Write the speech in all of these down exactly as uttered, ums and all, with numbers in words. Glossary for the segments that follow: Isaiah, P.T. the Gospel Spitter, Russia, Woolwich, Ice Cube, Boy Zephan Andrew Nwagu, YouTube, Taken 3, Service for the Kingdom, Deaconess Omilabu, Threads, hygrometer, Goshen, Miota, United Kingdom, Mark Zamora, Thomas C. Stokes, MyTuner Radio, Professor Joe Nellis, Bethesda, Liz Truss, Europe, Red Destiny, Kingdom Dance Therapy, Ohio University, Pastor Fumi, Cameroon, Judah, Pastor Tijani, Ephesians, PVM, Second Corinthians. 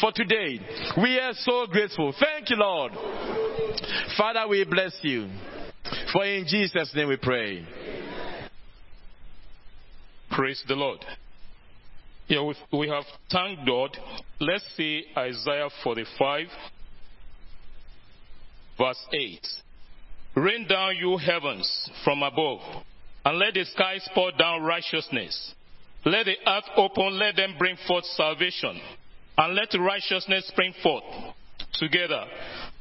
for today. We are so grateful. Thank you, Lord. Father, we bless you. For in Jesus' name we pray. Praise the Lord. Yeah, we have thanked God. Let's see Isaiah forty-five, verse eight. Rain down, you heavens, from above, and let the skies pour down righteousness. Let the earth open, let them bring forth salvation, and let righteousness spring forth together.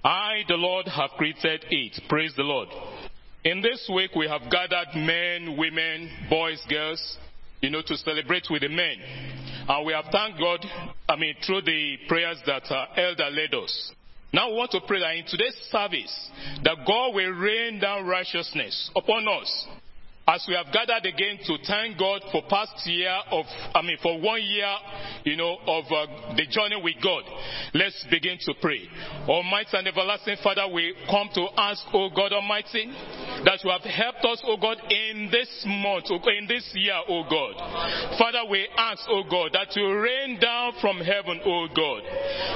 I, the Lord, have created it. Praise the Lord. In this week, we have gathered men, women, boys, girls, you know, to celebrate with the men. And we have thanked God, I mean, through the prayers that our elder led us. Now we want to pray that in today's service, that God will rain down righteousness upon us. As we have gathered again to thank God for past year of, I mean, for one year, you know, of uh, the journey with God. Let's begin to pray. Almighty and everlasting Father, we come to ask, O God Almighty, that you have helped us, O God, in this month, in this year, O God. Father, we ask, O God, that you rain down from heaven, O God.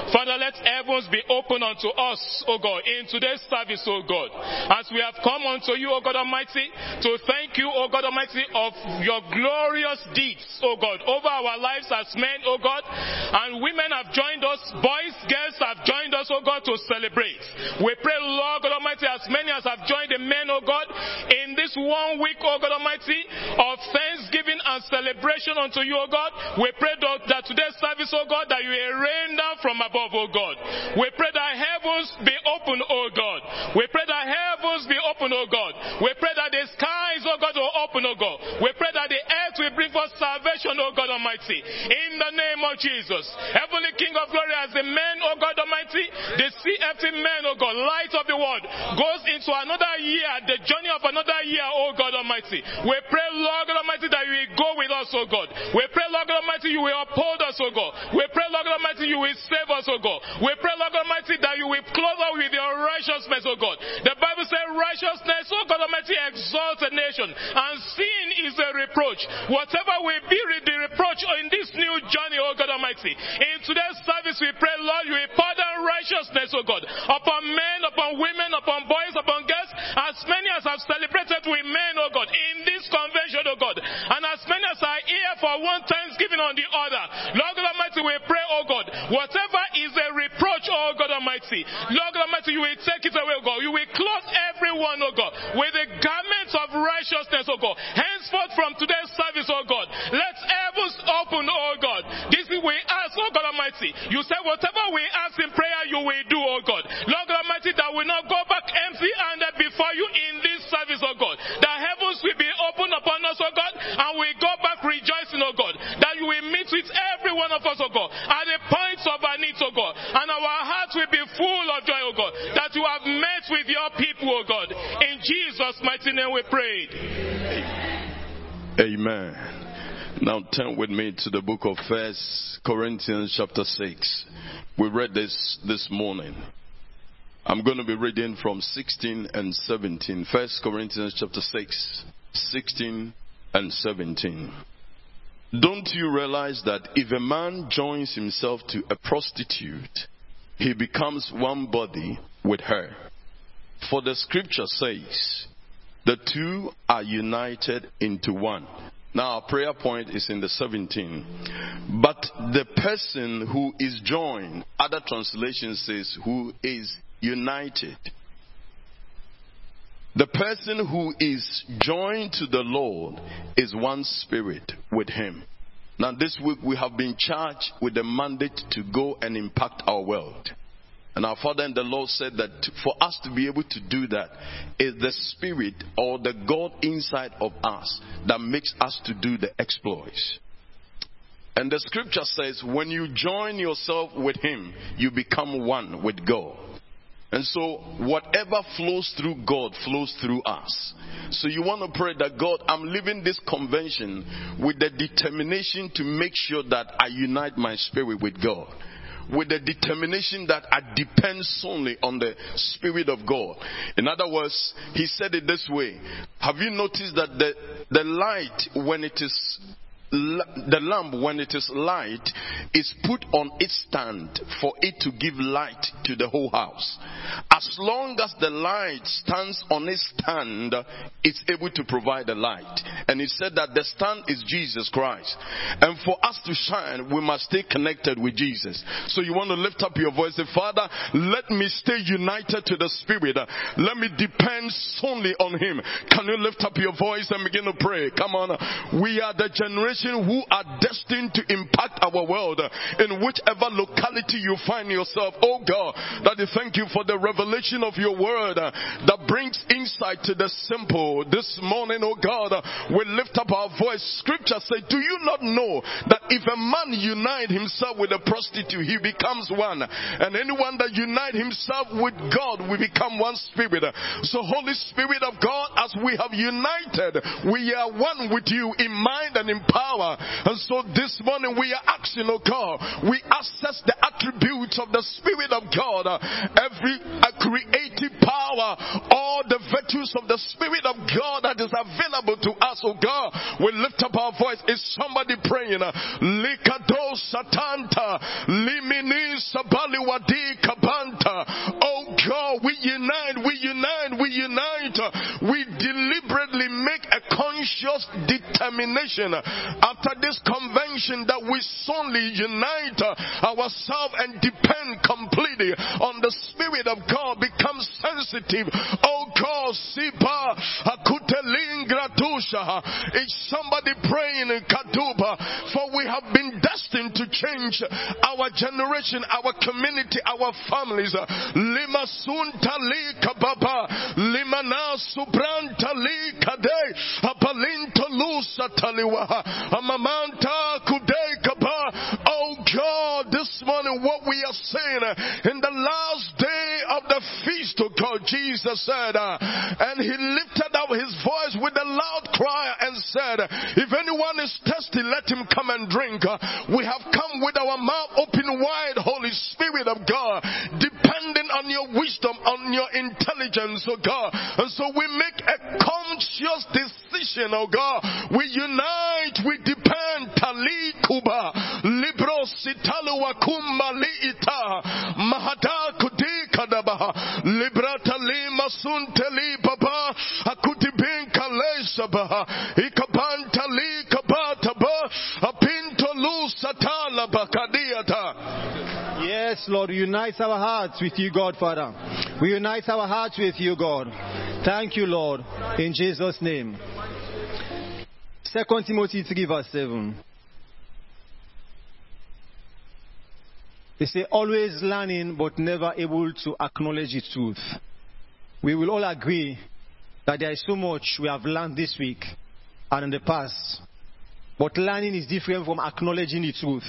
Father, let heavens be open unto us, O God, in today's service, O God. As we have come unto you, O God Almighty, to thank you. You, O God Almighty, of your glorious deeds, O God, over our lives as men, O God, and women have joined us, boys, girls have joined us, O God, to celebrate. We pray, Lord God Almighty, as many as have joined the men, O God, in this one week, O God Almighty, of thanksgiving and celebration unto you, O God. We pray that today's service, O God, that you rain down from above, O God. We pray that heavens be open, O God. We pray that heavens be open, O God. We pray that the skies, O God, to open, O God. We pray that the earth will bring forth salvation, O God Almighty. In the name of Jesus. Heavenly King of Glory, as the men, O God Almighty, the C F T men, O God, light of the world, goes into another year, the journey of another year, O God Almighty. We pray, Lord God Almighty, that you will go with us, O God. We pray, Lord God Almighty, you will uphold us, O God. We pray, Lord God Almighty, you will save us, O God. We pray, Lord God Almighty, that you will clothe us with your righteousness, O God. The Bible says righteousness, O God Almighty, exalts a nation. And sin is a reproach. Whatever will be the reproach in this new journey, O God Almighty. In today's service, we pray, Lord, you will pardon righteousness, O God, upon men, upon women, upon boys, upon girls, as many as have celebrated with men, O God, in this convention, O God, and as many as are here for one thanksgiving on the other. Lord God Almighty, we pray, O God, whatever is a reproach, O God Almighty, Lord God Almighty, you will take it away, O God. You will clothe everyone, O God, with the garments of righteousness. Oh God. Henceforth from today's service, oh God, let heavens open, oh God. This we ask, oh God Almighty. You say whatever we ask in prayer, you will do, oh God. Lord God Almighty, that we not go back empty-handed before you in this service, oh God. That heavens will be opened upon us, oh God, and we go back rejoicing, oh God. That you will meet with every one of us, oh God, at the points of our needs, oh God. And our hearts will be full of joy, oh God, that you have met with your people, oh God. In Jesus' mighty name we pray. Amen. Now turn with me to the book of First Corinthians chapter six. We read this this morning. I'm going to be reading from sixteen and seventeen. First Corinthians chapter six, sixteen and seventeen. Don't you realize that if a man joins himself to a prostitute, he becomes one body with her? For the scripture says, the two are united into one. Now our prayer point is in the seventeen. But the person who is joined, other translation says, who is united. The person who is joined to the Lord is one spirit with him. Now this week we have been charged with the mandate to go and impact our world. And our Father in the Lord said that for us to be able to do that is the spirit or the God inside of us that makes us to do the exploits. And the scripture says when you join yourself with him, you become one with God. And so whatever flows through God flows through us. So you want to pray that God, I'm leaving this convention with the determination to make sure that I unite my spirit with God. With the determination that I depend solely on the Spirit of God. In other words, he said it this way. Have you noticed that the, the light, when it is the lamp, when it is light, is put on its stand for it to give light to the whole house. As long as the light stands on its stand, it's able to provide the light. And he said that the stand is Jesus Christ. And for us to shine, we must stay connected with Jesus. So you want to lift up your voice and say, Father, let me stay united to the Spirit. Let me depend solely on Him. Can you lift up your voice and begin to pray? Come on. We are the generation who are destined to impact our world in whichever locality you find yourself. Oh God, that I thank you for the revelation of your word that brings insight to the simple. This morning, oh God, we lift up our voice. Scripture says, do you not know that if a man unite himself with a prostitute, he becomes one? And anyone that unites himself with God will become one spirit. So Holy Spirit of God, as we have united, we are one with you in mind and in power. And so this morning we are asking, oh God, we assess the attributes of the Spirit of God, every creative power, all the virtues of the Spirit of God that is available to us, oh God. We lift up our voice. Is somebody praying? Likado satanta, limini sabaliwadi kabanta. Oh God, we unite, we unite, we unite. We deliberately make a conscious determination after this convention that we solely unite ourselves and depend completely on the Spirit of God, become sensitive. Oh God, Sipa Akutelingratusha. Is somebody praying in Kaduba? For we have been destined to change our generation, our community, our families. Lima Suntali Kababa, Limana Subrantali Kade, Apalinto Lusa Taliwaha. Oh God, this morning what we are saying, in the last day of the feast of God, Jesus said, and he lifted up his voice with a loud cry and said, if anyone is thirsty, let him come and drink. We have come with our mouth open wide, Holy Spirit of God, depending on your wisdom, on your intelligence, oh God. And so we make a conscious decision, oh God. We unite, we depend, Tali Kuba, Libro Sitalu Wakumba Liita, Mahada Kudi Kadabaha, Librata Lima Sunteli Baba, Akutibin Kalesabaha, Ikabanta Li Kabataba, Apinto Lu Satala Bakadiata. Yes, Lord, unite our hearts with you, God, Father. We unite our hearts with you, God. Thank you, Lord, in Jesus' name. Second Timothy three verse seven. They say, always learning but never able to acknowledge the truth. We will all agree that there is so much we have learned this week and in the past. But learning is different from acknowledging the truth.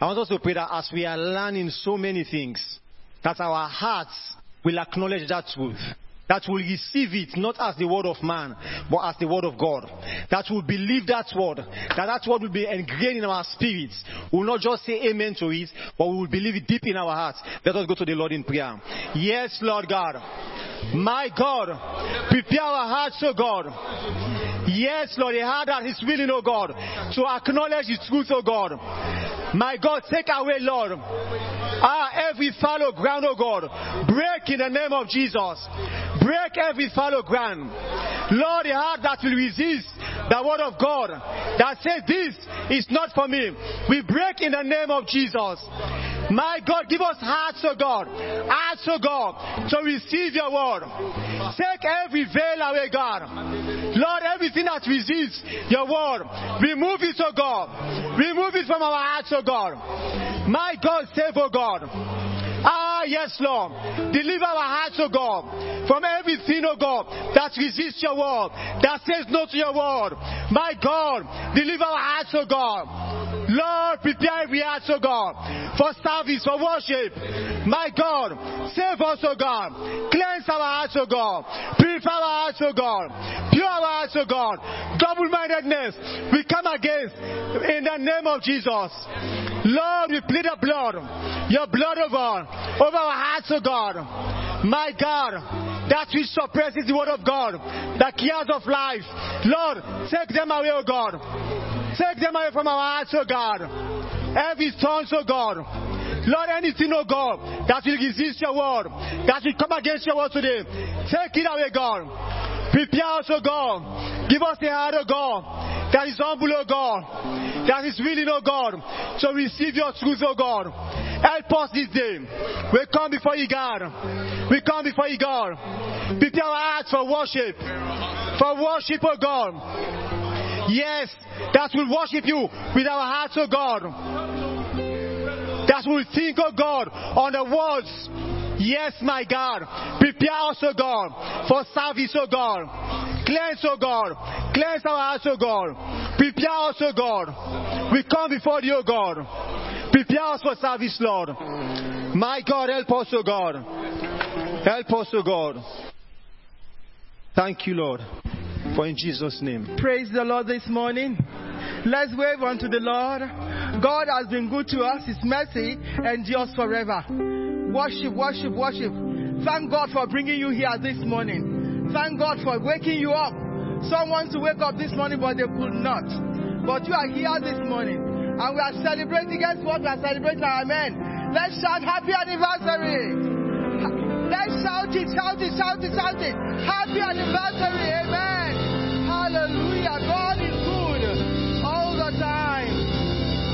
I want us to pray that as we are learning so many things, that our hearts will acknowledge that truth. That will receive it, not as the word of man, but as the word of God. That will believe that word. That that word will be ingrained in our spirits. We will not just say amen to it, but we will believe it deep in our hearts. Let us go to the Lord in prayer. Yes, Lord God. My God, prepare our hearts, O God. Yes, Lord, a heart that is willing, O God, to acknowledge the truth, O God. My God, take away, Lord, ah, every fallow ground, O God. Break in the name of Jesus. Break every fallow ground. Lord, a heart that will resist the word of God, that says this is not for me. We break in the name of Jesus. My God, give us hearts, O God. Hearts, O God, to receive your word. Take every veil away, God. Lord, everything that resists your word, remove it, O God. Remove it from our hearts, O God. My God, save, O God. Ah, yes, Lord. Deliver our hearts, O God, from everything, O God, that resists your word, that says no to your word. My God, deliver our hearts, O God. Lord, prepare every heart, O God, for service, for worship. My God, save us, O God. Cleanse our hearts, O God. Purify our hearts, O God. Pure our hearts, O God. Double-mindedness, we come against in the name of Jesus. Lord, we plead the blood, your blood, O God, over our hearts, O God. My God, that which suppresses the word of God, the cares of life. Lord, take them away, O God. Take them away from our hearts, oh God. Every tongue, oh God. Lord, anything, oh God, that will resist your word, that will come against your word today, take it away, God. Prepare us, oh God. Give us the heart, oh God, that is humble, oh God, that is willing, oh God, to receive your truth, oh God. Help us this day. We come before you, God. We come before you, God. Prepare our hearts for worship. For worship, oh God. Yes, that will worship you with our hearts, oh God. That we think, oh God, on the words. Yes, my God. Prepare us, oh God, for service, oh God. Cleanse, oh God. Cleanse our hearts, oh God. Prepare us, oh God. We come before you, oh God. Prepare us for service, Lord. My God, help us, oh God. Help us, oh God. Thank you, Lord. For in Jesus' name. Praise the Lord this morning. Let's wave unto the Lord. God has been good to us. His mercy endures forever. Worship, worship, worship. Thank God for bringing you here this morning. Thank God for waking you up. Someone to wake up this morning, but they could not. But you are here this morning. And we are celebrating. Guess what? We are celebrating our amen. Let's shout happy anniversary. Let's shout it, shout it, shout it, shout it. Happy anniversary. Amen. Hallelujah. God is good all the time.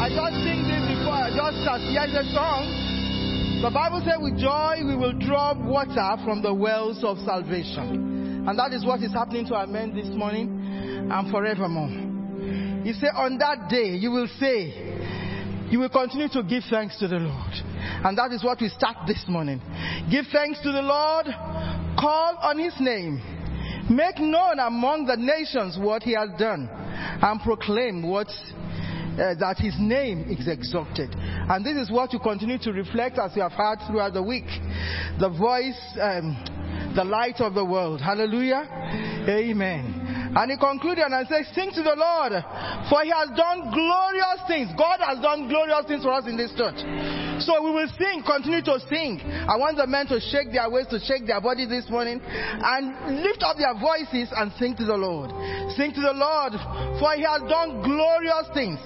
I just sing this before. I just hear the song. The Bible says with joy we will draw water from the wells of salvation. And that is what is happening to our men this morning and forevermore. You say on that day you will say, you will continue to give thanks to the Lord. And that is what we start this morning. Give thanks to the Lord. Call on his name. Make known among the nations what he has done. And proclaim what, uh, that his name is exalted. And this is what you continue to reflect as you have heard throughout the week. The voice, um, the light of the world. Hallelujah. Amen. And he concluded and said, sing to the Lord, for he has done glorious things. God has done glorious things for us in this church. So we will sing, continue to sing. I want the men to shake their waist, to shake their body this morning, and lift up their voices and sing to the Lord. Sing to the Lord, for he has done glorious things.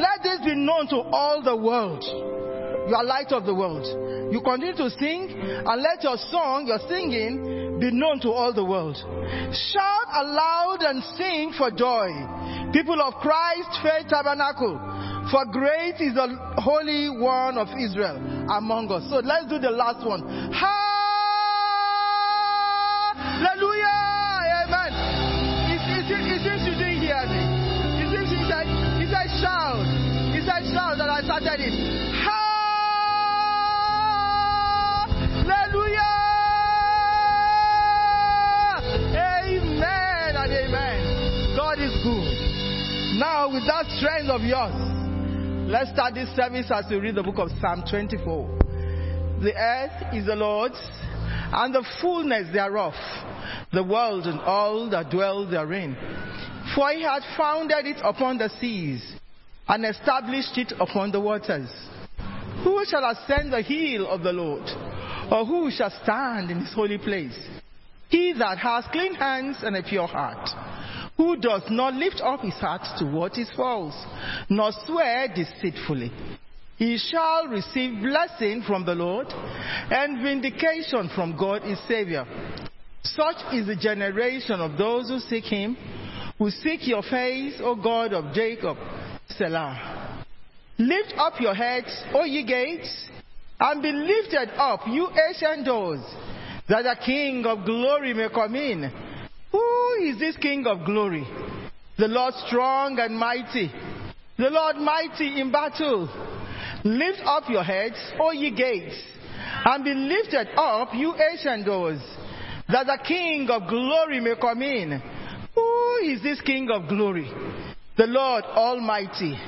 Let this be known to all the world. You are light of the world. You continue to sing, and let your song, your singing, be known to all the world. Shout aloud and sing for joy, people of Christ's Faith Tabernacle, for great is the Holy One of Israel among us. So let's do the last one. Hallelujah. Amen. It seems you didn't hear me. It seems you said, he said shout. He said shout and I started it. Hallelujah. Amen and amen. God is good. Now, with that strength of yours, let's start this service as we read the book of Psalm twenty-four. The earth is the Lord's, and the fullness thereof, the world and all that dwell therein. For he had founded it upon the seas, and established it upon the waters. Who shall ascend the hill of the Lord? Or who shall stand in his holy place? He that has clean hands and a pure heart, who does not lift up his heart to what is false, nor swear deceitfully. He shall receive blessing from the Lord, and vindication from God his Savior. Such is the generation of those who seek him, who seek your face, O God of Jacob. Selah. Lift up your heads, O ye gates, and be lifted up, you ancient doors, that the King of glory may come in. Who is this King of glory? The Lord strong and mighty, the Lord mighty in battle. Lift up your heads, O ye gates, and be lifted up, you ancient doors, that the King of glory may come in. Who is this King of glory? The Lord Almighty.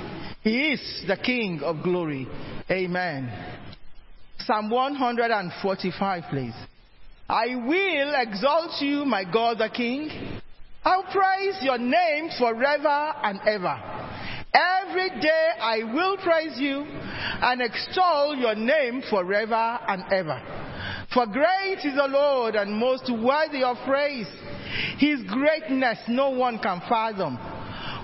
He is the King of glory. Amen. Psalm one forty-five, please. I will exalt you, my God the King. I'll praise your name forever and ever. Every day I will praise you and extol your name forever and ever. For great is the Lord and most worthy of praise. His greatness no one can fathom.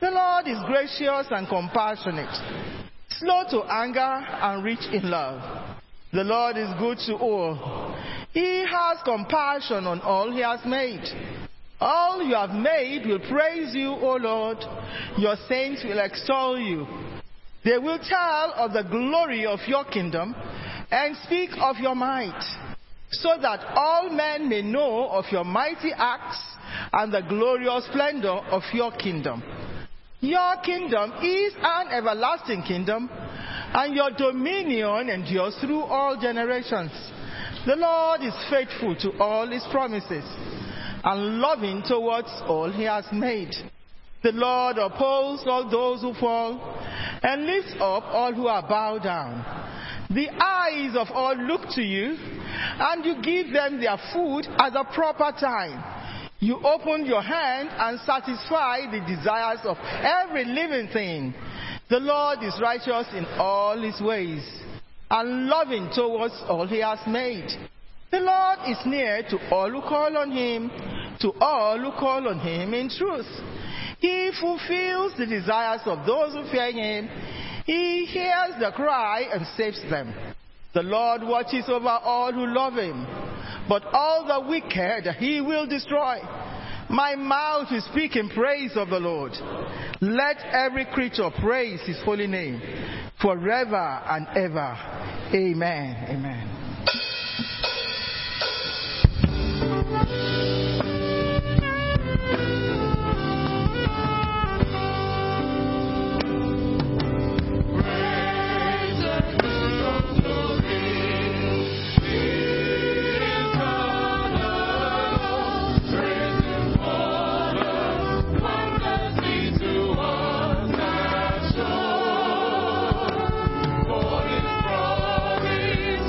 The Lord is gracious and compassionate, slow to anger and rich in love. The Lord is good to all. He has compassion on all he has made. All you have made will praise you, O Lord. Your saints will extol you. They will tell of the glory of your kingdom and speak of your might, so that all men may know of your mighty acts and the glorious splendor of your kingdom. Your kingdom is an everlasting kingdom, and your dominion endures through all generations. The Lord is faithful to all his promises and loving towards all he has made. The Lord upholds all those who fall and lifts up all who are bowed down. The eyes of all look to you, and you give them their food at the proper time. You open your hand and satisfy the desires of every living thing. The Lord is righteous in all his ways and loving towards all he has made. The Lord is near to all who call on him, to all who call on him in truth. He fulfills the desires of those who fear him. He hears the cry and saves them. The Lord watches over all who love him, but all the wicked he will destroy. My mouth will speak in praise of the Lord. Let every creature praise his holy name forever and ever. Amen. Amen.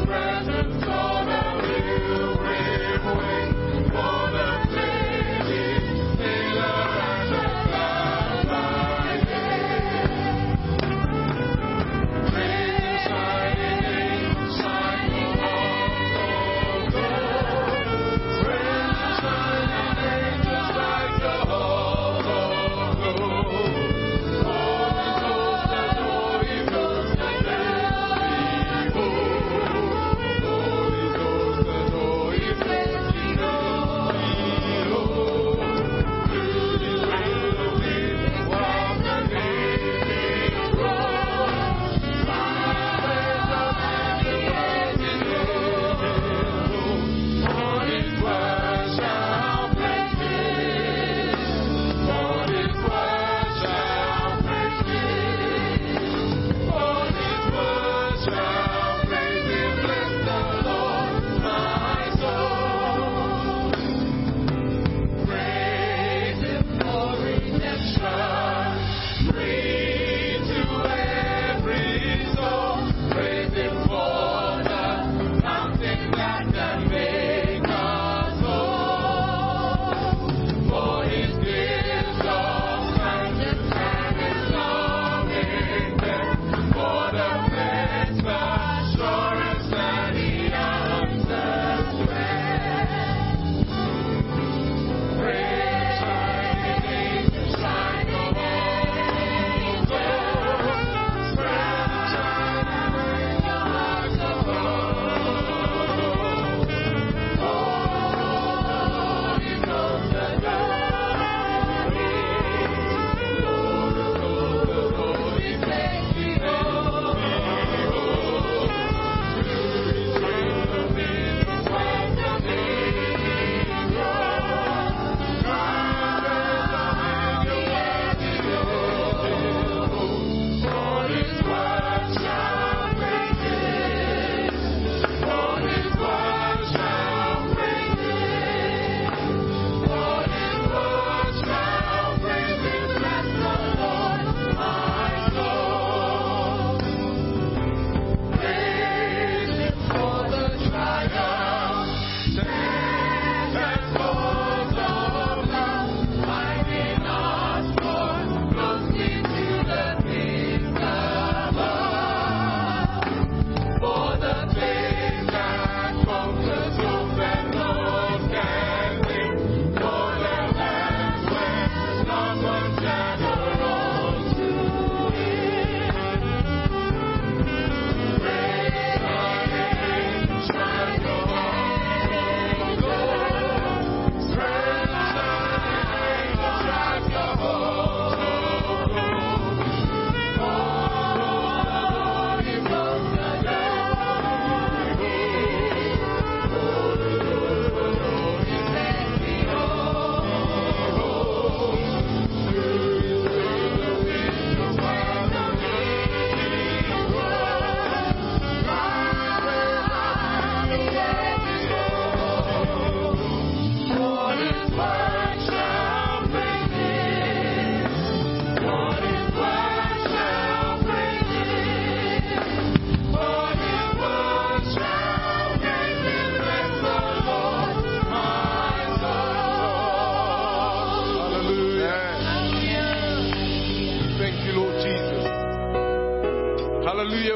Present.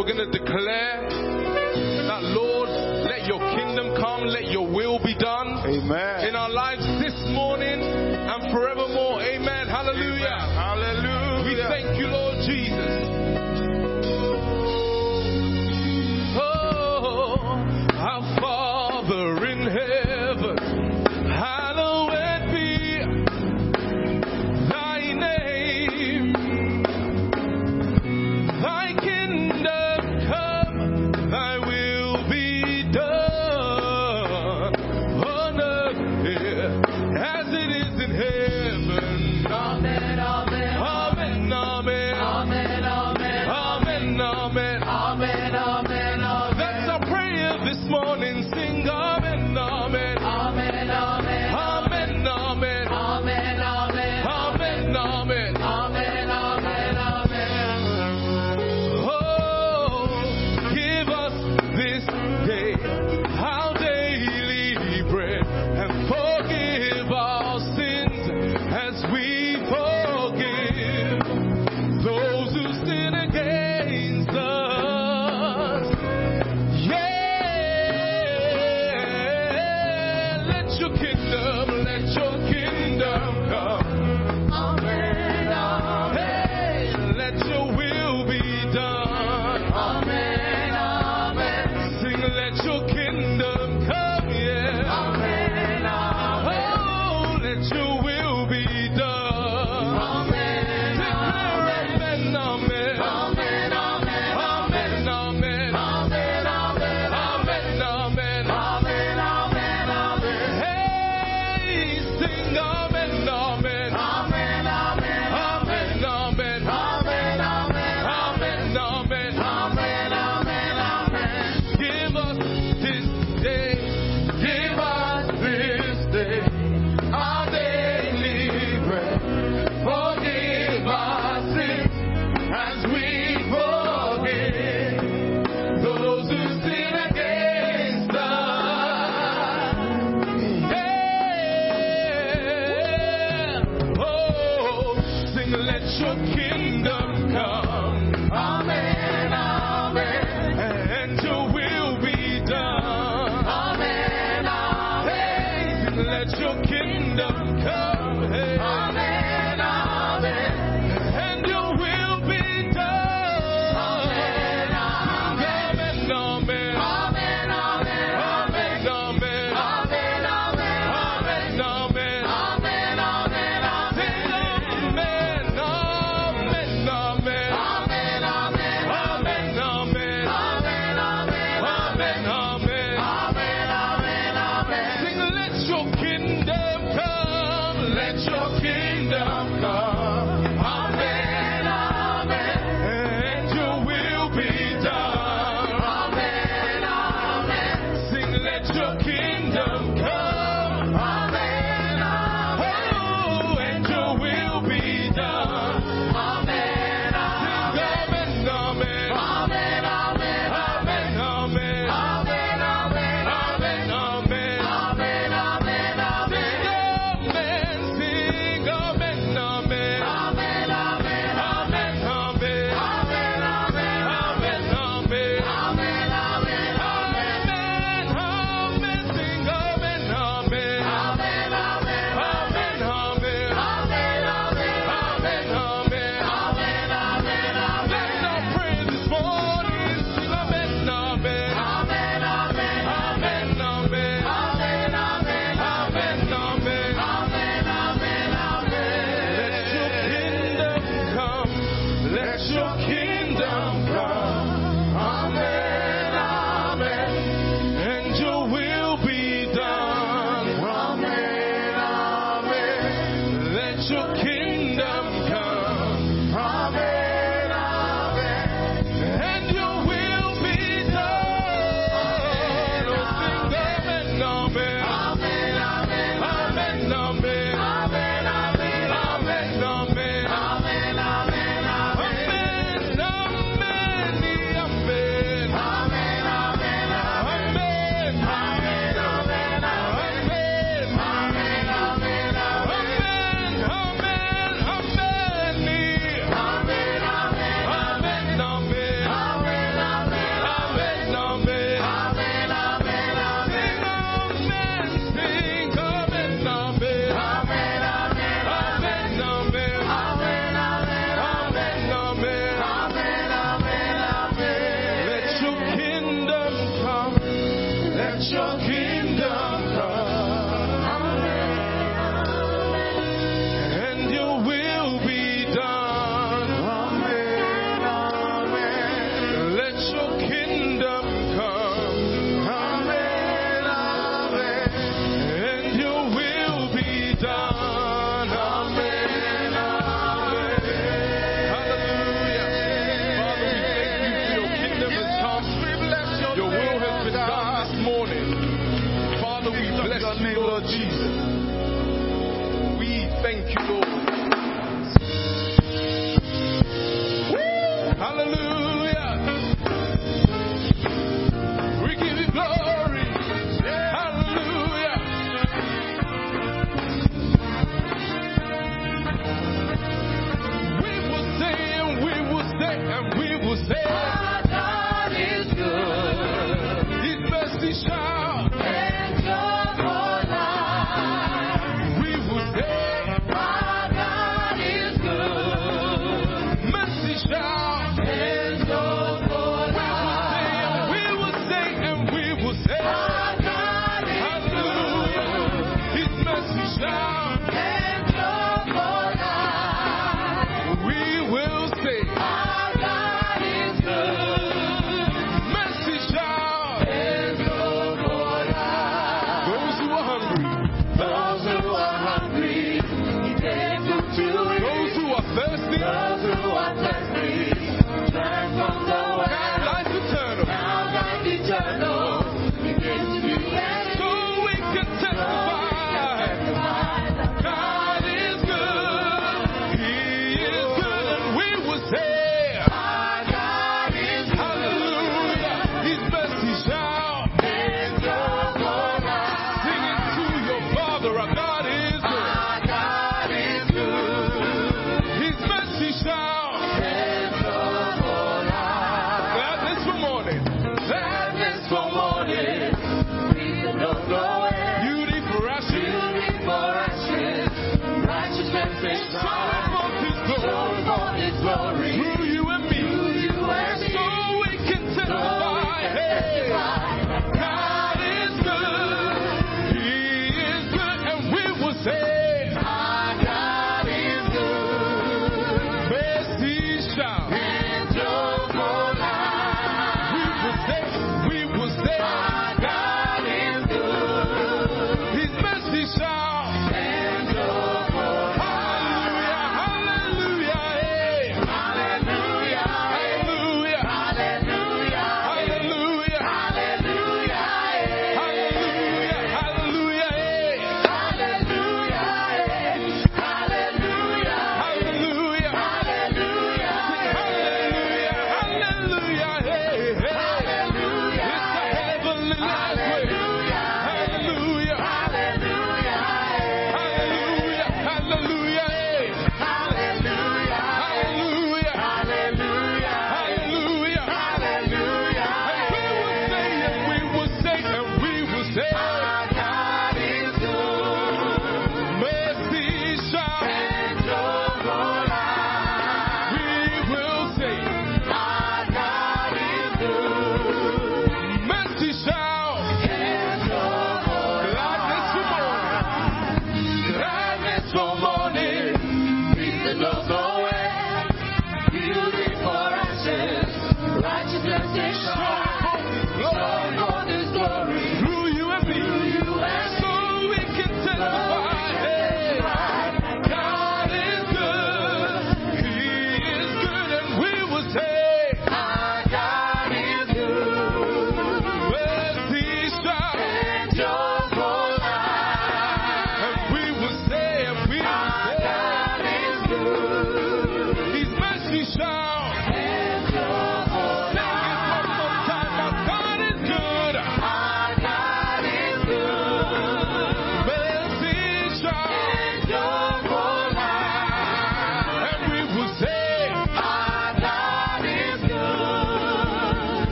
we're going to declare that, Lord, let your kingdom come, let your will be done. Amen. In our lives this morning and forevermore. Amen. Hallelujah. Amen. Hallelujah. We thank you, Lord Jesus. We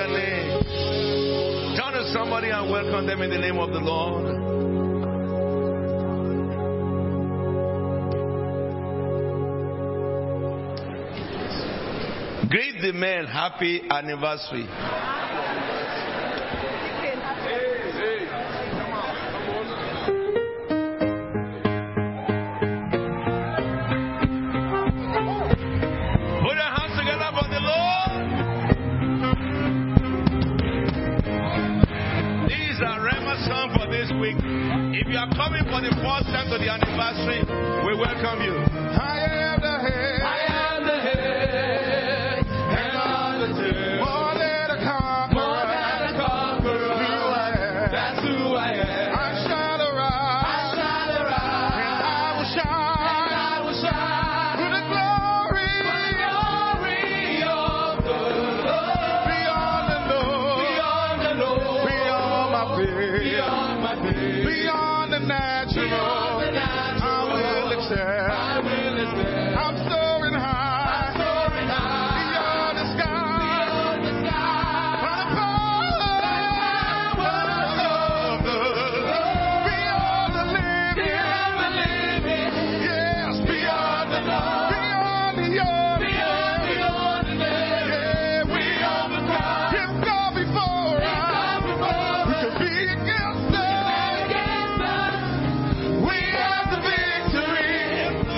your name. Turn to somebody and welcome them in the name of the Lord. Greet the men, happy anniversary. If you are coming for the first time to the anniversary, we welcome you. I am the head. I am the head. And on the tail. More than a conqueror. More than a conqueror. Who I am. That's who I am. I shall arise. I shall arise. And I will shine. And I will shine. For the glory. For the glory of the Lord. Beyond the Lord. Beyond the Lord. Beyond my fear. Beyond Beyond the natural, Beyond the natural I, will excel. I will excel. I'm soaring high, I'm soaring high. Beyond the sky, Beyond the sky. By the power of the Lord. Beyond the living, Beyond the living. Yes, Beyond, Beyond the Lord. Beyond the earth, Beyond the ordinary. Yeah, we overcome. Him go before us. We can be against us. We have the victory.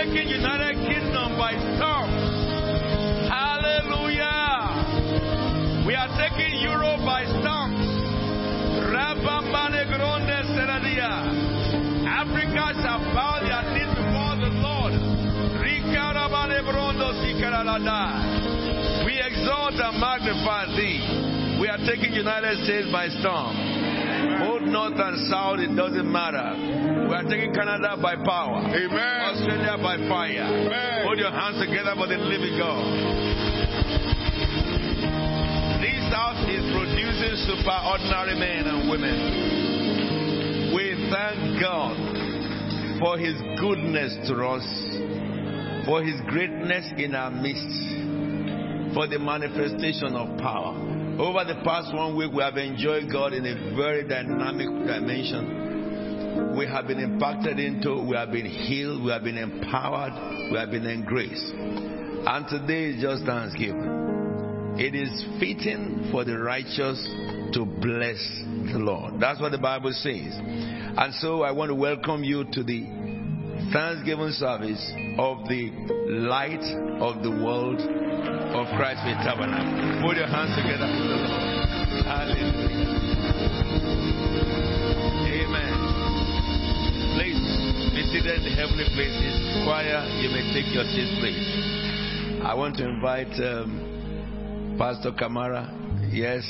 taking United Kingdom by storm. Hallelujah. We are taking Europe by storm. Africa shall bow their knees before the Lord. We exalt and magnify thee. We are taking United States by storm. Both north and south, it doesn't matter. We are taking Canada by power. Amen. Australia by fire. Amen. Hold your hands together for the living God. This house is producing superordinary men and women. We thank God for His goodness to us, for His greatness in our midst, for the manifestation of power. Over the past one week, we have enjoyed God in a very dynamic dimension. We have been impacted into, we have been healed, we have been empowered, we have been in grace. And today is just Thanksgiving. It is fitting for the righteous to bless the Lord. That's what the Bible says. And so I want to welcome you to the Thanksgiving service of the Light of the World of Christ's Faith Tabernacle. Put your hands together for the Lord. Hallelujah. Amen. Please be seated in the heavenly places. Choir, you may take your seats, please. I want to invite um, Pastor Kamara. Yes.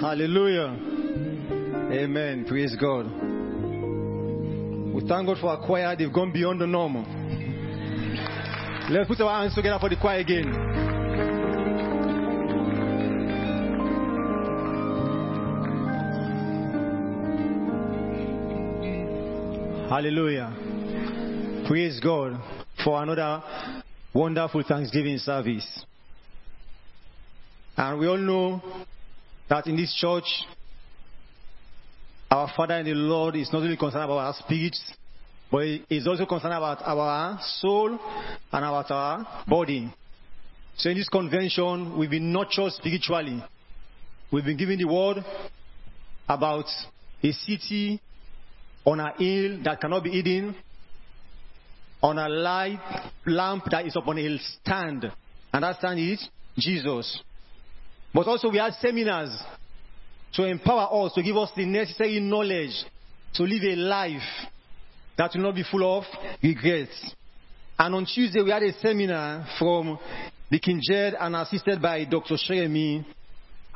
Hallelujah. Amen. Praise God. We thank God for our choir. They've gone beyond the normal. Let's put our hands together for the choir again. Hallelujah. Praise God for another wonderful Thanksgiving service. And we all know that in this church, our Father in the Lord is not only concerned about our spirits, but He is also concerned about our soul and about our body. So in this convention, we've been nurtured spiritually. We've been given the word about a city on a hill that cannot be hidden, on a light lamp that is upon a stand, and that stand is Jesus. But also we had seminars to empower us, to give us the necessary knowledge to live a life that will not be full of regrets. And on Tuesday we had a seminar from the King Jed and assisted by Doctor Shermie,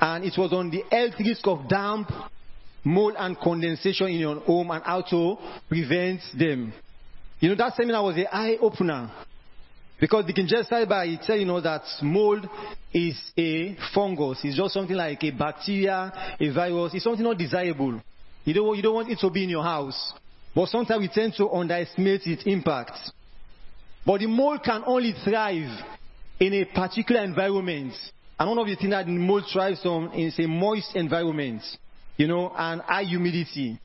and it was on the health risk of damp, mold and condensation in your home and how to prevent them. You know, that seminar was an eye-opener. Because they can just start by telling us that mold is a fungus. It's just something like a bacteria, a virus. It's something not desirable. You don't, you don't want it to be in your house. But sometimes we tend to underestimate its impact. But the mold can only thrive in a particular environment. And one of the things that the mold thrives on is a moist environment, you know, and high humidity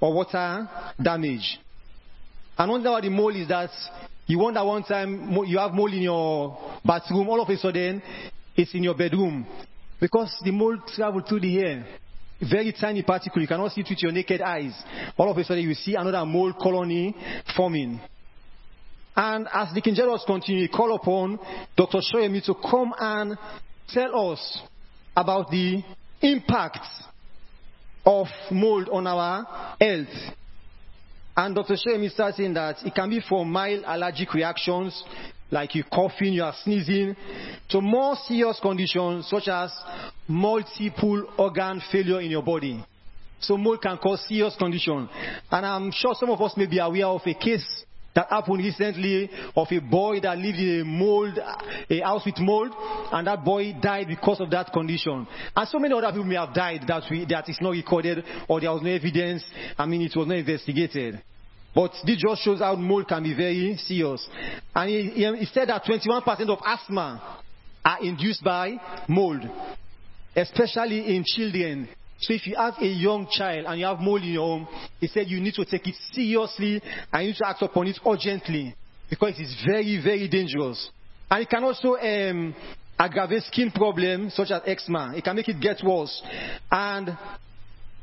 or water damage. And one thing about the mold is that you wonder one time you have mold in your bathroom, all of a sudden it's in your bedroom. Because the mold travels through the air. Very tiny particle, you cannot see it with your naked eyes. All of a sudden you see another mold colony forming. And as the Kingeros continue, call upon Doctor Shermie to come and tell us about the impact of mold on our health. And Doctor Shermie starts saying that it can be from mild allergic reactions, like you coughing, you are sneezing, to more serious conditions such as multiple organ failure in your body. So mold can cause serious conditions. And I'm sure some of us may be aware of a case that happened recently of a boy that lived in a mold, a house with mold, and that boy died because of that condition. And so many other people may have died that we, that is not recorded, or there was no evidence. I mean, it was not investigated. But this just shows how mold can be very serious. And he, he, he said that twenty-one percent of asthma are induced by mold, especially in children. So if you have a young child and you have mold in your home, he said you need to take it seriously and you need to act upon it urgently, because it is very, very dangerous. And it can also um, aggravate skin problems such as eczema. It can make it get worse. And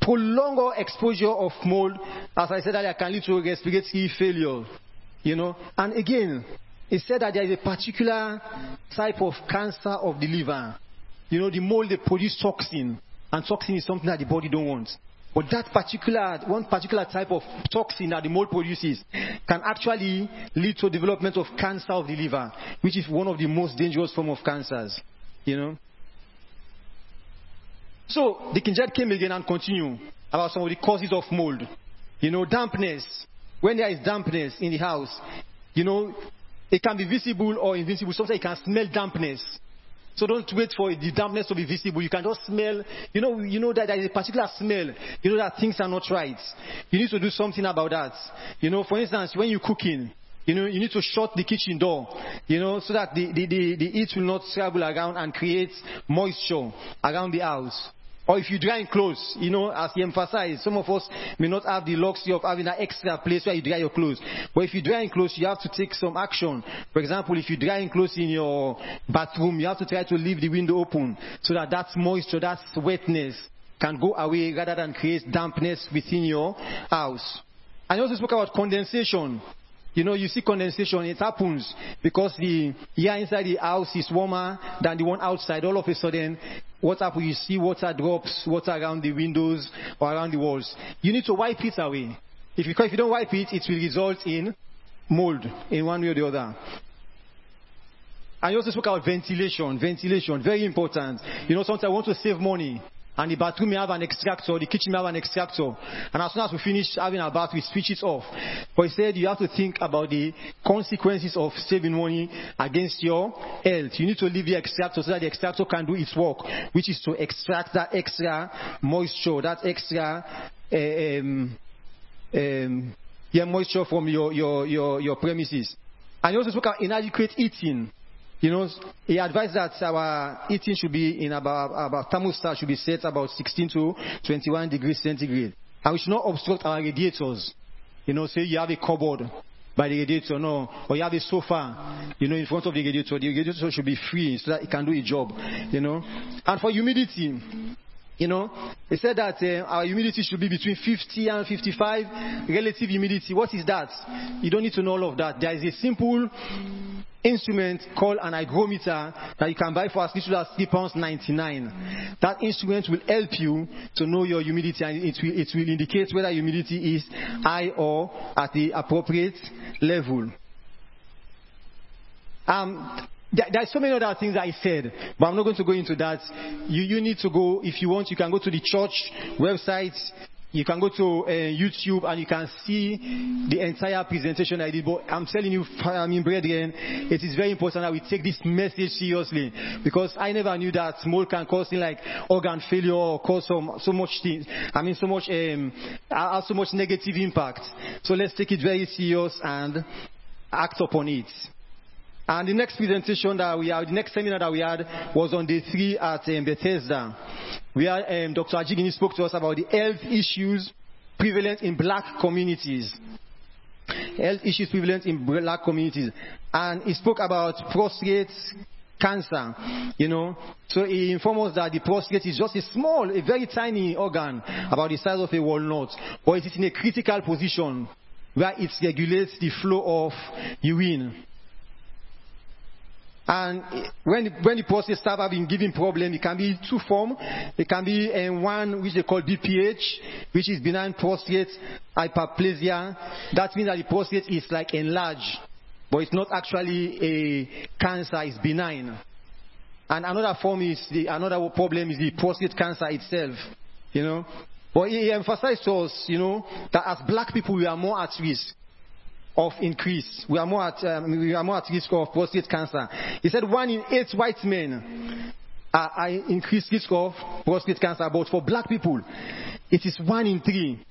prolonged exposure of mold, as I said earlier, can lead to respiratory failure. You know. And again, it said that there is a particular type of cancer of the liver. You know, the mold, they produce toxin. And toxin is something that the body don't want. But that particular, one particular type of toxin that the mold produces can actually lead to development of cancer of the liver, which is one of the most dangerous form of cancers, you know. So, the King Jed came again and continued about some of the causes of mold. You know, dampness. When there is dampness in the house, you know, it can be visible or invisible. Sometimes you can smell dampness. So don't wait for the dampness to be visible. You can just smell. You know, you know that there is a particular smell. You know that things are not right. You need to do something about that. You know, for instance, when you're cooking, you know, you need to shut the kitchen door, you know, so that the, the, the, the heat will not travel around and create moisture around the house. Or if you dry in clothes, you know, as he emphasized, some of us may not have the luxury of having an extra place where you dry your clothes. But if you dry in clothes, you have to take some action. For example, if you dry in clothes in your bathroom, you have to try to leave the window open so that that moisture, that wetness can go away rather than create dampness within your house. And he also spoke about condensation. You know, you see condensation, it happens because the air inside the house is warmer than the one outside. All of a sudden, what happens? You see water drops, water around the windows or around the walls. You need to wipe it away. If you, if you don't wipe it, it will result in mold in one way or the other. And you also spoke about ventilation. Ventilation, very important. You know, sometimes I want to save money. And the bathroom may have an extractor, the kitchen may have an extractor. And as soon as we finish having our bath, we switch it off. But he said you have to think about the consequences of saving money against your health. You need to leave the extractor so that the extractor can do its work, which is to extract that extra moisture, that extra um, um, yeah, moisture from your, your, your, your premises. And he also spoke about inadequate eating. You know, he advised that our eating should be in about, about thermostat should be set about sixteen to twenty-one degrees centigrade. And we should not obstruct our radiators. You know, say you have a cupboard by the radiator, no, or you have a sofa, you know, in front of the radiator. The radiator should be free so that it can do its job, you know. And for humidity, you know, he said that uh, our humidity should be between fifty and fifty-five, relative humidity. What is that? You don't need to know all of that. There is a simple instrument called an hygrometer that you can buy for as little as three pounds ninety-nine. That instrument will help you to know your humidity, and it will, it will indicate whether humidity is high or at the appropriate level. Um, there, there are so many other things I said, but I'm not going to go into that. You, you need to go, if you want, you can go to the church website. You can go to uh, YouTube and you can see the entire presentation I did. But I'm telling you, I mean, brethren, it is very important that we take this message seriously, because I never knew that mold can cause things like organ failure or cause some, so much things. I mean, so much, um, have so much negative impact. So let's take it very serious and act upon it. And the next presentation that we had, the next seminar that we had, was on day three at um, Bethesda, where um, Doctor Ajigini spoke to us about the health issues prevalent in black communities. Health issues prevalent in black communities. And he spoke about prostate cancer, you know. So he informed us that the prostate is just a small, a very tiny organ, about the size of a walnut, but it is in a critical position where it regulates the flow of urine. And when, when the prostate starts having given problem, it can be two forms. It can be in one which they call B P H, which is benign prostate hyperplasia. That means that the prostate is like enlarged, but it's not actually a cancer, it's benign. And another form is, the, another problem is the prostate cancer itself, you know. But he emphasized to us, you know, that as black people, we are more at risk of increase. We are more at um, we are more at risk of prostate cancer. He said one in eight white men are, are increased risk of prostate cancer, but for black people, it is one in three.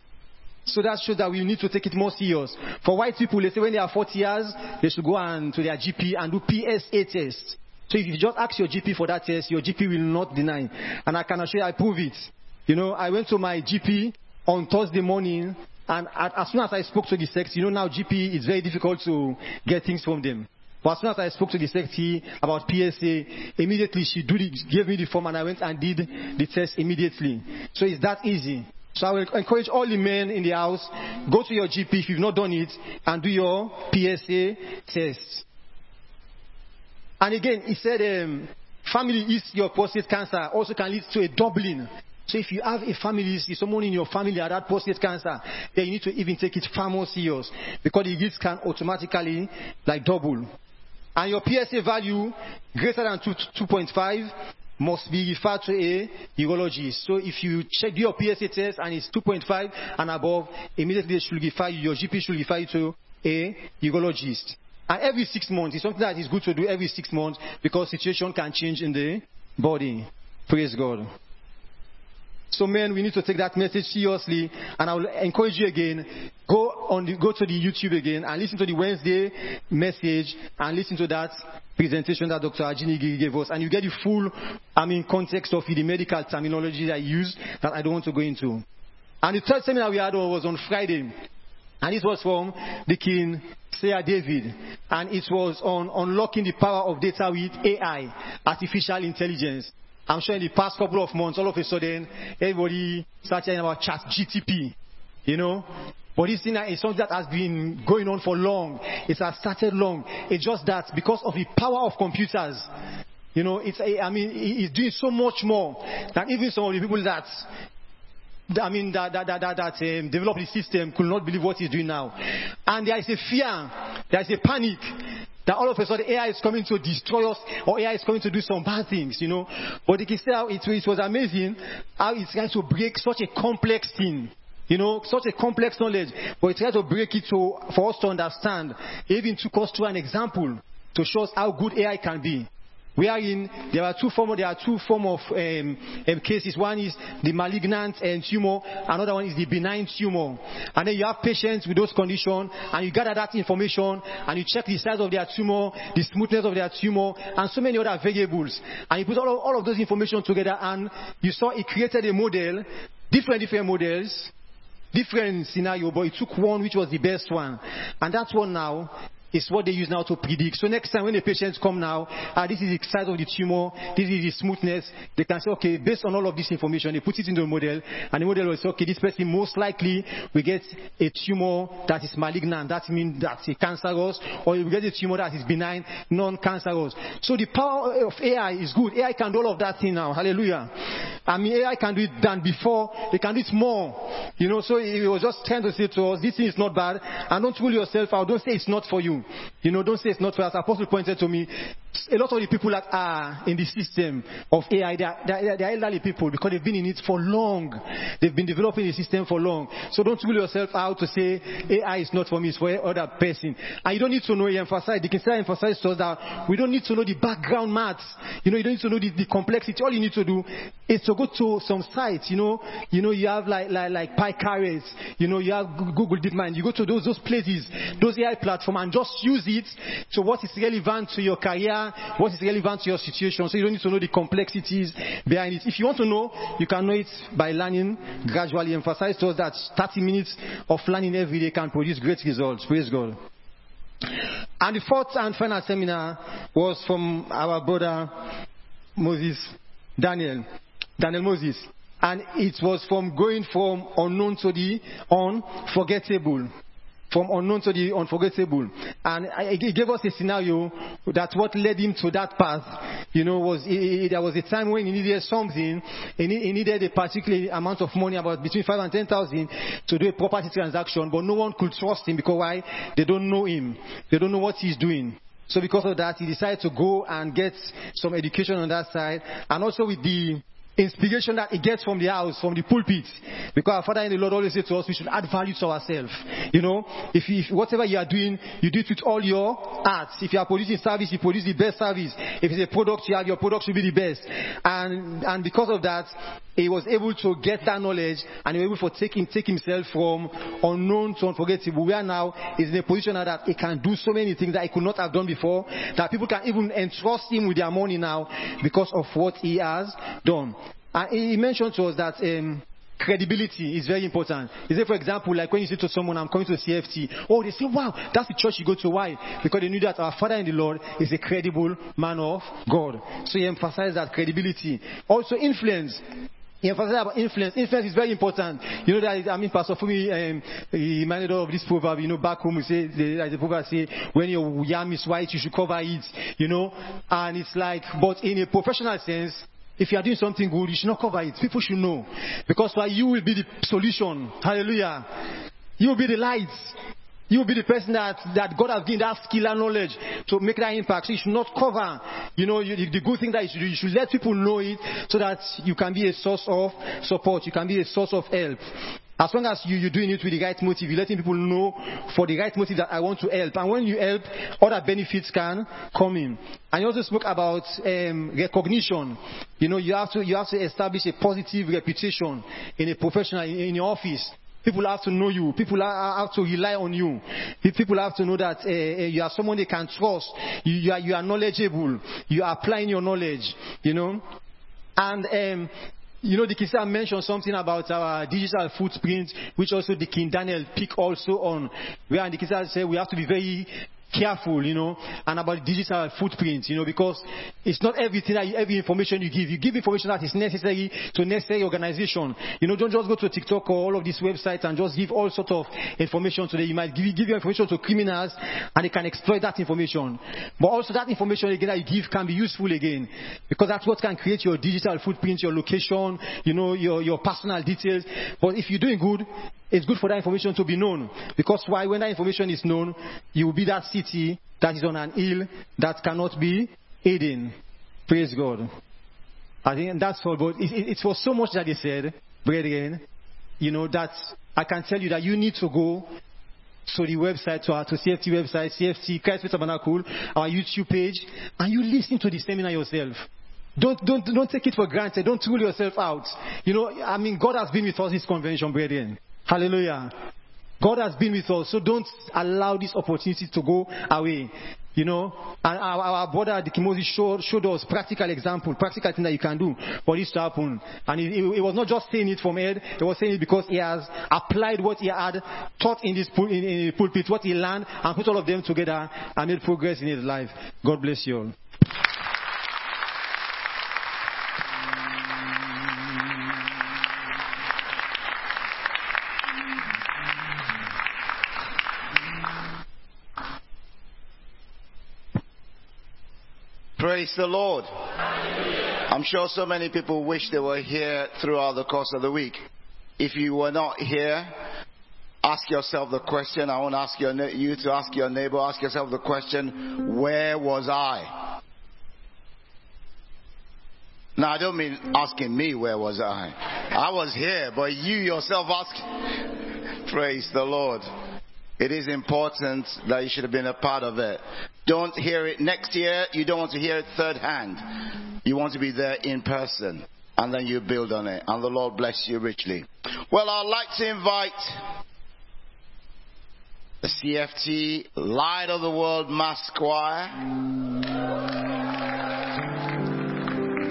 So that shows that we need to take it more serious. For white people, they say when they are forty years, they should go and to their G P and do P S A test. So if you just ask your G P for that test, your G P will not deny. And I can assure you, I prove it. You know, I went to my G P on Thursday morning, and as soon as I spoke to the secretary, you know now G P, it's very difficult to get things from them. But as soon as I spoke to the secretary about P S A, immediately she do the, gave me the form, and I went and did the test immediately. So it's that easy. So I will encourage all the men in the house, go to your G P if you've not done it, and do your P S A test. And again, he said, um, family history of prostate cancer also can lead to a doubling. So if you have a family history, someone in your family that had prostate cancer, then you need to even take it far more serious, because the risk can automatically like double. And your P S A value greater than two point five must be referred to a urologist. So if you check your P S A test and it's two point five and above, immediately they should refer you, your G P should refer you to a urologist. And every six months, it's something that is good to do every six months because situation can change in the body. Praise God. So men, we need to take that message seriously, and I will encourage you again, go on, the, go to the YouTube again and listen to the Wednesday message and listen to that presentation that Doctor Ajigini gave us, and you get the full, I mean, context of the medical terminology that I used that I don't want to go into. And the third seminar we had was on Friday, and it was from the King Sayah David, and it was on unlocking the power of data with A I, artificial intelligence. I'm sure in the past couple of months, all of a sudden, everybody started talking about Chat G P T, you know. But this thing is something that has been going on for long. It has started long. It's just that because of the power of computers, you know, it's, I mean, it's doing so much more than even some of the people that, I mean, that, that, that, that, that um, developed the system could not believe what it's doing now. And there is a fear, there is a panic, that all of a sudden A I is coming to destroy us, or A I is coming to do some bad things, you know. But you can see how it, it was amazing how it's trying to break such a complex thing, you know, such a complex knowledge. But it tried to break it to, for us to understand. It even took us to an example to show us how good A I can be. We are in, there are two form, there are two form of um, um, cases. One is the malignant um, tumor, another one is the benign tumor. And then you have patients with those conditions, and you gather that information, and you check the size of their tumor, the smoothness of their tumor, and so many other variables. And you put all of, all of those information together, and you saw it created a model, different different models, different scenario, but it took one which was the best one. And that one now is what they use now to predict. So next time when the patients come now, ah, this is the size of the tumor, this is the smoothness, they can say, okay, based on all of this information, they put it in the model, and the model will say, okay, this person most likely will get a tumor that is malignant, that means that's a cancerous, or you will get a tumor that is benign, non-cancerous. So the power of A I is good. A I can do all of that thing now. Hallelujah. I mean, A I can do it than before. They can do it more. You know, so it was just trying to say to us, this thing is not bad, and don't fool yourself out. Don't say it's not for you. You know, don't say it's not for us. Apostle pointed to me, a lot of the people that are in the system of A I, they are, they are, they are elderly people because they've been in it for long. They've been developing the system for long. So don't rule yourself out to say A I is not for me, it's for other person. And you don't need to know, he emphasized, the Kinshasa emphasized to us that we don't need to know the background maths. You know, you don't need to know the, the complexity. All you need to do is to go to some sites, you know, you know, you have like, like, like PyCarrets, you know, you have Google DeepMind. You go to those, those places, those A I platforms, and just use it to what is relevant to your career, what is relevant to your situation. So you don't need to know the complexities behind it. If you want to know, you can know it by learning gradually. Emphasize to us that thirty minutes of learning every day can produce great results. Praise God. And the fourth and final seminar was from our brother Moses Daniel, Daniel Moses. And it was from going from unknown to the unforgettable. From unknown to the unforgettable. And he gave us a scenario that what led him to that path, you know, was he, he, there was a time when he needed something, he, he needed a particular amount of money, about between five and ten thousand, to do a property transaction, but no one could trust him because why? They don't know him. They don't know what he's doing. So because of that, he decided to go and get some education on that side, and also with the inspiration that it gets from the house, from the pulpit. Because our Father in the Lord always said to us, we should add value to ourselves. You know, if, you, if whatever you are doing, you do it with all your heart. If you are producing service, you produce the best service. If it's a product you have, your product should be the best. And and because of that, he was able to get that knowledge, and he was able to take, him, take himself from unknown to unforgettable. Where now is in a position that he can do so many things that he could not have done before, that people can even entrust him with their money now because of what he has done. And he mentioned to us that um, credibility is very important. He said, for example, like when you say to someone, I'm coming to C F T, oh, they say, wow, that's the church you go to. Why? Because they knew that our Father in the Lord is a credible man of God. So he emphasized that credibility. Also influence. He emphasized about influence. Influence is very important. You know that, I mean, Pastor Fumi um, reminded us of this proverb, you know, back home, we say, the, the proverb say, when your yam is white, you should cover it, you know. And it's like, but in a professional sense, if you are doing something good, you should not cover it. People should know. Because like, you will be the solution. Hallelujah. You will be the light. You will be the person that, that God has given that skill and knowledge to make that impact. So you should not cover, you know, you, the good thing that you should do. You should let people know it so that you can be a source of support. You can be a source of help. As long as you, you're doing it with the right motive, you're letting people know for the right motive that I want to help. And when you help, other benefits can come in. And you also spoke about um, recognition. You know, you have to you have to establish a positive reputation in a professional, in, in your office. People have to know you. People have to rely on you. People have to know that uh, you are someone they can trust. You, you, are, you are knowledgeable. You are applying your knowledge, you know. And, um, you know, the Kisa mentioned something about our digital footprint, which also the King Daniel picked also on. Where the Kisa said we have to be very careful, you know, and about digital footprint, you know, because it's not everything that you, every information you give. You give information that is necessary to necessary organization. You know, don't just go to TikTok or all of these websites and just give all sorts of information to them. You might give, give your information to criminals and they can exploit that information. But also that information again that you give can be useful again, because that's what can create your digital footprint, your location, you know, your, your personal details. But if you're doing good, it's good for that information to be known. Because why? When that information is known, you will be that city that is on an hill that cannot be hidden. Praise God. I think that's all. But it, it, it was so much that they said, brethren, you know, that I can tell you that you need to go to the website, to our to C F T website, C F T, Christ's Faith Tabernacle, our YouTube page, and you listen to the seminar yourself. Don't, don't, don't take it for granted. Don't rule yourself out. You know, I mean, God has been with us this convention, brethren. Hallelujah. God has been with us, so don't allow this opportunity to go away. You know, and our, our brother, the Kimosi, showed, showed us practical example, practical thing that you can do for this to happen. And he, he, he was not just saying it from head, he was saying it because he has applied what he had taught in this pul- in, in the pulpit, what he learned, and put all of them together and made progress in his life. God bless you all. Praise the Lord. Hallelujah. I'm sure so many people wish they were here throughout the course of the week. If you were not here, ask yourself the question. I want to ask your, you to ask your neighbor, ask yourself the question, where was I? Now, I don't mean asking me where was I. I was here, but you yourself ask. Praise the Lord. It is important that you should have been a part of it. Don't hear it next year. You don't want to hear it third hand. You want to be there in person. And then you build on it. And the Lord bless you richly. Well, I'd like to invite the C F T Light of the World Mass Choir.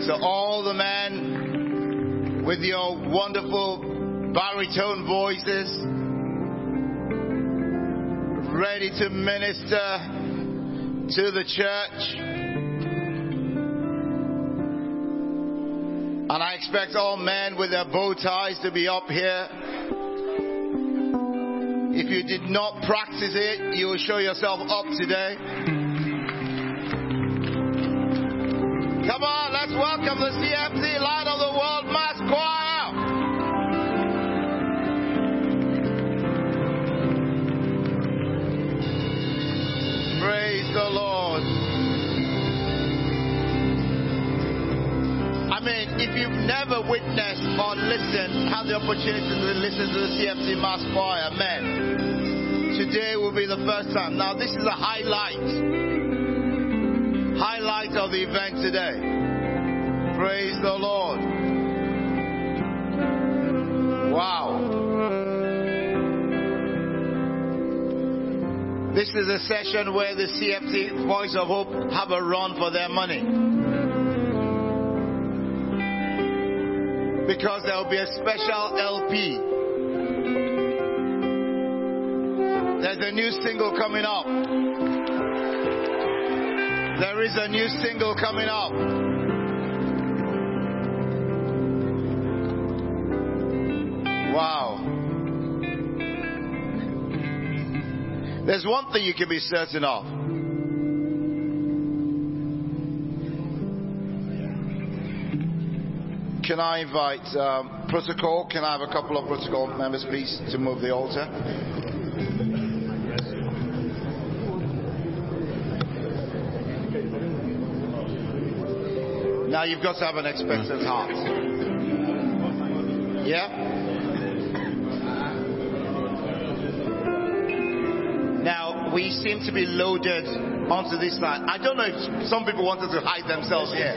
So all the men with your wonderful baritone voices, ready to minister to the church. And I expect all men with their bow ties to be up here. If you did not practice it, you will show yourself up today. Come on, let's welcome the C F T Light of the World Mass Choir. Praise the Lord. I mean, if you've never witnessed or listened, have the opportunity to listen to the C F T Mass Choir. Amen. Today will be the first time. Now, this is a highlight. Highlight of the event today. Praise the Lord. Wow. This is a session where the C F T Voice of Hope have a run for their money. Because there will be a special L P. There's a new single coming up. There is a new single coming up. Wow. There's one thing you can be certain of. Can I invite um, protocol? Can I have a couple of protocol members, please, to move the altar? Now you've got to have an expectant heart. Yeah? Now, we seem to be loaded onto this side. I don't know if some people wanted to hide themselves here.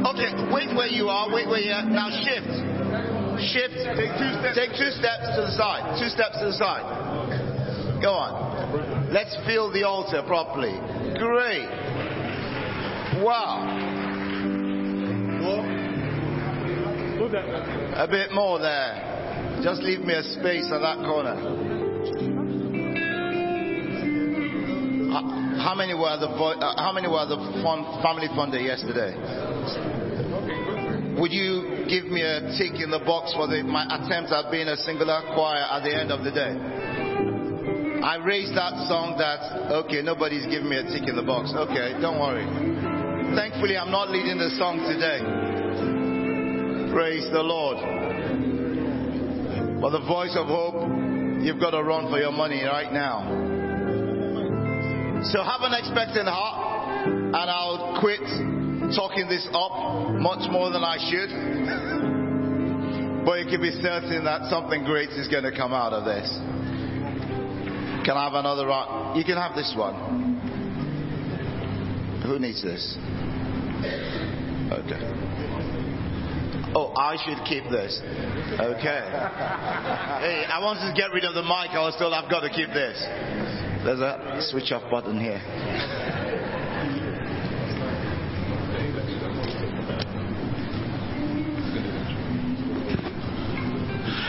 Okay, wait where you are, wait where you are. Now shift. Shift. Take two steps. Take two steps to the side. Two steps to the side. Go on. Let's fill the altar properly. Great. Wow. A bit more there. Just leave me a space at that corner. How many were the uh, how many were the fund, family funder yesterday? Would you give me a tick in the box for the, my attempt at being a singular choir at the end of the day? I raised that song that, okay, nobody's giving me a tick in the box. Okay, don't worry. Thankfully, I'm not leading the song today. Praise the Lord. For the Voice of Hope, you've got to run for your money right now. So have an expectant heart, and I'll quit talking this up much more than I should. But you can be certain that something great is going to come out of this. Can I have another round? You can have this one. Who needs this? Okay. Oh, I should keep this. Okay. Hey, I wanted to get rid of the mic. I was told I've got to keep this. There's a switch off button here.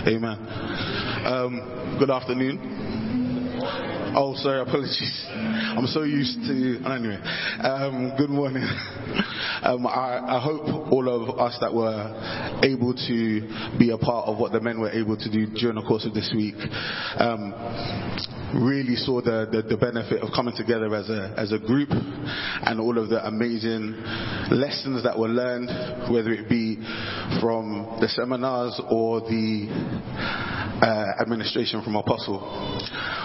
Amen. Um, good afternoon. Oh, sorry, apologies. I'm so used to... Anyway, um, good morning. Um, I, I hope all of us that were able to be a part of what the men were able to do during the course of this week... Um, really saw the, the, the benefit of coming together as a as a group, and all of the amazing lessons that were learned, whether it be from the seminars or the uh, administration from Apostle.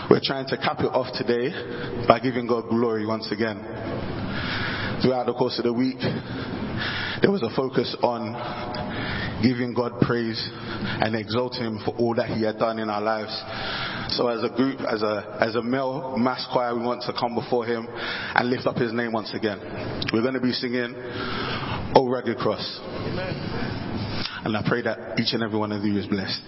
We're trying to cap it off today by giving God glory once again. Throughout the course of the week, there was a focus on giving God praise and exalting Him for all that He had done in our lives. So as a group, as a as a male mass choir, we want to come before Him and lift up His name once again. We're going to be singing O Rugged Cross. Amen. And I pray that each and every one of you is blessed.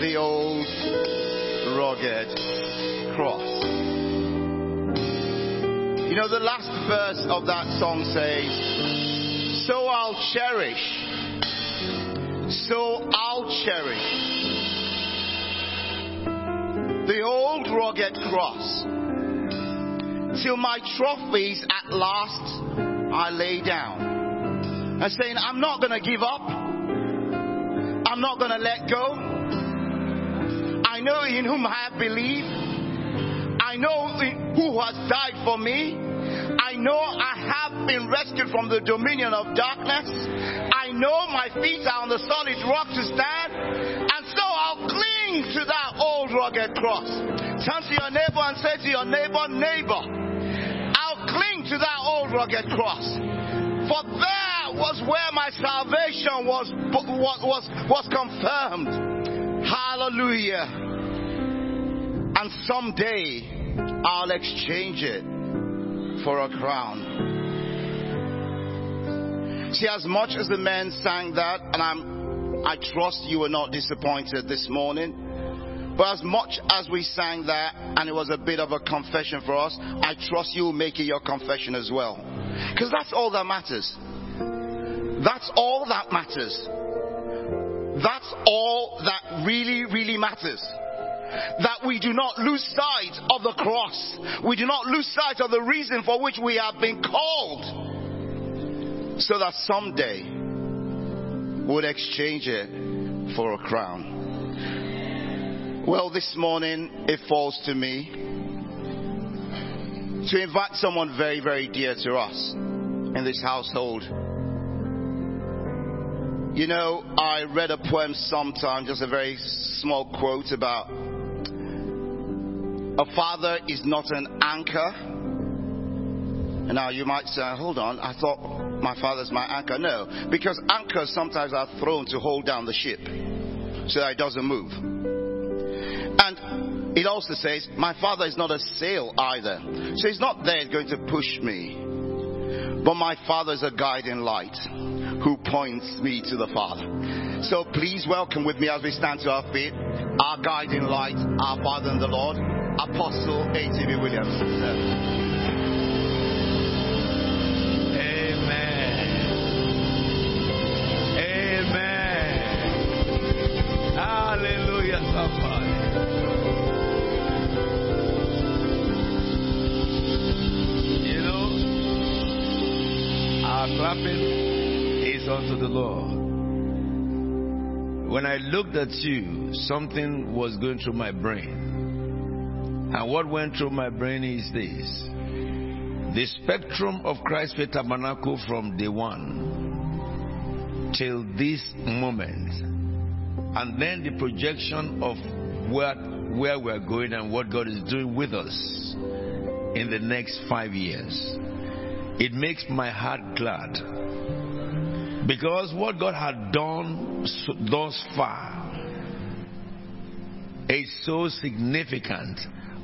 the old rugged cross. You know, the last verse of that song says, so I'll cherish, so I'll cherish the old rugged cross, till my trophies at last I lay down. And saying, I'm not going to give up. I'm not going to let go. I know in whom I have believed. I know who has died for me. I know I have been rescued from the dominion of darkness. I know my feet are on the solid rock to stand. And so I'll cling to that old rugged cross. Turn to your neighbor and say to your neighbor, neighbor, cling to that old rugged cross, for there was where my salvation was was was confirmed. Hallelujah. And someday I'll exchange it for a crown. See, as much as the men sang that, and I'm I trust you were not disappointed this morning. But as much as we sang that, and it was a bit of a confession for us, I trust you will make it your confession as well. Because that's all that matters. That's all that matters. That's all that really, really matters. That we do not lose sight of the cross. We do not lose sight of the reason for which we have been called. So that someday we'll exchange it for a crown. Well, this morning, it falls to me to invite someone very, very dear to us in this household. You know, I read a poem sometime, just a very small quote about a father is not an anchor. And now you might say, hold on, I thought my father's my anchor. No, because anchors sometimes are thrown to hold down the ship so that it doesn't move. And it also says, my father is not a sail either. So he's not there going to push me. But my father is a guiding light who points me to the Father. So please welcome with me as we stand to our feet, our guiding light, our Father in the Lord, Apostle A T B Williams. Amen. Amen. Hallelujah, somebody. Our clapping is unto the Lord. When I looked at you, something was going through my brain. And what went through my brain is this. The spectrum of Christ's Faith Tabernacle from day one till this moment. And then the projection of where, where we are going and what God is doing with us in the next five years. It makes my heart glad, because what God had done thus far is so significant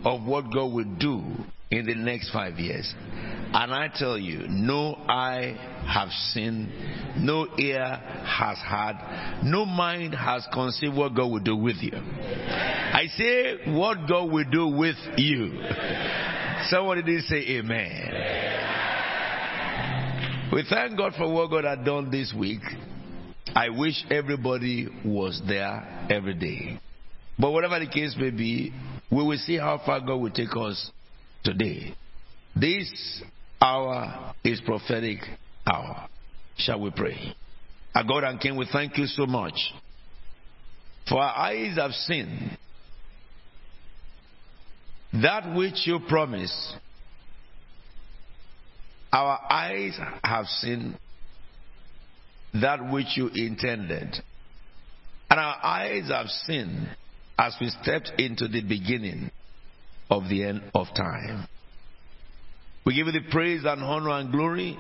of what God will do in the next five years. And I tell you, no eye have seen, no ear has heard, no mind has conceived what God will do with you. I say what God will do with you. Somebody did say amen. We thank God for what God had done this week. I wish everybody was there every day. But whatever the case may be, we will see how far God will take us today. This hour is prophetic hour. Shall we pray? Our God and King, we thank you so much. For our eyes have seen that which you promised. Our eyes have seen that which you intended. And our eyes have seen as we stepped into the beginning of the end of time. We give you the praise and honor and glory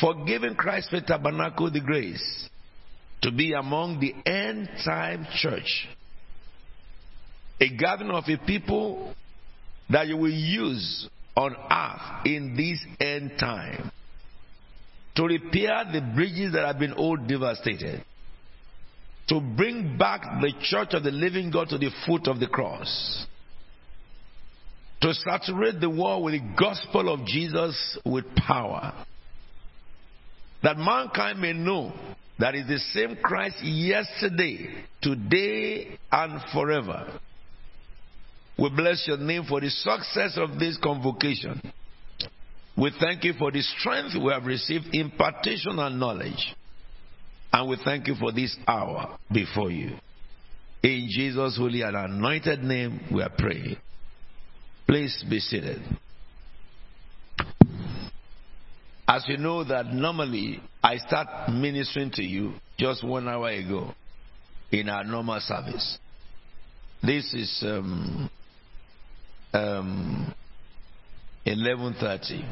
for giving Christ's Faith Tabernacle the grace to be among the end time church. A gathering of a people that you will use on earth in this end time to repair the bridges that have been all devastated, to bring back the church of the living God to the foot of the cross. To saturate the world with the gospel of Jesus with power. That mankind may know that is the same Christ yesterday, today, and forever. We bless your name for the success of this convocation. We thank you for the strength we have received, impartation and knowledge. And we thank you for this hour before you. In Jesus' holy and anointed name we are praying. Please be seated. As you know that normally I start ministering to you just one hour ago in our normal service. This is um, um, eleven thirty.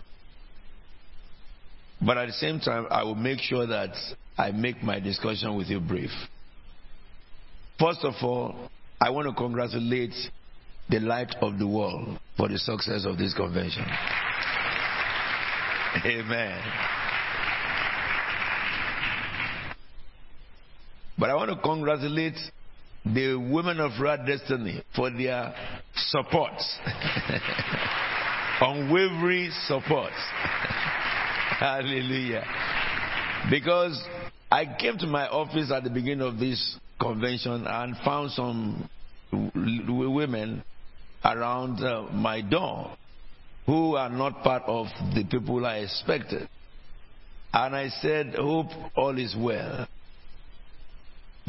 But at the same time, I will make sure that I make my discussion with you brief. First of all, I want to congratulate the Light of the World for the success of this convention. Amen. But I want to congratulate the women of Red Destiny for their support. Unwavering support. Hallelujah. Because I came to my office at the beginning of this convention and found some w- women around uh, my door who are not part of the people I expected. And I said, hope all is well.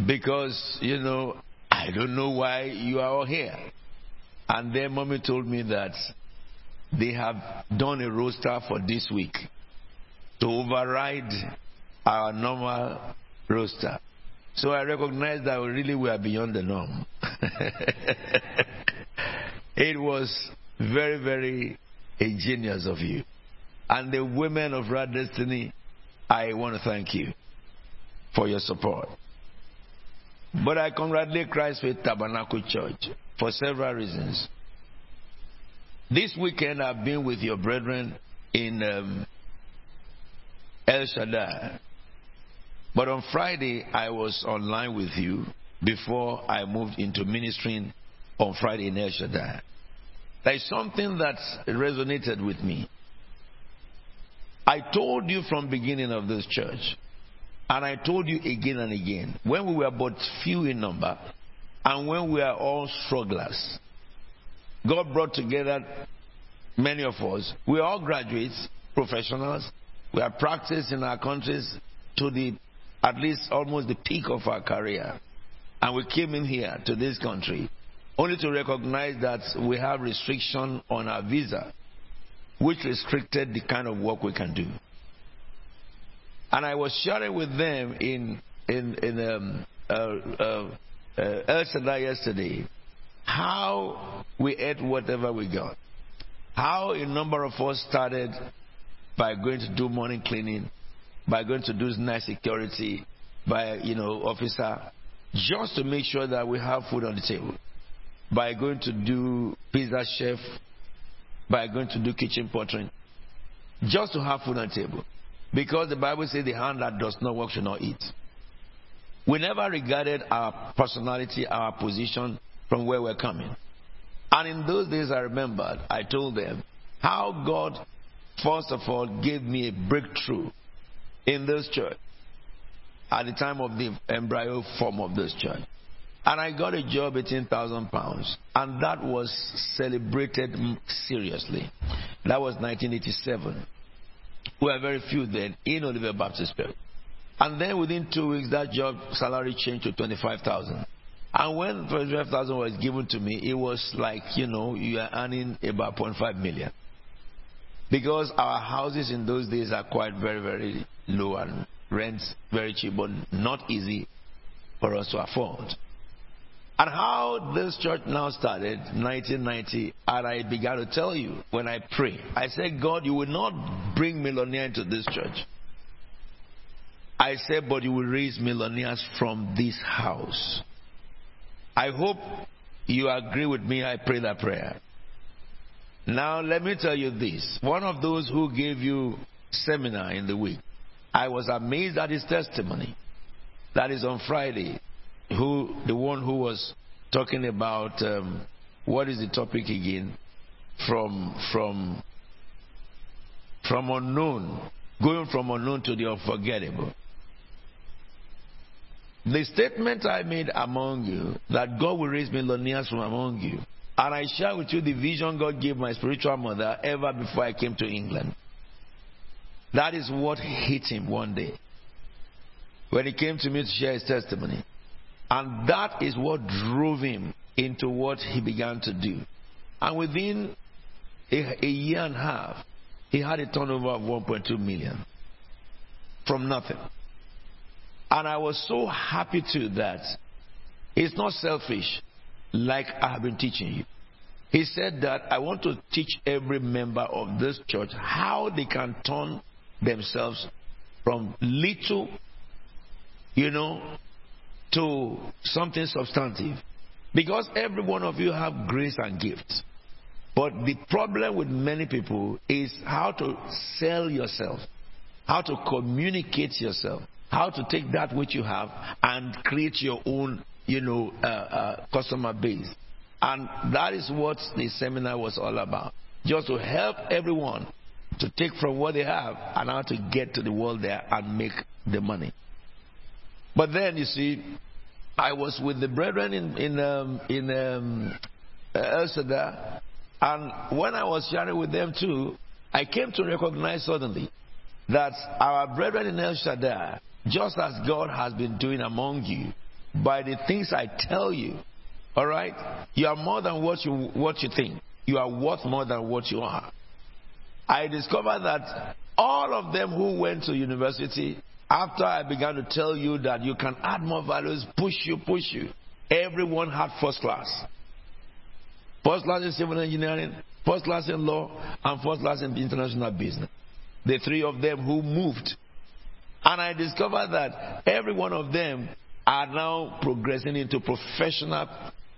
Because, you know, I don't know why you are all here. And then mommy told me that they have done a roster for this week to override our normal roster. So I recognized that we really were beyond the norm. It was very, very ingenious of you. And the women of Red Destiny, I want to thank you for your support. But I congratulate Christ's Faith Tabernacle Church for several reasons. This weekend I've been with your brethren in um, El Shaddai. But on Friday I was online with you before I moved into ministering on Friday in El Shaddai. There is something that resonated with me. I told you from the beginning of this church, and I told you again and again, when we were but few in number, and when we are all strugglers, God brought together many of us. We are all graduates, professionals. We are practiced in our countries to the, at least almost the peak of our career. And we came in here to this country only to recognize that we have restriction on our visa, which restricted the kind of work we can do. And I was sharing with them in in, in um, uh, uh, uh, El Shaddai yesterday how we ate whatever we got. How a number of us started by going to do morning cleaning, by going to do night security, by, you know, officer, just to make sure that we have food on the table. By going to do pizza chef, by going to do kitchen portering, just to have food on the table. Because the Bible says the hand that does not work should not eat. We never regarded our personality, our position from where we're coming. And in those days I remembered, I told them how God, first of all, gave me a breakthrough in this church at the time of the embryo form of this church. And I got a job eighteen thousand pounds. And that was celebrated seriously. That was nineteen eighty-seven. We were very few then in Oliver Baptist Church. And then within two weeks, that job salary changed to twenty-five thousand. And when twenty-five thousand was given to me, it was like, you know, you are earning about zero point five million. Because our houses in those days are quite very, very low and rents very cheap, but not easy for us to afford. And how this church now started, nineteen ninety, and I began to tell you when I pray. I said, God, you will not bring millionaires into this church. I said, but you will raise millionaires from this house. I hope you agree with me. I pray that prayer. Now, let me tell you this. One of those who gave you seminar in the week, I was amazed at his testimony. That is on Friday. who the one who was talking about um, what is the topic again, from from from unknown, going from unknown to the unforgettable. The statement I made among you, that God will raise millionaires from among you, and I share with you the vision God gave my spiritual mother ever before I came to England. That is what hit him one day when he came to me to share his testimony. And that is what drove him into what he began to do. And within a, a year and a half, he had a turnover of one point two million from nothing. And I was so happy to that. It's not selfish, like I have been teaching you. He said that I want to teach every member of this church how they can turn themselves from little, you know, to something substantive. Because every one of you have grace and gifts. But the problem with many people is how to sell yourself, how to communicate yourself, how to take that which you have and create your own, you know, uh, uh, customer base. And that is what the seminar was all about. Just to help everyone to take from what they have and how to get to the world there and make the money. But then, you see, I was with the brethren in, in, um, in um, El Shaddai, and when I was sharing with them too, I came to recognize suddenly that our brethren in El Shaddai, just as God has been doing among you, by the things I tell you, all right, you are more than what you, what you think. You are worth more than what you are. I discovered that all of them who went to university, after I began to tell you that you can add more values, push you, push you, everyone had first class. First class in civil engineering, first class in law, and first class in international business. The three of them who moved. And I discovered that every one of them are now progressing into professional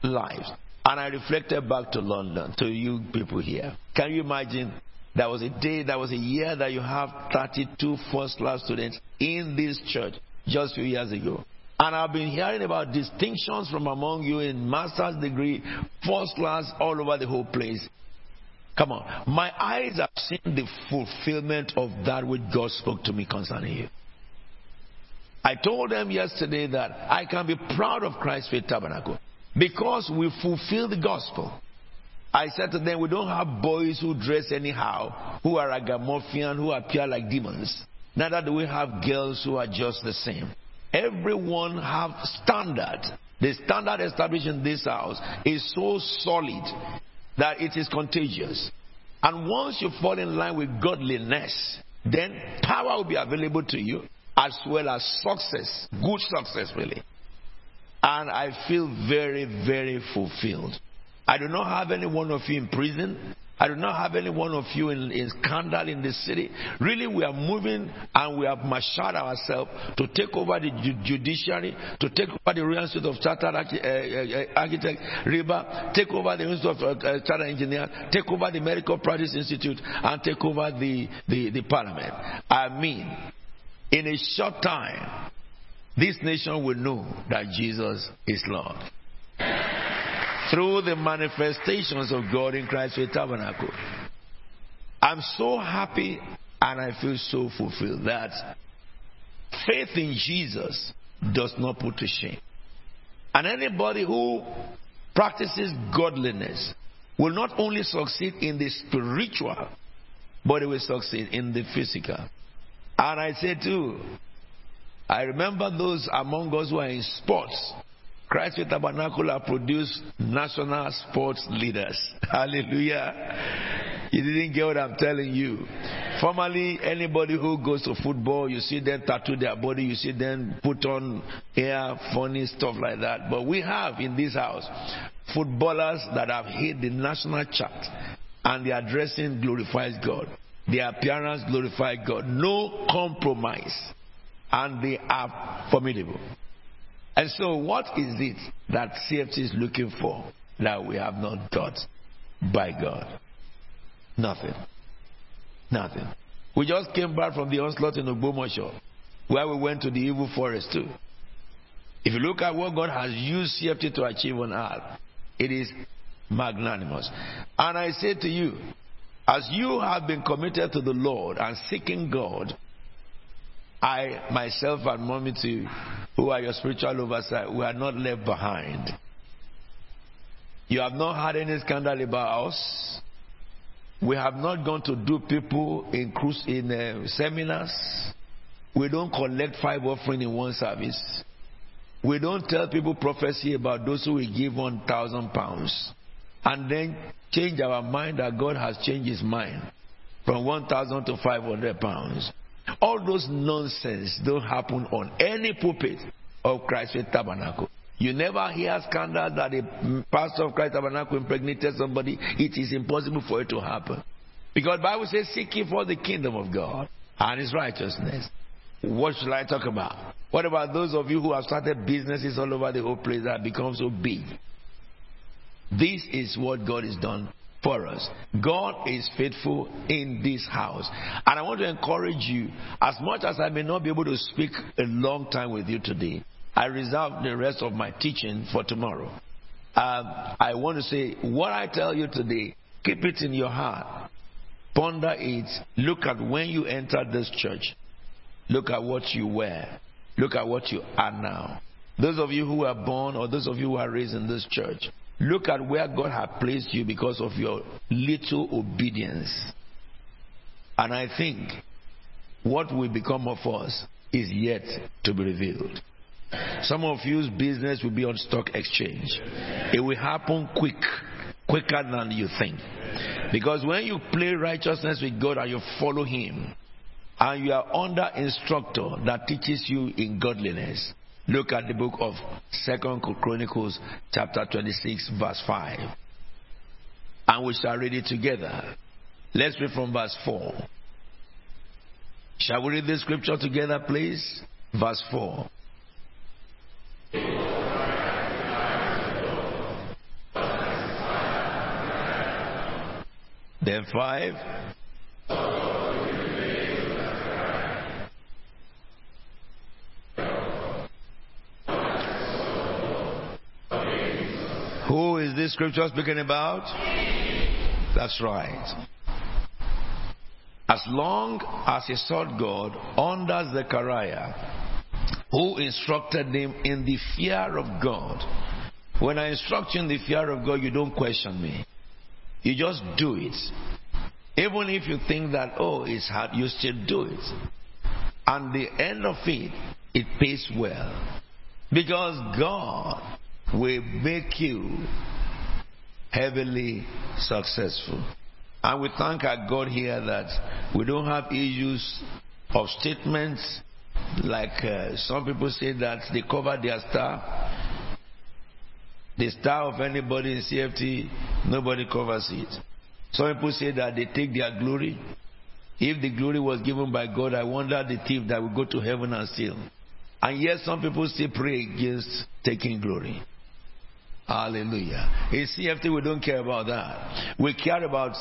lives. And I reflected back to London, to you people here. Can you imagine? That was a day, that was a year that you have thirty-two first-class students in this church just a few years ago. And I've been hearing about distinctions from among you in master's degree, first-class, all over the whole place. Come on. My eyes have seen the fulfillment of that which God spoke to me concerning you. I told them yesterday that I can be proud of Christ's Faith Tabernacle because we fulfill the gospel. I said to them, we don't have boys who dress anyhow, who are ragamuffin, who appear like demons. Neither do we have girls who are just the same. Everyone have standard. The standard established in this house is so solid that it is contagious. And once you fall in line with godliness, then power will be available to you as well as success, good success really. And I feel very, very fulfilled. I do not have any one of you in prison. I do not have any one of you in, in scandal in the city. Really, we are moving and we have marshaled ourselves to take over the judiciary, to take over the Royal Institute of Chartered Architect, RIBA, take over the Institute of uh, Chartered Engineer, take over the Medical Practice Institute, and take over the, the, the Parliament. I mean, in a short time, this nation will know that Jesus is Lord. Through the manifestations of God in Christ's Faith Tabernacle. I'm so happy and I feel so fulfilled that faith in Jesus does not put to shame. And anybody who practices godliness will not only succeed in the spiritual, but they will succeed in the physical. And I say too, I remember those among us who are in sports. Christ with Tabernacle have produced national sports leaders. Hallelujah. You didn't get what I'm telling you. Formerly, anybody who goes to football, you see them tattoo their body, you see them put on hair, funny stuff like that. But we have in this house footballers that have hit the national chart and their dressing glorifies God. Their appearance glorifies God. No compromise. And they are formidable. And so what is it that C F T is looking for that we have not got by God? Nothing. Nothing. We just came back from the onslaught in Ogbomoso, where we went to the evil forest too. If you look at what God has used C F T to achieve on earth, it is magnanimous. And I say to you, as you have been committed to the Lord and seeking God, I myself and Mommy too, who are your spiritual oversight, we are not left behind. You have not had any scandal about us. We have not gone to do people in cruise, in uh, seminars. We don't collect five offering in one service. We don't tell people prophecy about those who will give one thousand pounds and then change our mind that God has changed his mind from one thousand to five hundred pounds. All those nonsense don't happen on any pulpit of Christ's Faith Tabernacle. You never hear scandal that a pastor of Christ's Tabernacle impregnated somebody. It is impossible for it to happen, because the Bible says, "Seek ye for the kingdom of God and His righteousness." What should I talk about? What about those of you who have started businesses all over the whole place that become so big? This is what God has done for us. God is faithful in this house. And I want to encourage you, as much as I may not be able to speak a long time with you today, I reserve the rest of my teaching for tomorrow. Um, I want to say, what I tell you today, keep it in your heart. Ponder it. Look at when you entered this church. Look at what you were. Look at what you are now. Those of you who were born or those of you who are raised in this church, look at where God has placed you because of your little obedience. And I think what will become of us is yet to be revealed. Some of you's business will be on stock exchange. It will happen quick, quicker than you think. Because when you play righteousness with God and you follow Him, and you are under instructor that teaches you in godliness. Look at the book of Second Chronicles chapter twenty-six verse five. And we shall read it together. Let's read from verse four. Shall we read this scripture together, please? Verse four. Then five. Who is this scripture speaking about? That's right. As long as he sought God under Zechariah, who instructed him in the fear of God. When I instruct you in the fear of God, you don't question me. You just do it. Even if you think that, oh, it's hard, you still do it. And the end of it, it pays well. Because God will make you heavily successful. And we thank our God here that we don't have issues of statements like uh, some people say that they cover their star. The star of anybody in C F T, nobody covers it. Some people say that they take their glory. If the glory was given by God, I wonder the thief that will go to heaven and steal. And yet some people still pray against taking glory. Hallelujah. In C F T, we don't care about that. We care about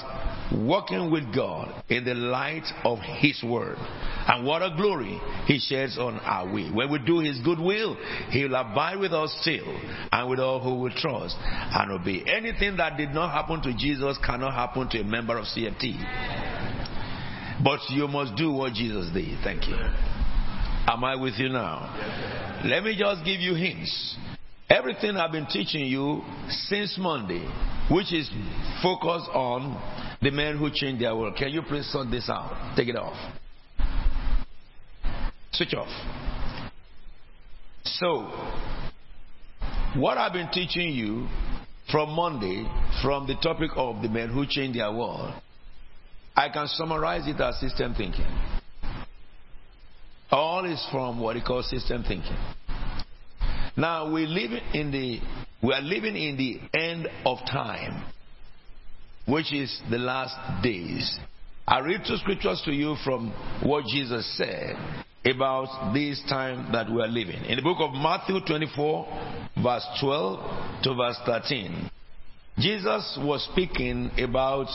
walking with God in the light of His Word. And what a glory He sheds on our way. When we do His good will, He will abide with us still and with all who will trust and obey. Anything that did not happen to Jesus cannot happen to a member of C F T. But you must do what Jesus did. Thank you. Am I with you now? Let me just give you hints. Everything I've been teaching you since Monday, which is focused on the men who change their world. Can you please sort this out? Take it off. Switch off. So, what I've been teaching you from Monday, from the topic of the men who change their world, I can summarize it as system thinking. All is from what he calls system thinking. Now we live in the we are living in the end of time, which is the last days. I read two scriptures to you from what Jesus said about this time that we are living. In the book of Matthew twenty-four, verse twelve to verse thirteen, Jesus was speaking about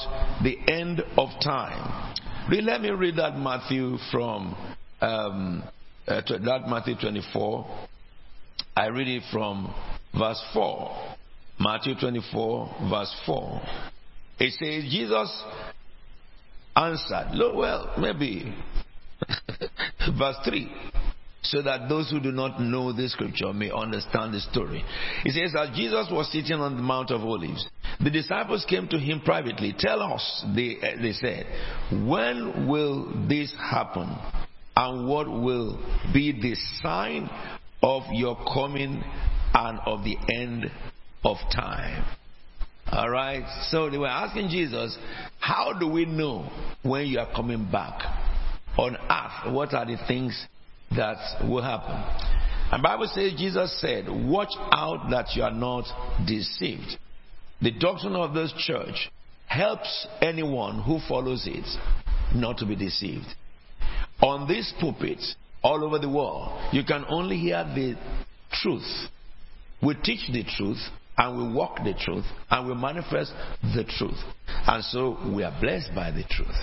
the end of time. Let me read that Matthew from Um, uh, that Matthew twenty-four I read it from verse four. Matthew twenty-four, verse four. It says, Jesus answered. Look, well, maybe. Verse three. So that those who do not know this scripture may understand the story. It says, as Jesus was sitting on the Mount of Olives, the disciples came to him privately. Tell us, they, uh, they said, when will this happen? And what will be the sign of your coming and of the end of time? All right. So they were asking Jesus, how do we know when you are coming back on earth? What are the things that will happen? And the Bible says Jesus said, watch out that you are not deceived. The doctrine of this church helps anyone who follows it not to be deceived. On this pulpit, all over the world, you can only hear the truth. We teach the truth, and we walk the truth, and we manifest the truth. And so we are blessed by the truth.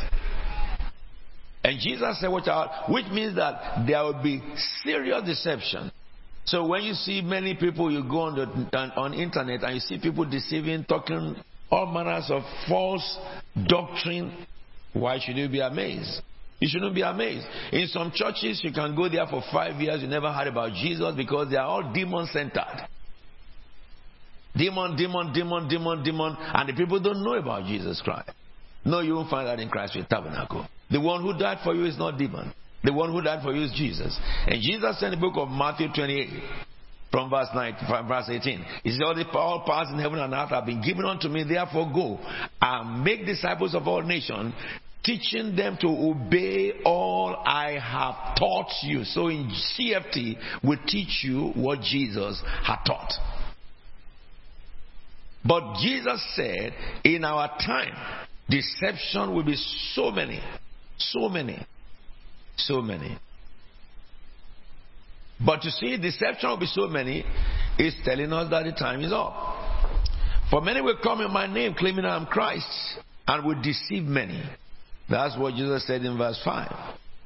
And Jesus said, watch out, which means that there will be serious deception. So when you see many people, you go on the on internet and you see people deceiving, talking all manners of false doctrine, why should you be amazed? You shouldn't be amazed. In some churches, you can go there for five years, you never heard about Jesus because they are all demon-centered. Demon, demon, demon, demon, demon. And the people don't know about Jesus Christ. No, you won't find that in Christ's Faith Tabernacle. The one who died for you is not demon. The one who died for you is Jesus. And Jesus said in the book of Matthew twenty-eight, from verse nine, from verse eighteen, he said, all the all powers in heaven and earth have been given unto me, therefore go and make disciples of all nations, teaching them to obey all I have taught you. So in C F T, we teach you what Jesus had taught. But Jesus said, in our time, deception will be so many, so many, so many. But you see, deception will be so many, is telling us that the time is up. For many will come in my name, claiming I am Christ, and will deceive many. That's what Jesus said in verse five.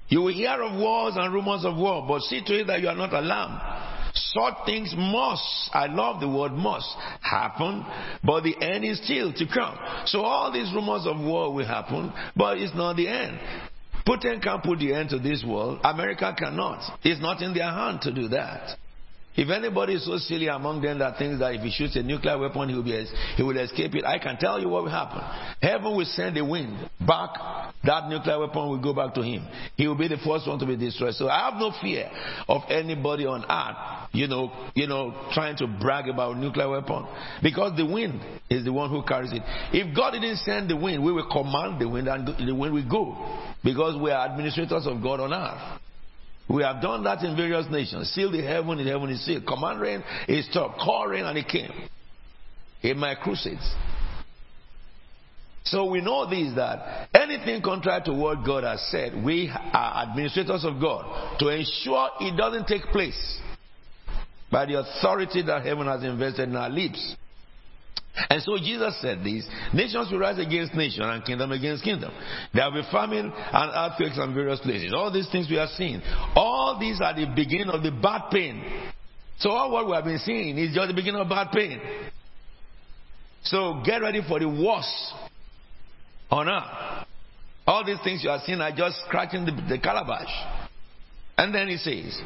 You will hear of wars and rumors of war, but see to it that you are not alarmed. Such things must, I love the word must, happen, but the end is still to come. So all these rumors of war will happen, but it's not the end. Putin can't put the end to this world. America cannot. It's not in their hand to do that. If anybody is so silly among them that thinks that if he shoots a nuclear weapon, he will, be, he will escape it, I can tell you what will happen. Heaven will send a wind back. That nuclear weapon will go back to him. He will be the first one to be destroyed. So I have no fear of anybody on earth, you know, you know, trying to brag about nuclear weapon. Because the wind is the one who carries it. If God didn't send the wind, we will command the wind and the wind will go. Because we are administrators of God on earth. We have done that in various nations. Seal the heaven, the heaven is sealed. Command rain, it stopped. Call rain, and it came. In my crusades. So we know this, that anything contrary to what God has said, we are administrators of God to ensure it doesn't take place by the authority that heaven has invested in our lives. And so Jesus said this, nations will rise against nation and kingdom against kingdom. There will be famine and earthquakes in various places. All these things we are seeing. All these are the beginning of the bad pain. So all what we have been seeing is just the beginning of bad pain. So get ready for the worst on earth. All these things you are seeing are just scratching the, the calabash. And then he says,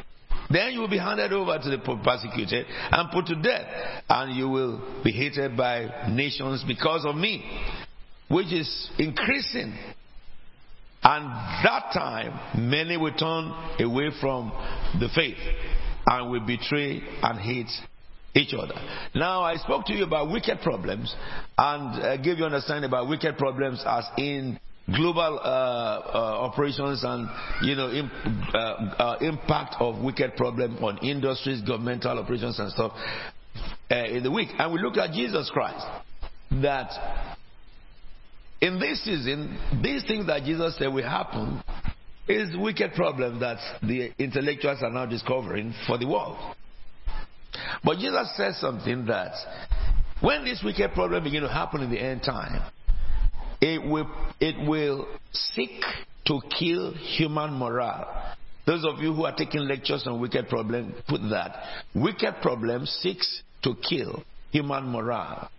then you will be handed over to the persecuted and put to death, and you will be hated by nations because of me, which is increasing. And that time, many will turn away from the faith and will betray and hate each other. Now, I spoke to you about wicked problems and uh, gave you understanding about wicked problems as in global uh, uh, operations and, you know, imp, uh, uh, impact of wicked problem on industries, governmental operations and stuff uh, in the week. And we looked at Jesus Christ, that in this season, these things that Jesus said will happen is wicked problem that the intellectuals are now discovering for the world. But Jesus said something that when this wicked problem begin to happen in the end time, It will, it will seek to kill human morale. Those of you who are taking lectures on wicked problems, put that. Wicked problem seeks to kill human morale.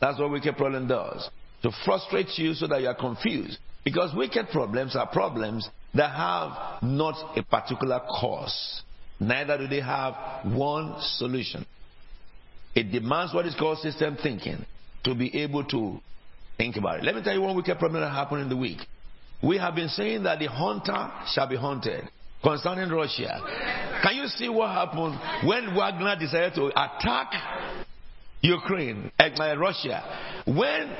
That's what wicked problem does. To frustrate you so that you are confused. Because wicked problems are problems that have not a particular cause. Neither do they have one solution. It demands what is called system thinking to be able to think about it. Let me tell you one wicked problem that happened in the week. We have been saying that the hunter shall be hunted concerning Russia. Can you see what happened when Wagner decided to attack Ukraine, like Russia? When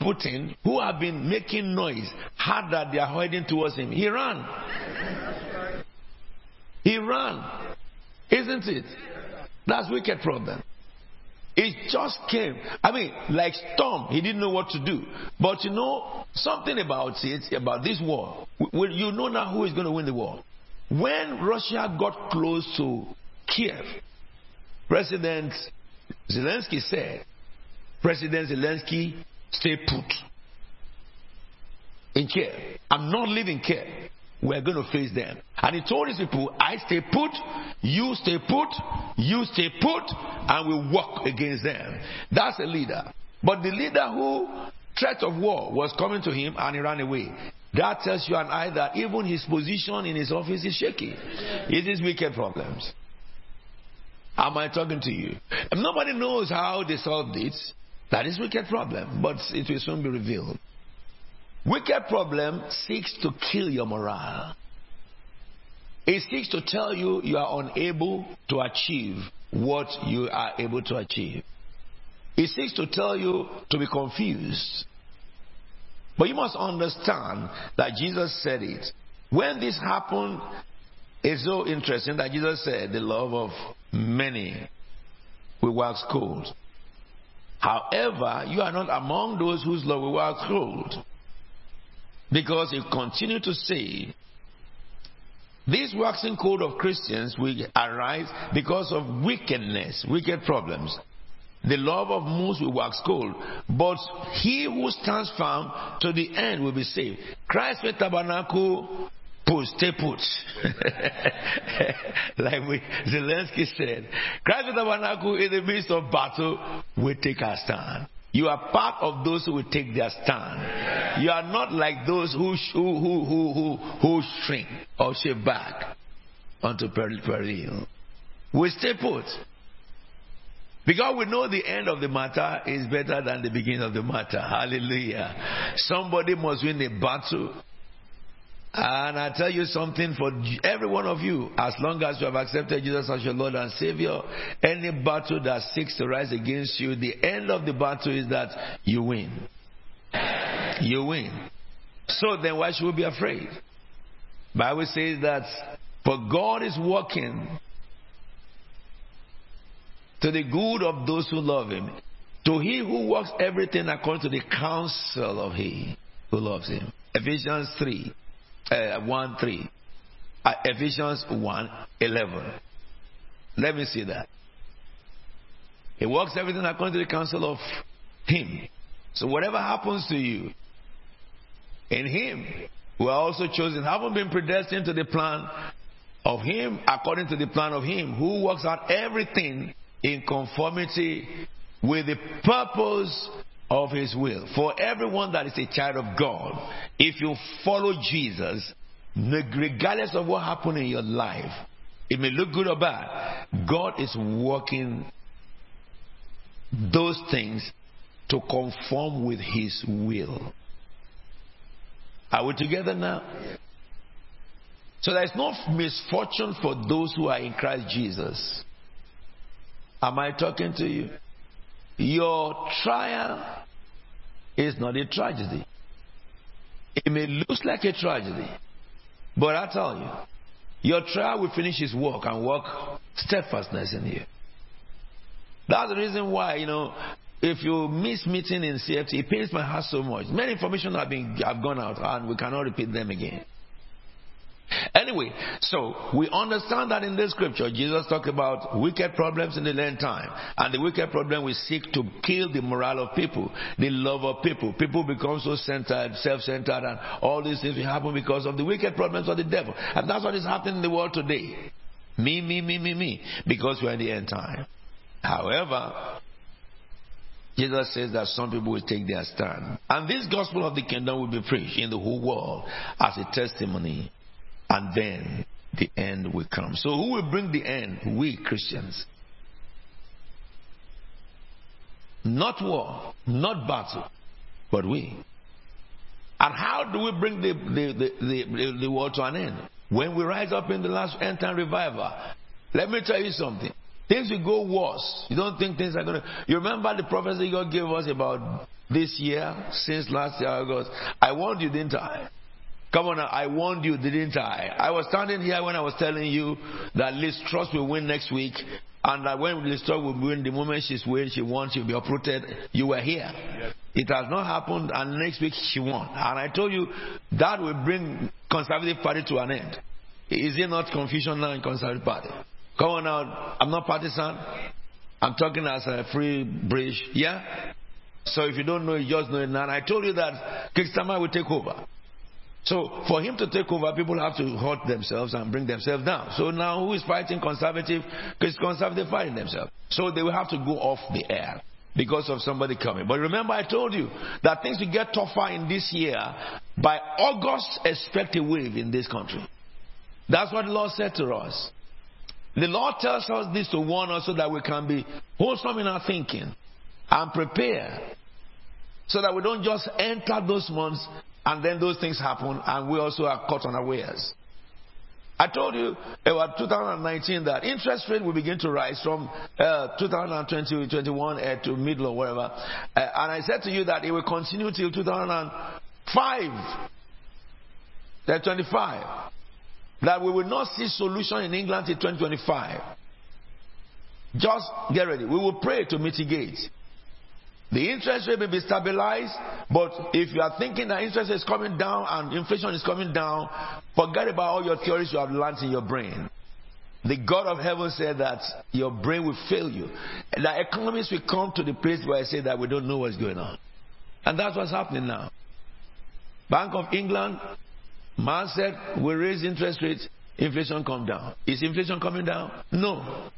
Putin, who have been making noise, heard that they are hiding towards him, he ran. He ran. Isn't it? That's wicked problem. It just came. I mean, like storm, he didn't know what to do. But you know, something about it, about this war. Well, you know now who is going to win the war. When Russia got close to Kiev, President Zelensky said, President Zelensky, stay put in Kiev. I'm not leaving Kiev. We're going to face them. And he told his people, I stay put, you stay put, you stay put, and we walk against them. That's a leader. But the leader who threat of war was coming to him and he ran away. That tells you and I that even his position in his office is shaky. It is wicked problems. Am I talking to you? If nobody knows how they solved it, that is wicked problem. But it will soon be revealed. Wicked problem seeks to kill your morale. It seeks to tell you you are unable to achieve what you are able to achieve. It seeks to tell you to be confused. But you must understand that Jesus said it. When this happened, it's so interesting that Jesus said the love of many will wax cold. However, you are not among those whose love will wax cold. Because he continued to say, this waxing cold of Christians will arise because of wickedness, wicked problems. The love of most will wax cold, but he who stands firm to the end will be saved. Christ's Faith Tabernacle, put, stay put. Like we, Zelensky said, Christ's Faith Tabernacle in the midst of battle will take our stand. You are part of those who will take their stand. You are not like those who who who who, who shrink or shift back unto peril. We stay put. Because we know the end of the matter is better than the beginning of the matter. Hallelujah. Somebody must win a battle. And I tell you something for every one of you, as long as you have accepted Jesus as your Lord and Savior, any battle that seeks to rise against you, the end of the battle is that you win. You win. So then why should we be afraid? The Bible says that for God is working to the good of those who love Him. To He who works everything according to the counsel of He who loves Him. Ephesians three. Uh, one three, uh, Ephesians one eleven. Let me see that. He works everything according to the counsel of Him. So whatever happens to you, in Him we are also chosen, haven't been predestined to the plan of Him, according to the plan of Him who works out everything in conformity with the purpose of His will. For everyone that is a child of God, if you follow Jesus, regardless of what happened in your life, it may look good or bad, God is working those things to conform with His will. Are we together now? So there is no misfortune for those who are in Christ Jesus. Am I talking to you? Your trial is not a tragedy. It may look like a tragedy, but I tell you, your trial will finish his work and work steadfastness in you. That's the reason why, you know, if you miss meeting in C F T, it pains my heart so much. Many information have been have gone out and we cannot repeat them again. Anyway, so we understand that in this scripture, Jesus talked about wicked problems in the end time. And the wicked problem will seek to kill the morale of people, the love of people. People become so centered, self-centered, and all these things will happen because of the wicked problems of the devil. And that's what is happening in the world today. Me, me, me, me, me. Because we're in the end time. However, Jesus says that some people will take their stand. And this gospel of the kingdom will be preached in the whole world as a testimony. And then the end will come. So who will bring the end? We Christians. Not war, not battle, but we. And how do we bring the, the, the, the, the war to an end? When we rise up in the last end time revival. Let me tell you something. Things will go worse. You don't think things are going to... You remember the prophecy God gave us about this year, since last year August. I warned you, didn't I? Come on now, I warned you, didn't I? I was standing here when I was telling you that Liz Truss will win next week, and that when Liz Truss will win, the moment she's win, she won, she'll be uprooted. You were here. Yes. It has not happened, and next week she won. And I told you, that will bring Conservative Party to an end. Is it not confusion now in Conservative Party? Come on now, I'm not partisan. I'm talking as a free bridge, yeah? So if you don't know, you just know it now. And I told you that Kickstarter will take over. So for him to take over, people have to hurt themselves and bring themselves down. So now who is fighting Conservative? Because Conservative fighting themselves. So they will have to go off the air because of somebody coming. But remember I told you that things will get tougher in this year. By August, expect a wave in this country. That's what the Lord said to us. The Lord tells us this to warn us so that we can be wholesome in our thinking and prepare, so that we don't just enter those months and then those things happen and we also are caught unawares. I told you about two thousand nineteen that interest rate will begin to rise from uh, two thousand twenty, twenty-one uh, to middle or wherever. Uh, and I said to you that it will continue till two thousand five, then twenty-five. That we will not see solution in England till twenty twenty-five. Just get ready. We will pray to mitigate. The interest rate may be stabilized, but if you are thinking that interest rate is coming down and inflation is coming down, forget about all your theories you have learned in your brain. The God of heaven said that your brain will fail you. The economists will come to the place where I say that we don't know what's going on. And that's what's happening now. Bank of England... Man said, we raise interest rates, inflation come down. Is inflation coming down? No.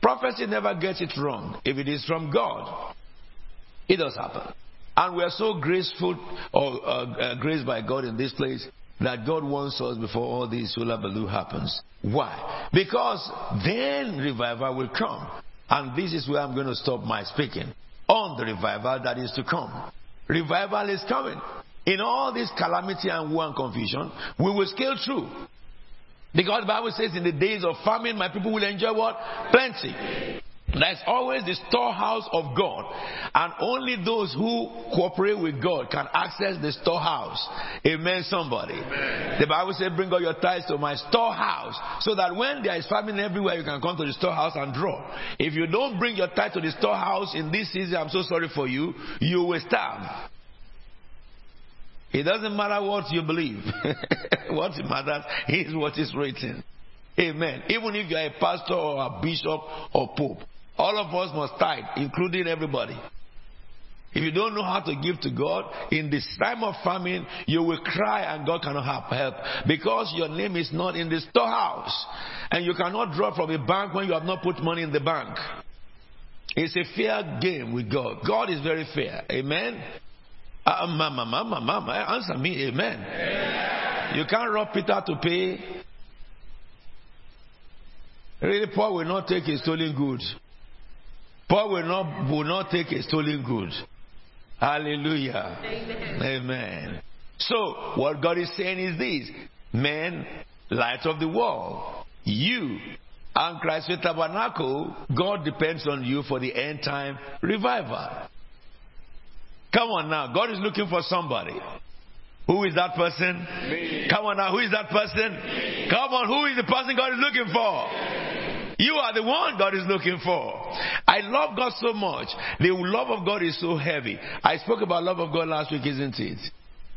Prophecy never gets it wrong. If it is from God, it does happen. And we are so graceful, or uh, uh, graced by God in this place, that God wants us before all this hullabaloo happens. Why? Because then revival will come. And this is where I'm going to stop my speaking. On the revival that is to come. Revival is coming. In all this calamity and war and confusion, we will scale through. Because the Bible says in the days of famine, my people will enjoy what? Plenty. There's always the storehouse of God. And only those who cooperate with God can access the storehouse. Amen, somebody. Amen. The Bible says, bring all your tithes to my storehouse. So that when there is famine everywhere, you can come to the storehouse and draw. If you don't bring your tithes to the storehouse in this season, I'm so sorry for you, you will starve. It doesn't matter what you believe. What matters is what is written. Amen. Even if you are a pastor or a bishop or pope, all of us must tithe, including everybody. If you don't know how to give to God, in this time of famine, you will cry and God cannot help. Because your name is not in the storehouse. And you cannot draw from a bank when you have not put money in the bank. It's a fair game with God. God is very fair. Amen. Uh, mama, mama, mama, answer me, amen. Amen. You can't rob Peter to pay. Really, Paul will not take a stolen good. Paul will not will not take a stolen good. Hallelujah. Amen. Amen. So, what God is saying is this. Men, light of the world. You and Christ's Faith Tabernacle, God depends on you for the end time revival. Come on now, God is looking for somebody. Who is that person? Me. Come on now, who is that person? Me. Come on, who is the person God is looking for? Me. You are the one God is looking for. I love God so much. The love of God is so heavy. I spoke about love of God last week, isn't it?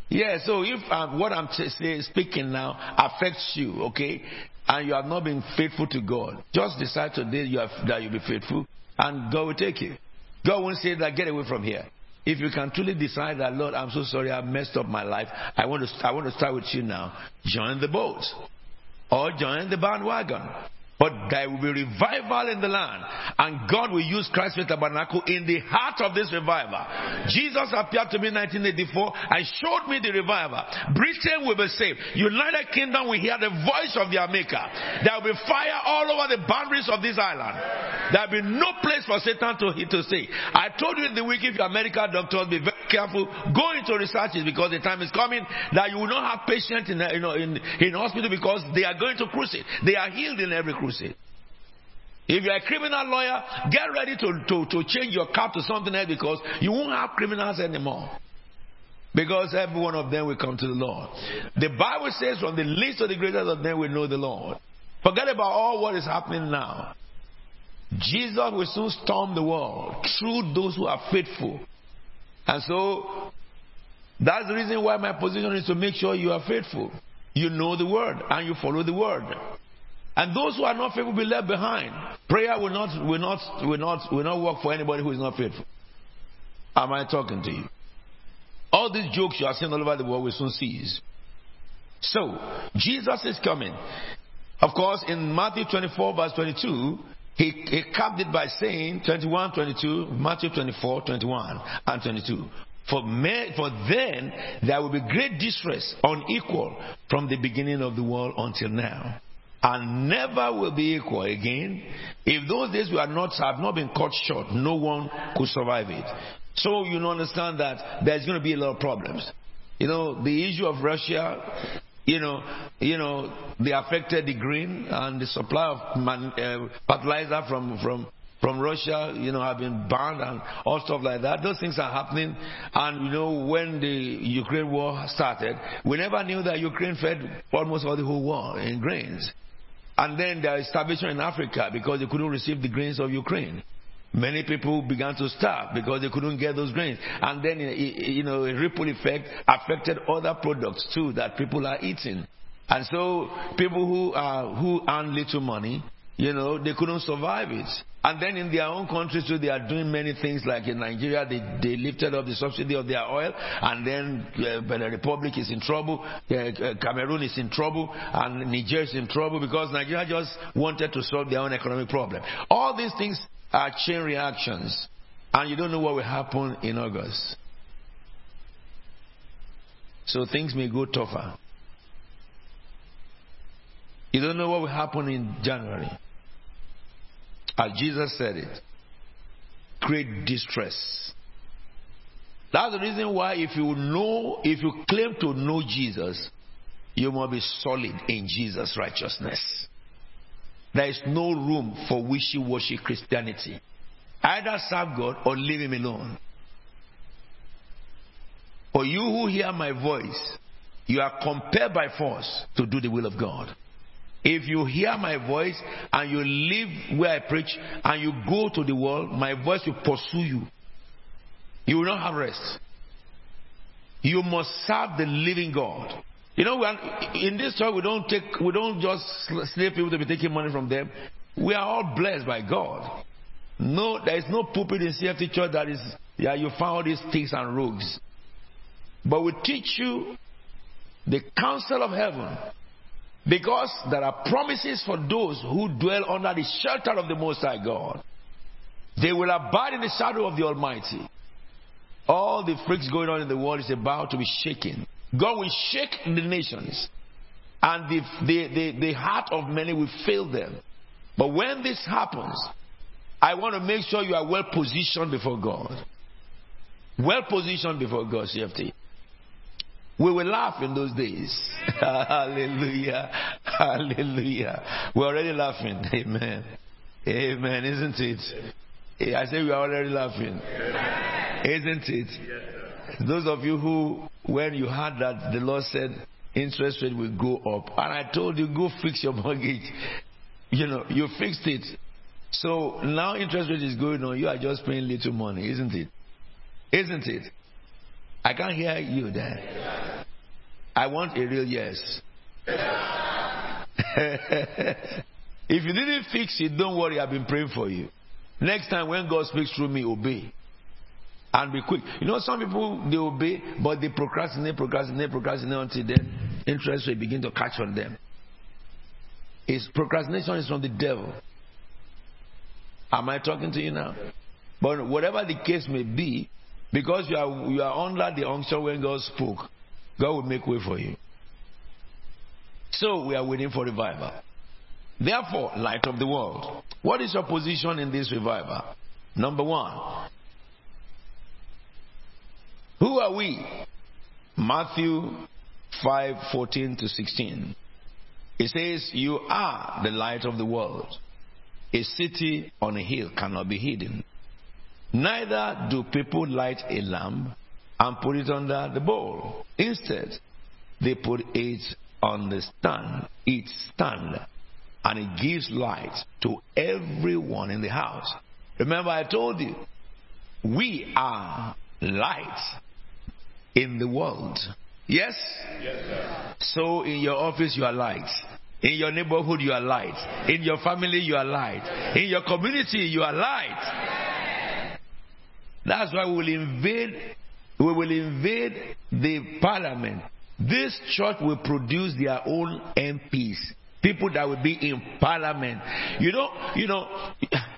Yeah, so if uh, what I'm t- say, speaking now affects you, okay, and you have not been faithful to God, just decide today you have, that you'll be faithful, and God will take you. God won't say that, get away from here. If you can truly decide that, Lord, I'm so sorry, I messed up my life, I want to, I want to start with you now, join the boat, or join the bandwagon. But there will be revival in the land. And God will use Christ's Faith Tabernacle in the heart of this revival. Jesus appeared to me in nineteen eighty-four and showed me the revival. Britain will be saved. United Kingdom will hear the voice of their maker. There will be fire all over the boundaries of this island. There will be no place for Satan to, to stay. I told you in the week, if you are medical doctors, be very careful. Go into researches because the time is coming that you will not have patients in, you know, in, in hospital because they are going to cruise it. They are healed in every cruise. If you're a criminal lawyer, get ready to, to, to change your cap to something else because you won't have criminals anymore. Because every one of them will come to the Lord. The Bible says from the least of the greatest of them will know the Lord. Forget about all what is happening now. Jesus will soon storm the world through those who are faithful. And so, that's the reason why my position is to make sure you are faithful. You know the word and you follow the word. And those who are not faithful will be left behind. Prayer will not will not will not will not work for anybody who is not faithful. Am I talking to you? All these jokes you are seeing all over the world will soon cease. So Jesus is coming. Of course, in Matthew twenty-four, verse twenty-two, he, he capped it by saying twenty-one, twenty-two, Matthew twenty-four, twenty-one, and twenty-two. For men, for then there will be great distress, unequal, from the beginning of the world until now. And never will be equal again. If those days we are not have not been cut short, no one could survive it. So you understand that there's going to be a lot of problems. You know, the issue of Russia, you know, you know, they affected the grain and the supply of man, uh, fertilizer from, from, from Russia, you know, have been banned and all stuff like that. Those things are happening. And, you know, when the Ukraine war started, we never knew that Ukraine fed almost all the whole war in grains. And then there is starvation in Africa because they couldn't receive the grains of Ukraine. Many people began to starve because they couldn't get those grains. And then, you know, a ripple effect affected other products too that people are eating. And so people who are, who earn little money, you know, they couldn't survive it. And then in their own countries too, they are doing many things like in Nigeria, they, they lifted up the subsidy of their oil, and then uh, the Republic is in trouble, uh, uh, Cameroon is in trouble, and Niger is in trouble because Nigeria just wanted to solve their own economic problem. All these things are chain reactions, and you don't know what will happen in August. So things may go tougher. You don't know what will happen in January. As Jesus said it, great distress. That's the reason why if you know, if you claim to know Jesus, you must be solid in Jesus' righteousness. There is no room for wishy-washy Christianity. Either serve God or leave Him alone. For you who hear my voice, you are compelled by force to do the will of God. If you hear my voice and you live where I preach and you go to the world, my voice will pursue you. You will not have rest. You must serve the living God. You know, we are, in this church we don't take, we don't just slave people to be taking money from them. We are all blessed by God. No, there is no pulpit in C F T Church that is, yeah, you find all these things and rogues. But we teach you the counsel of heaven. Because there are promises for those who dwell under the shelter of the Most High God. They will abide in the shadow of the Almighty. All the freaks going on in the world is about to be shaken. God will shake the nations. And the, the, the, the heart of many will fail them. But when this happens, I want to make sure you are well positioned before God. Well positioned before God, C F T. We will laugh in those days. Hallelujah. Hallelujah. We're already laughing. Amen. Amen. Isn't it? I say we're already laughing. Isn't it? Those of you who, when you heard that, the Lord said interest rate will go up. And I told you, go fix your mortgage. You know, you fixed it. So now interest rate is going on. You are just paying little money. Isn't it? Isn't it? I can't hear you there. I want a real yes. If you didn't fix it, don't worry, I've been praying for you. Next time when God speaks through me, obey. And be quick. You know, some people, they obey, but they procrastinate, procrastinate, procrastinate until then interest will begin to catch on them. It's, procrastination is from the devil. Am I talking to you now? But whatever the case may be, because you are, you are under the unction when God spoke, God will make way for you. So we are waiting for revival. Therefore, light of the world. What is your position in this revival? Number one. Who are we? Matthew five fourteen to sixteen. It says, you are the light of the world. A city on a hill cannot be hidden. Neither do people light a lamp and put it under the bowl. Instead, they put it on the stand, its stand, and it gives light to everyone in the house. Remember, I told you, we are light in the world. Yes? Yes, sir. So in your office you are light. In your neighborhood you are light. In your family you are light. In your community you are light. That's why we will invade we will invade the parliament. This church will produce their own M Ps. People that will be in parliament. You know, you know,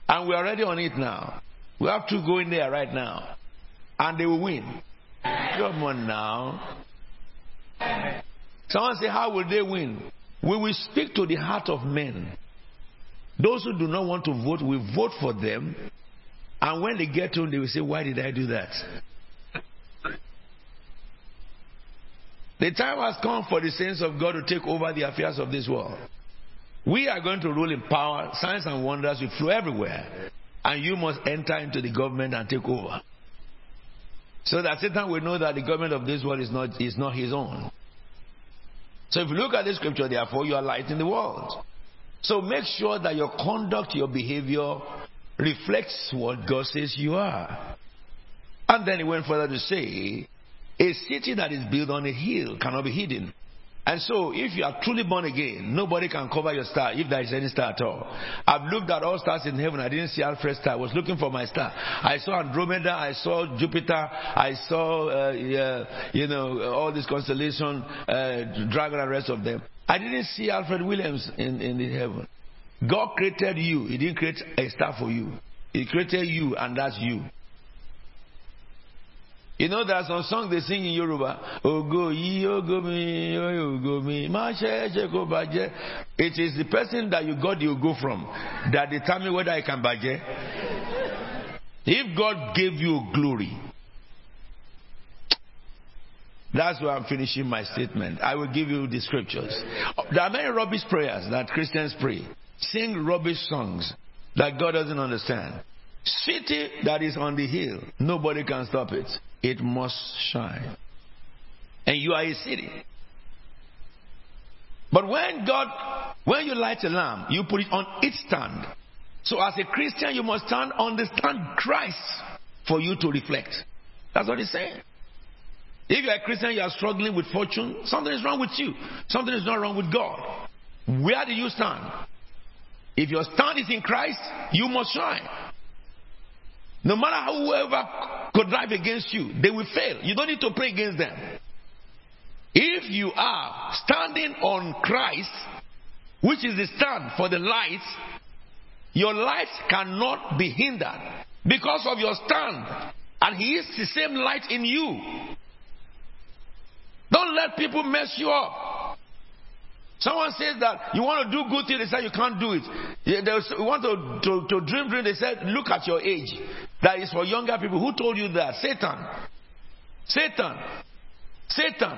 and we're already on it now. We have to go in there right now. And they will win. Come on now. Someone say, how will they win? We will speak to the heart of men. Those who do not want to vote, we vote for them. And when they get home, they will say, why did I do that? The time has come for the saints of God to take over the affairs of this world. We are going to rule in power. Signs and wonders will flow everywhere. And you must enter into the government and take over. So that Satan will know that the government of this world is not, is not his own. So if you look at the scripture, therefore, you are light in the world. So make sure that your conduct, your behavior reflects what God says you are. And then he went further to say, a city that is built on a hill cannot be hidden. And so, if you are truly born again, nobody can cover your star, if there is any star at all. I've looked at all stars in heaven. I didn't see Alfred's star. I was looking for my star. I saw Andromeda. I saw Jupiter. I saw, uh, uh, you know, all this constellation, uh, Dragon and rest of them. I didn't see Alfred Williams in, in the heaven. God created you. He didn't create a star for you. He created you, and that's you. You know, there are some songs they sing in Yoruba. It is the person that you got, you go from, that determines whether I can budget. If God gave you glory, that's where I'm finishing my statement. I will give you the scriptures. There are many rubbish prayers that Christians pray. Sing rubbish songs that God doesn't understand. City that is on the hill, nobody can stop it. It must shine. And you are a city. But when God, when you light a lamp, you put it on its stand. So as a Christian, you must stand on the stand Christ for you to reflect. That's what he's saying. If you're a Christian, you are struggling with fortune, something is wrong with you. Something is not wrong with God. Where do you stand? If your stand is in Christ, you must shine. No matter whoever could drive against you, they will fail. You don't need to pray against them. If you are standing on Christ, which is the stand for the light, your light cannot be hindered because of your stand. And he is the same light in you. Don't let people mess you up. Someone says that you want to do good things, they say you can't do it. You want to, to, to dream, dream, they said, look at your age. That is for younger people. Who told you that? Satan. Satan. Satan.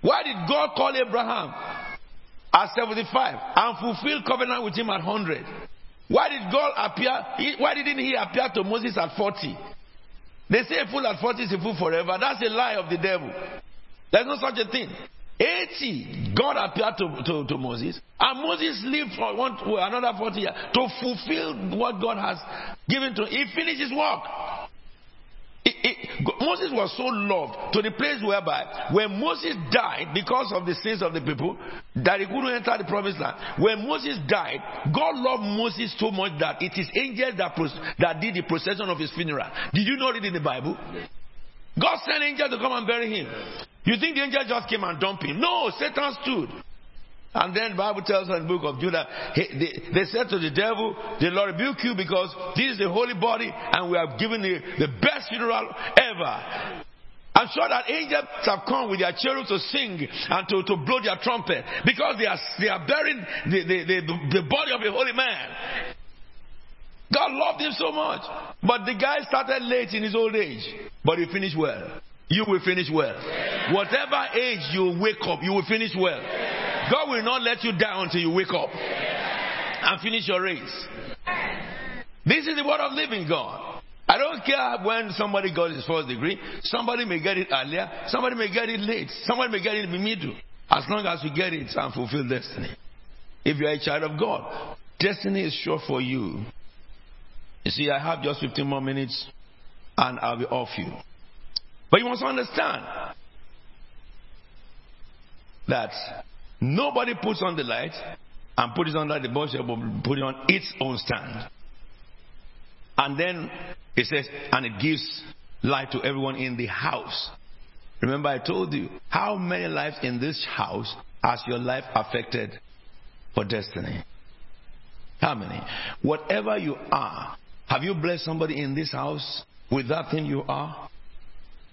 Why did God call Abraham at seventy-five and fulfill covenant with him at one hundred? Why did God appear? Why didn't he appear to Moses at forty? They say a fool at forty is a fool forever. That's a lie of the devil. There's no such a thing. eighty, God appeared to, to, to Moses, and Moses lived for one, another forty years to fulfill what God has given to him. He finished his work. He, it, Moses was so loved to the place whereby when Moses died because of the sins of the people that he couldn't enter the promised land. When Moses died, God loved Moses so much that it is angels that, that did the procession of his funeral. Did you not read in the Bible? God sent angels to come and bury him. You think the angel just came and dumped him? No, Satan stood. And then the Bible tells us in the book of Judah, he, they, they said to the devil, the Lord rebuke you because this is the holy body and we have given the, the best funeral ever. I'm sure that angels have come with their cherubs to sing and to, to blow their trumpet because they are, they are burying the, the, the, the body of a holy man. God loved him so much. But the guy started late in his old age, but he finished well. You will finish well. Yeah. Whatever age you wake up, you will finish well. Yeah. God will not let you die until you wake up yeah. and finish your race. Yeah. This is the word of living God. I don't care when somebody got his first degree. Somebody may get it earlier. Somebody may get it late. Somebody may get it in the middle. As long as you get it and fulfill destiny. If you are a child of God, destiny is sure for you. You see, I have just fifteen more minutes and I'll be off you. But you must understand that nobody puts on the light and puts it under the bushel, but put it on its own stand. And then it says, and it gives light to everyone in the house. Remember I told you, how many lives in this house has your life affected for destiny? How many? Whatever you are, have you blessed somebody in this house with that thing you are?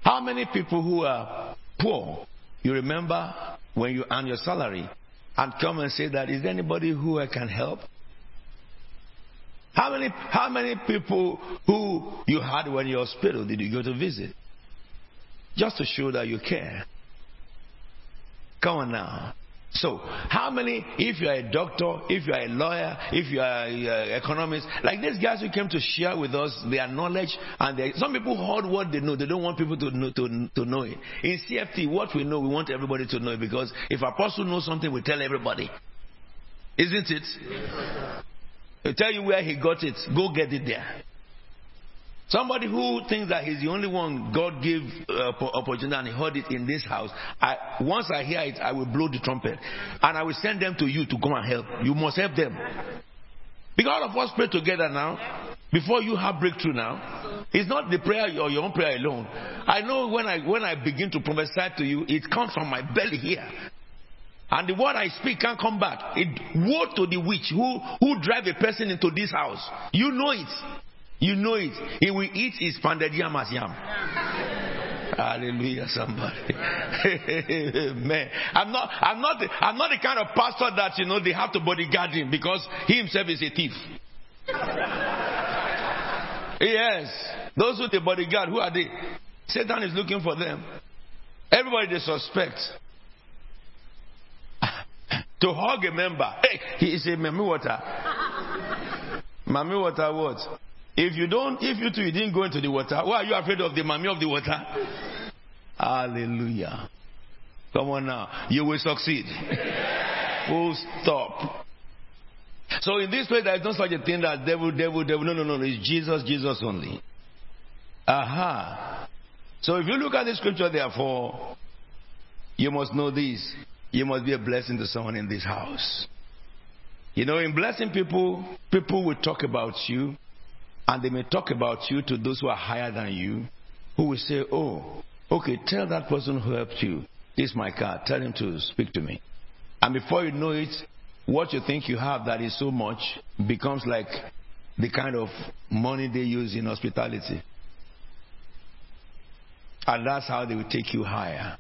How many people who are poor, you remember when you earn your salary, and come and say that, is there anybody who I can help? How many how many people who you had when you were in hospital did you go to visit? Just to show that you care. Come on now. So, how many, if you are a doctor, if you are a lawyer, if you are an economist, like these guys who came to share with us their knowledge, and their, some people hoard what they know, they don't want people to know, to, to know it. In C F T, what we know, we want everybody to know it, because if Apostle knows something, we tell everybody. Isn't it? They tell you where he got it, go get it there. Somebody who thinks that he's the only one God gave uh, opportunity and he heard it in this house, I, once I hear it, I will blow the trumpet. And I will send them to you to come and help. You must help them. Because all of us pray together now. Before you have breakthrough now. It's not the prayer or your own prayer alone. I know when I, when I begin to prophesy to you, it comes from my belly here. And the word I speak can't come back. It, woe to the witch who, who drive a person into this house. You know it. You know it. He will eat his pounded yam as yam. Hallelujah, somebody. Man, I'm not, I'm not, the, I'm not the kind of pastor that you know they have to bodyguard him because he himself is a thief. Yes, those with the bodyguard, who are they? Satan is looking for them. Everybody they suspect. To hug a member, hey, he is a mummy water. Mummy water what? If you don't, if you two you didn't go into the water, why are you afraid of the mommy of the water? Hallelujah. Come on now. You will succeed. Full stop. So in this place, there is no such a thing that devil, devil, devil. No, no, no. It's Jesus, Jesus only. Aha. Uh-huh. So if you look at the scripture, therefore, you must know this. You must be a blessing to someone in this house. You know, in blessing people, people will talk about you. And they may talk about you to those who are higher than you, who will say, oh, okay, tell that person who helped you, this is my card, tell him to speak to me. And before you know it, what you think you have that is so much becomes like the kind of money they use in hospitality. And that's how they will take you higher.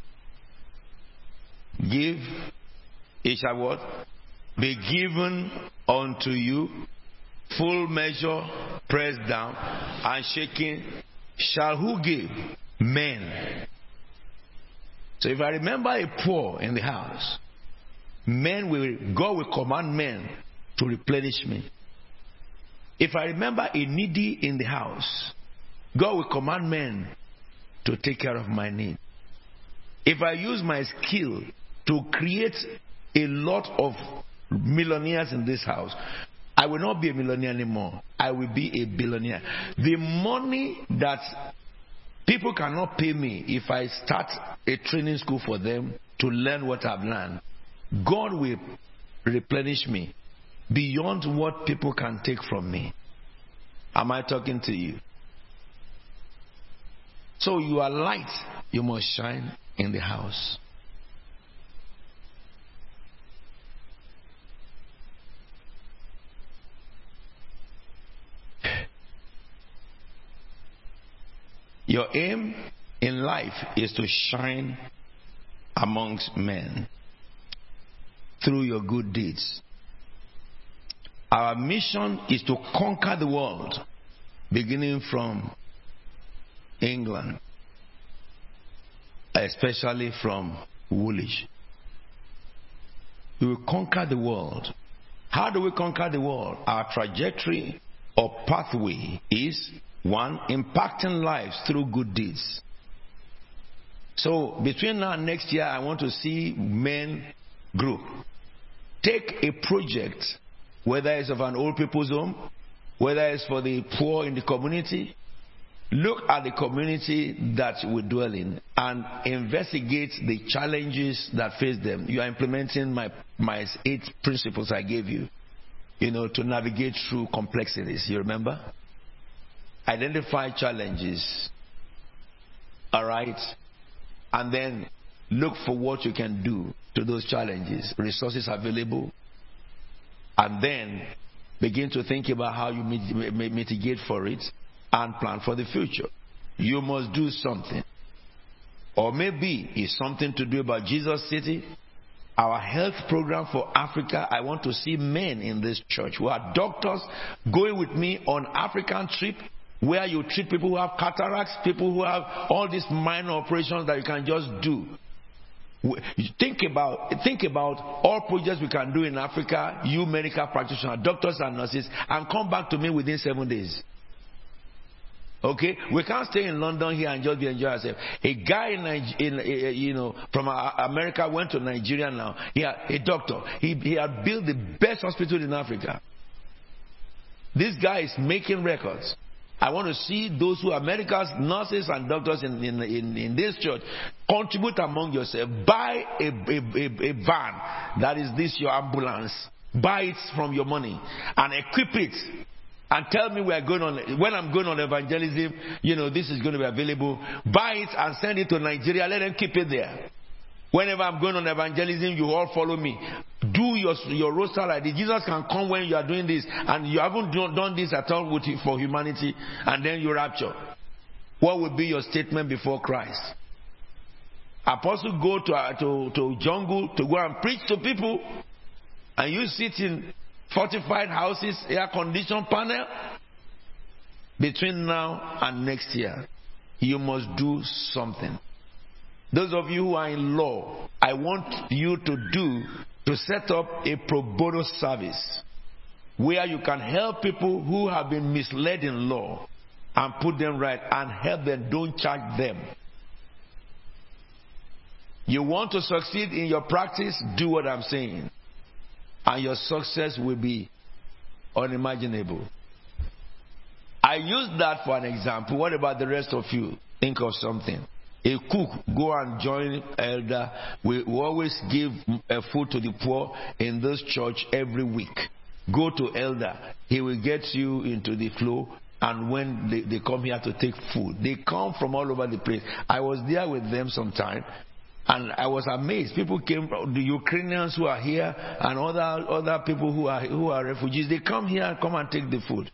Give, it shall what? Be given unto you. Full measure, pressed down, and shaking, shall who give? Men. So if I remember a poor in the house, men will, God will command men to replenish me. If I remember a needy in the house, God will command men to take care of my need. If I use my skill to create a lot of millionaires in this house, I will not be a millionaire anymore. I will be a billionaire. The money that People cannot pay me if I start a training school for them to learn what I've learned. God will replenish me beyond what people can take from me. Am I talking to you? So you are light, you must shine in the house. Your aim in life is to shine amongst men through your good deeds. Our mission is to conquer the world, beginning from England, especially from Woolwich. We will conquer the world. How do we conquer the world? Our trajectory or pathway is, one, impacting lives through good deeds. So between now and next year, I want to see men group take a project, whether it's of an old people's home, whether it's for the poor in the community. Look at the community that we dwell in and investigate the challenges that face them. You are implementing my my eight principles I gave you, you know, to navigate through complexities. You remember? Identify challenges, all right, and then look for what you can do to those challenges, resources available, and then begin to think about how you mitigate for it and plan for the future. You must do something. Or maybe it's something to do about Jesus City, our health program for Africa. I want to see men in this church who are doctors going with me on African trip, where you treat people who have cataracts, people who have all these minor operations that you can just do. Think about, think about all projects we can do in Africa, you medical practitioners, doctors and nurses, and come back to me within seven days. Okay? We can't stay in London here and just be enjoying ourselves. A guy in, in, in, you know, from America went to Nigeria now. He had, a doctor. He, he had built the best hospital in Africa. This guy is making records. I want to see those who are medicals, nurses, and doctors in, in, in, in this church contribute among yourselves. Buy a, a, a, a van that is this your ambulance. Buy it from your money and equip it. And tell me we are going on, when I'm going on evangelism, you know, this is going to be available. Buy it and send it to Nigeria. Let them keep it there. Whenever I'm going on evangelism, you all follow me. Do your your roster like this. Jesus can come when you are doing this, and you haven't done this at all with, for humanity, and then you rapture. What would be your statement before Christ? Apostle go to uh, to to jungle to go and preach to people, and you sit in fortified houses, air conditioned panel. Between now and next year, you must do something. Those of you who are in law, I want you to do, to set up a pro bono service where you can help people who have been misled in law and put them right and help them. Don't charge them. You want to succeed in your practice? Do what I'm saying. And your success will be unimaginable. I use that for an example. What about the rest of you? Think of something. A cook, go and join Elder. We, we always give uh, food to the poor in this church every week. Go to Elder. He will get you into the flow. And when they, they come here to take food, they come from all over the place. I was there with them sometime. And I was amazed. People came, the Ukrainians who are here and other other people who are who are refugees, they come here and come and take the food.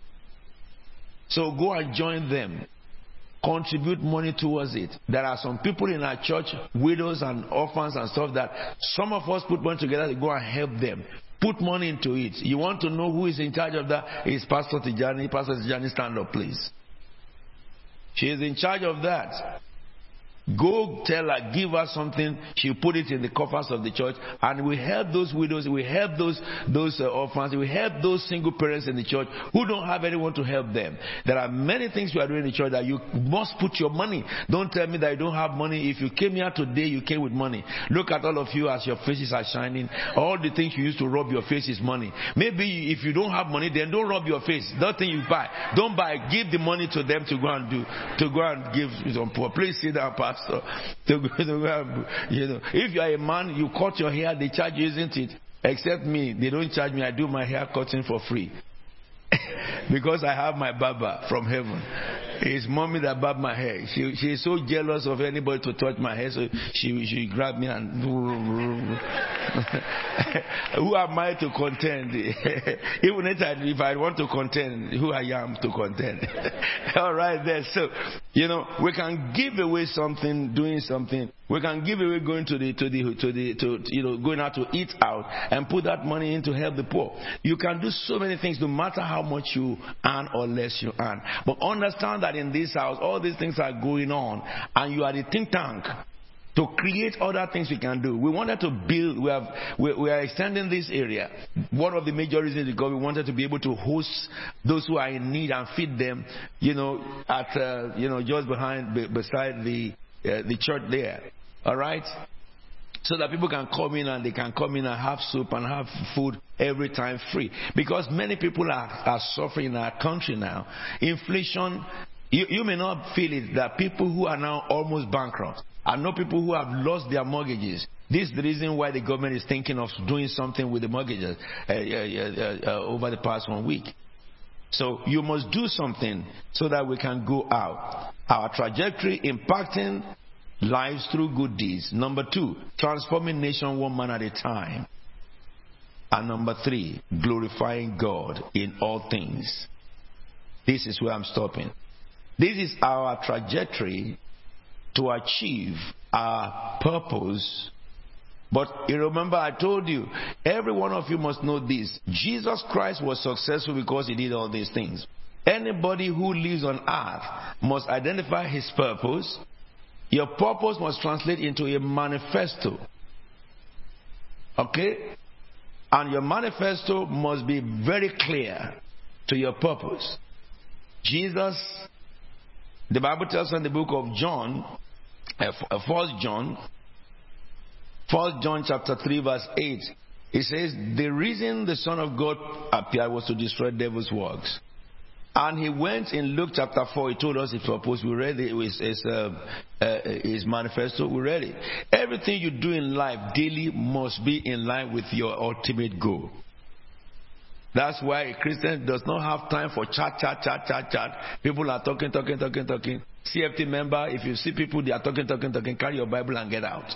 So go and join them. Contribute money towards it. There are some people in our church, widows and orphans and stuff, that some of us put money together to go and help them. Put money into it. You want to know who is in charge of that? It's Pastor Tijani. Pastor Tijani, stand up, please. She is in charge of that. Go tell her, give her something. She put it in the coffers of the church, and we help those widows, we help those those uh, orphans, we help those single parents in the church who don't have anyone to help them. There are many things we are doing in the church that you must put your money. Don't tell me that you don't have money. If you came here today, you came with money. Look at all of you as your faces are shining. All the things you used to rub your face is money. Maybe if you don't have money, then don't rub your face. Nothing you buy, don't buy. Give the money to them to go and do, to go and give some poor. Please sit down, Pastor. So, to, to, you know, if you are a man, you cut your hair, they charge you, isn't it? Except me, they don't charge me. I do my hair cutting for free because I have my barber from heaven. It's mommy that barbed my hair. She she is so jealous of anybody to touch my hair, so she she grabbed me and who am I to contend? Even if I, if I want to contend, who I am to contend? All right then. So you know we can give away something, doing something. We can give away going to the to the to the to you know going out to eat out and put that money in to help the poor. You can do so many things, no matter how much you earn or less you earn. But understand that in this house, all these things are going on, and you are the think tank to create other things we can do. We wanted to build, we, have, we, we are extending this area. One of the major reasons is because we wanted to be able to host those who are in need and feed them, you know, at, uh, you know, just behind, b- beside the, uh, the church there. All right? So that people can come in and they can come in and have soup and have food every time free. Because many people are, are suffering in our country now. Inflation, you, you may not feel it, that people who are now almost bankrupt. I know people who have lost their mortgages. This is the reason why the government is thinking of doing something with the mortgages uh, uh, uh, uh, over the past one week. So you must do something so that we can go out. Our trajectory impacting lives through good deeds. Number two, transforming nation one man at a time. And number three, glorifying God in all things. This is where I'm stopping. This is our trajectory to achieve our purpose. But you remember I told you, every one of you must know this. Jesus Christ was successful because he did all these things. Anybody who lives on earth must identify his purpose. Your purpose must translate into a manifesto. Okay? And your manifesto must be very clear to your purpose. Jesus, the Bible tells us in the book of John, First John, First John chapter three verse eight, it says, the reason the Son of God appeared was to destroy devil's works. And he went in Luke chapter four. He told us his purpose. We read it. His, his, uh, uh, his manifesto. We read it. Everything you do in life daily must be in line with your ultimate goal. That's why a Christian does not have time for chat, chat, chat, chat, chat. People are talking, talking, talking, talking. C F T member, if you see people, they are talking, talking, talking. Carry your Bible and get out.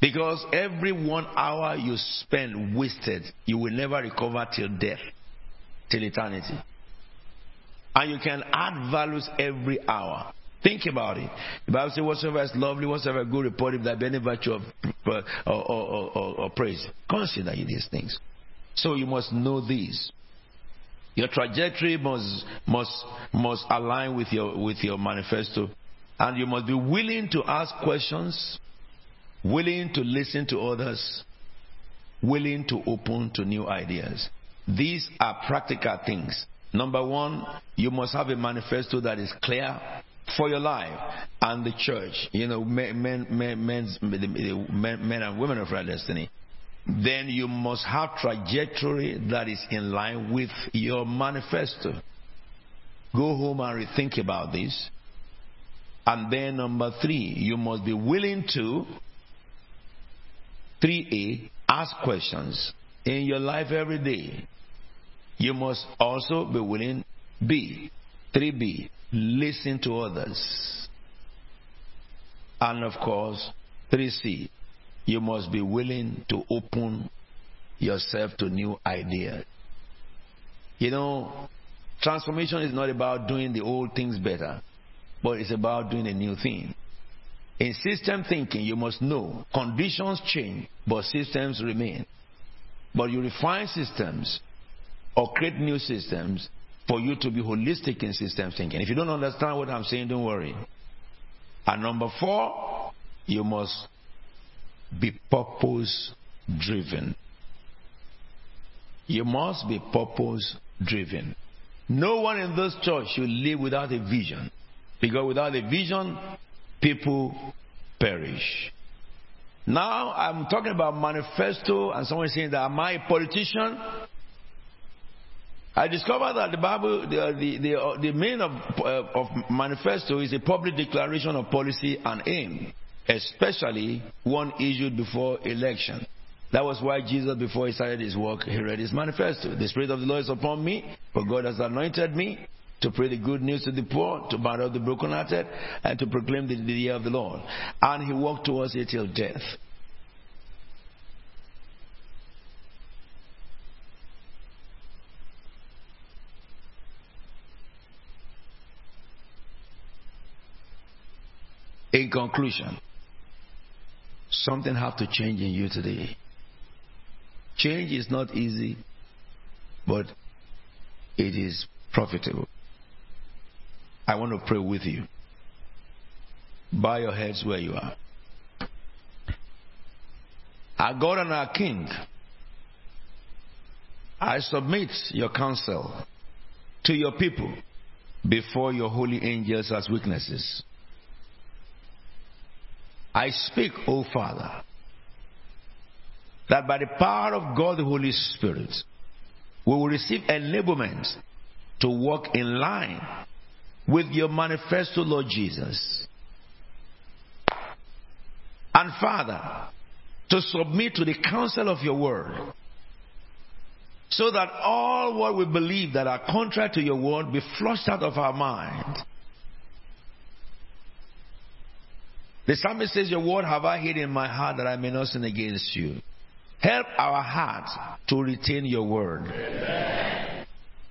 Because every one hour you spend wasted, you will never recover till death, till eternity. And you can add values every hour. Think about it. The Bible says, whatsoever is lovely, whatsoever good report, if there be any virtue of, or, or, or, or praise, consider you these things. So you must know these. Your trajectory must must must align with your with your manifesto, and you must be willing to ask questions, willing to listen to others, willing to open to new ideas. These are practical things. Number one, you must have a manifesto that is clear for your life and the church. You know, men, men, men, men's, men, men and women of Red Destiny. Then you must have trajectory that is in line with your manifesto. Go home and rethink about this. And then number three, you must be willing to, three A, ask questions in your life every day. You must also be willing, B, three B, listen to others. And of course, three C, you must be willing to open yourself to new ideas. You know, transformation is not about doing the old things better, but it's about doing a new thing. In system thinking, you must know conditions change, but systems remain. But you refine systems or create new systems for you to be holistic in systems thinking. If you don't understand what I'm saying, don't worry. And number four, you must be purpose driven. You must be purpose driven. No one in this church should live without a vision, because without a vision, people perish. Now I'm talking about manifesto, and someone is saying that am I a politician? I discovered that the Bible, the the, the, the meaning of, uh, of manifesto is a public declaration of policy and aim, especially one issued before election. That was why Jesus, before he started his work, he read his manifesto. The Spirit of the Lord is upon me, for God has anointed me to preach the good news to the poor, to bind up the brokenhearted, and to proclaim the, the year of the Lord. And he walked towards it till death. In conclusion, something has to change in you today. Change is not easy, but it is profitable. I want to pray with you. Bow your heads where you are. Our God and our King, I submit your counsel to your people before your holy angels as witnesses. I speak, O Father, that by the power of God the Holy Spirit, we will receive enablement to walk in line with your manifesto, Lord Jesus. And Father, to submit to the counsel of your word, so that all what we believe that are contrary to your word be flushed out of our mind. The psalmist says, your word have I hid in my heart that I may not sin against you. Help our hearts to retain your word. Amen.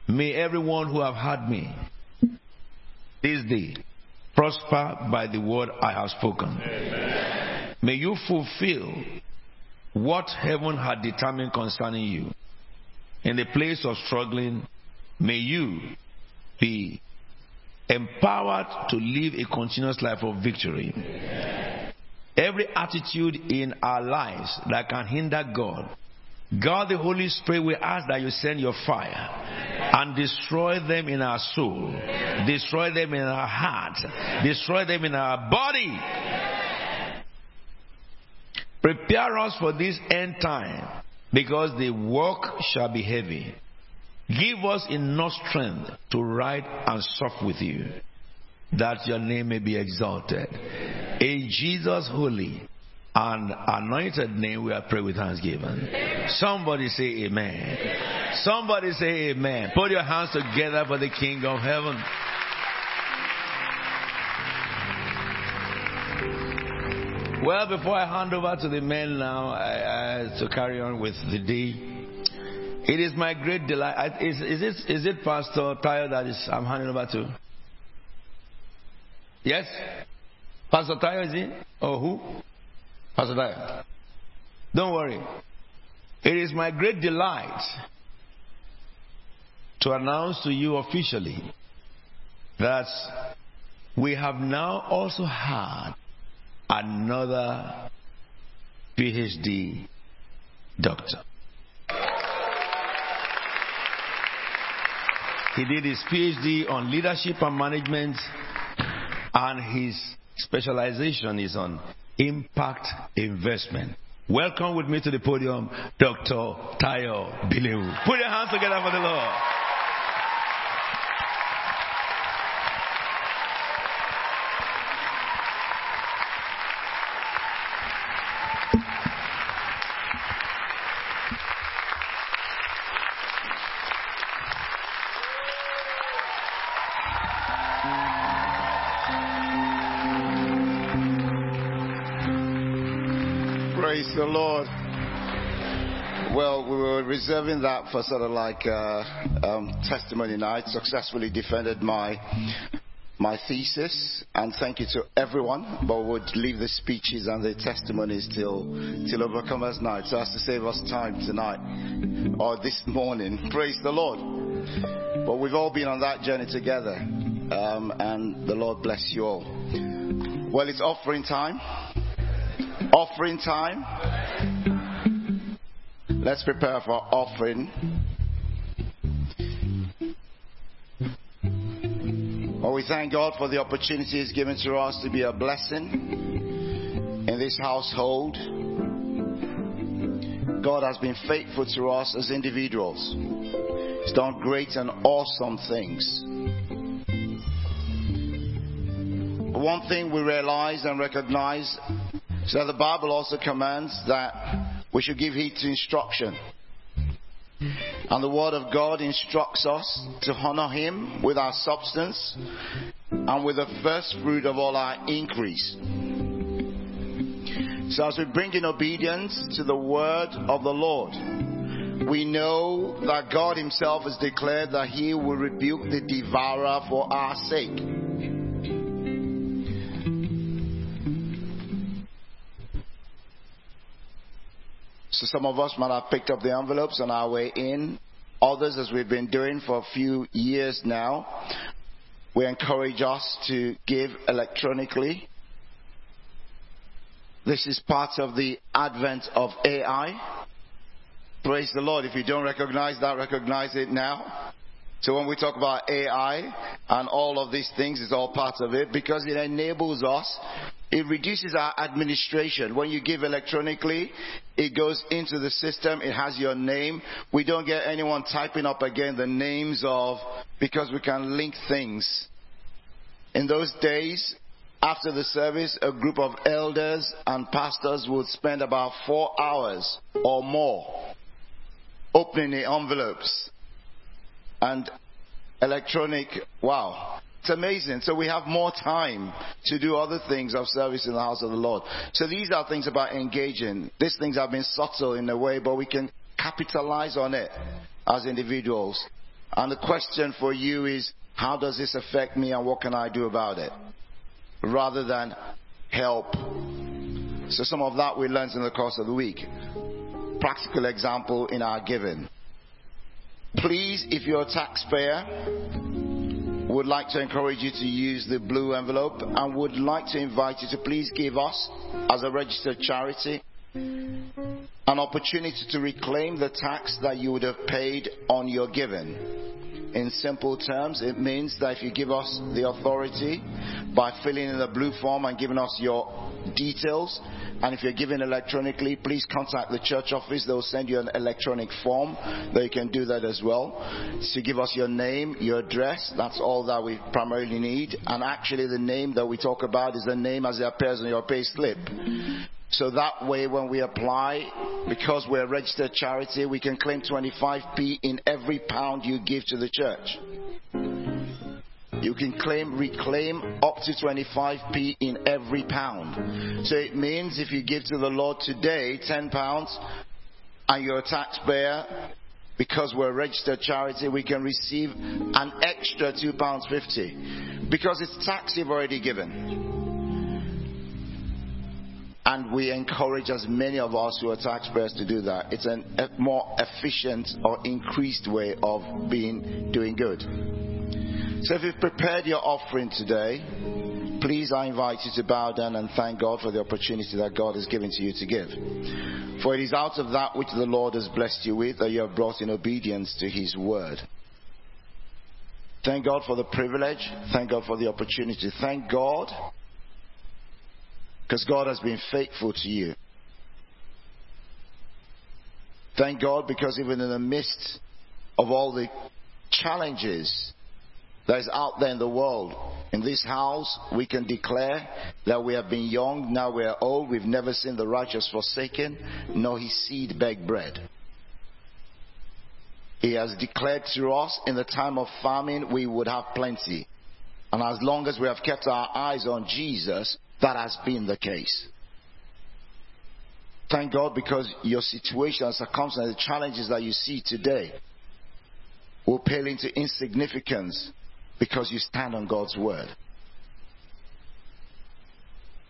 May everyone who have heard me this day prosper by the word I have spoken. Amen. May you fulfill what heaven had determined concerning you. In the place of struggling, may you be empowered to live a continuous life of victory. Amen. Every attitude in our lives that can hinder God, God the Holy Spirit, we ask that you send your fire. Amen. And destroy them in our soul. Amen. Destroy them in our heart. Amen. Destroy them in our body. Amen. Prepare us for this end time, because the work shall be heavy. Give us enough strength to ride and sup with you, that your name may be exalted. In Jesus' holy and anointed name we are praying with thanksgiving. Somebody say amen. Somebody say amen. Put your hands together for the King of Heaven. Well, before I hand over to the men now, I, I, to carry on with the day, it is my great delight. Is, is, it, is it Pastor Tayo that is, I'm handing over to? Yes? Pastor Tayo, is it? Or who? Pastor Tayo. Don't worry. It is my great delight to announce to you officially that we have now also had another P H D doctor. He did his P H D on leadership and management, and his specialization is on impact investment. Welcome with me to the podium, Doctor Tayo Bilewu. Put your hands together for the Lord. The Lord. Well, we were reserving that for sort of like uh, um, testimony night. Successfully defended my my thesis, and thank you to everyone. But would leave the speeches and the testimonies till till Overcomers Night, so as to save us time tonight or this morning. Praise the Lord. But we've all been on that journey together, um, and the Lord bless you all. Well, it's offering time. Offering time. Let's prepare for offering. Well, we thank God for the opportunities given to us to be a blessing in this household. God has been faithful to us as individuals. He's done great and awesome things. One thing we realize and recognize is that the Bible also commands that we should give heed to instruction. And the Word of God instructs us to honor Him with our substance and with the first fruit of all our increase. So as we bring in obedience to the word of the Lord, we know that God Himself has declared that He will rebuke the devourer for our sake. So some of us might have picked up the envelopes on our way in. Others, as we've been doing for a few years now, we encourage us to give electronically. This is part of the advent of A I. Praise the Lord. If you don't recognize that, recognize it now. So when we talk about A I and all of these things, it's all part of it because it enables us. It reduces our administration. When you give electronically, it goes into the system. It has your name. We don't get anyone typing up again the names of, because we can link things. In those days, after the service, a group of elders and pastors would spend about four hours or more opening the envelopes. And electronic, wow, it's amazing. So we have more time to do other things of service in the house of the Lord. So these are things about engaging. These things have been subtle in a way, but we can capitalize on it as individuals. And the question for you is, how does this affect me and what can I do about it? Rather than help. So some of that we learned in the course of the week. Practical example in our giving. Please, if you're a taxpayer, would like to encourage you to use the blue envelope and would like to invite you to please give us, as a registered charity, an opportunity to reclaim the tax that you would have paid on your giving. In simple terms, it means that if you give us the authority by filling in the blue form and giving us your details, and if you're giving electronically, please contact the church office. They'll send you an electronic form that you can do that as well. So give us your name, your address. That's all that we primarily need. And actually the name that we talk about is the name as it appears on your pay slip. So that way when we apply, because we're a registered charity, we can claim twenty-five p in every pound you give to the church. You can claim, reclaim up to twenty-five p in every pound. So it means if you give to the Lord today ten pounds and you're a taxpayer, because we're a registered charity, we can receive an extra two pounds fifty because it's tax you've already given. And we encourage as many of us who are taxpayers to do that. It's a more efficient or increased way of being doing good. So if you've prepared your offering today, please I invite you to bow down and thank God for the opportunity that God has given to you to give. For it is out of that which the Lord has blessed you with that you have brought in obedience to His word. Thank God for the privilege. Thank God for the opportunity. Thank God. Because God has been faithful to you. Thank God because even in the midst of all the challenges that is out there in the world, in this house we can declare that we have been young, now we are old, we've never seen the righteous forsaken, nor his seed beg bread. He has declared to us in the time of famine we would have plenty. And as long as we have kept our eyes on Jesus, that has been the case. Thank God because your situation and circumstances, the challenges that you see today will pale into insignificance because you stand on God's word.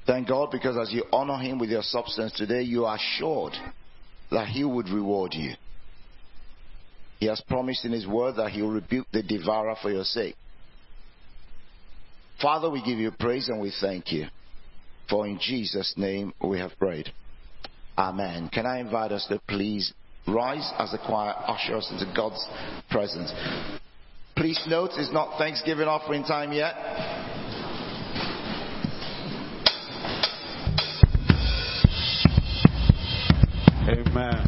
Thank God because as you honor Him with your substance today, you are assured that He would reward you. He has promised in His word that He will rebuke the devourer for your sake. Father, we give you praise and we thank you. For in Jesus' name we have prayed. Amen. Can I invite us to please rise as the choir ushers into God's presence. Please note, it's not Thanksgiving offering time yet. Amen.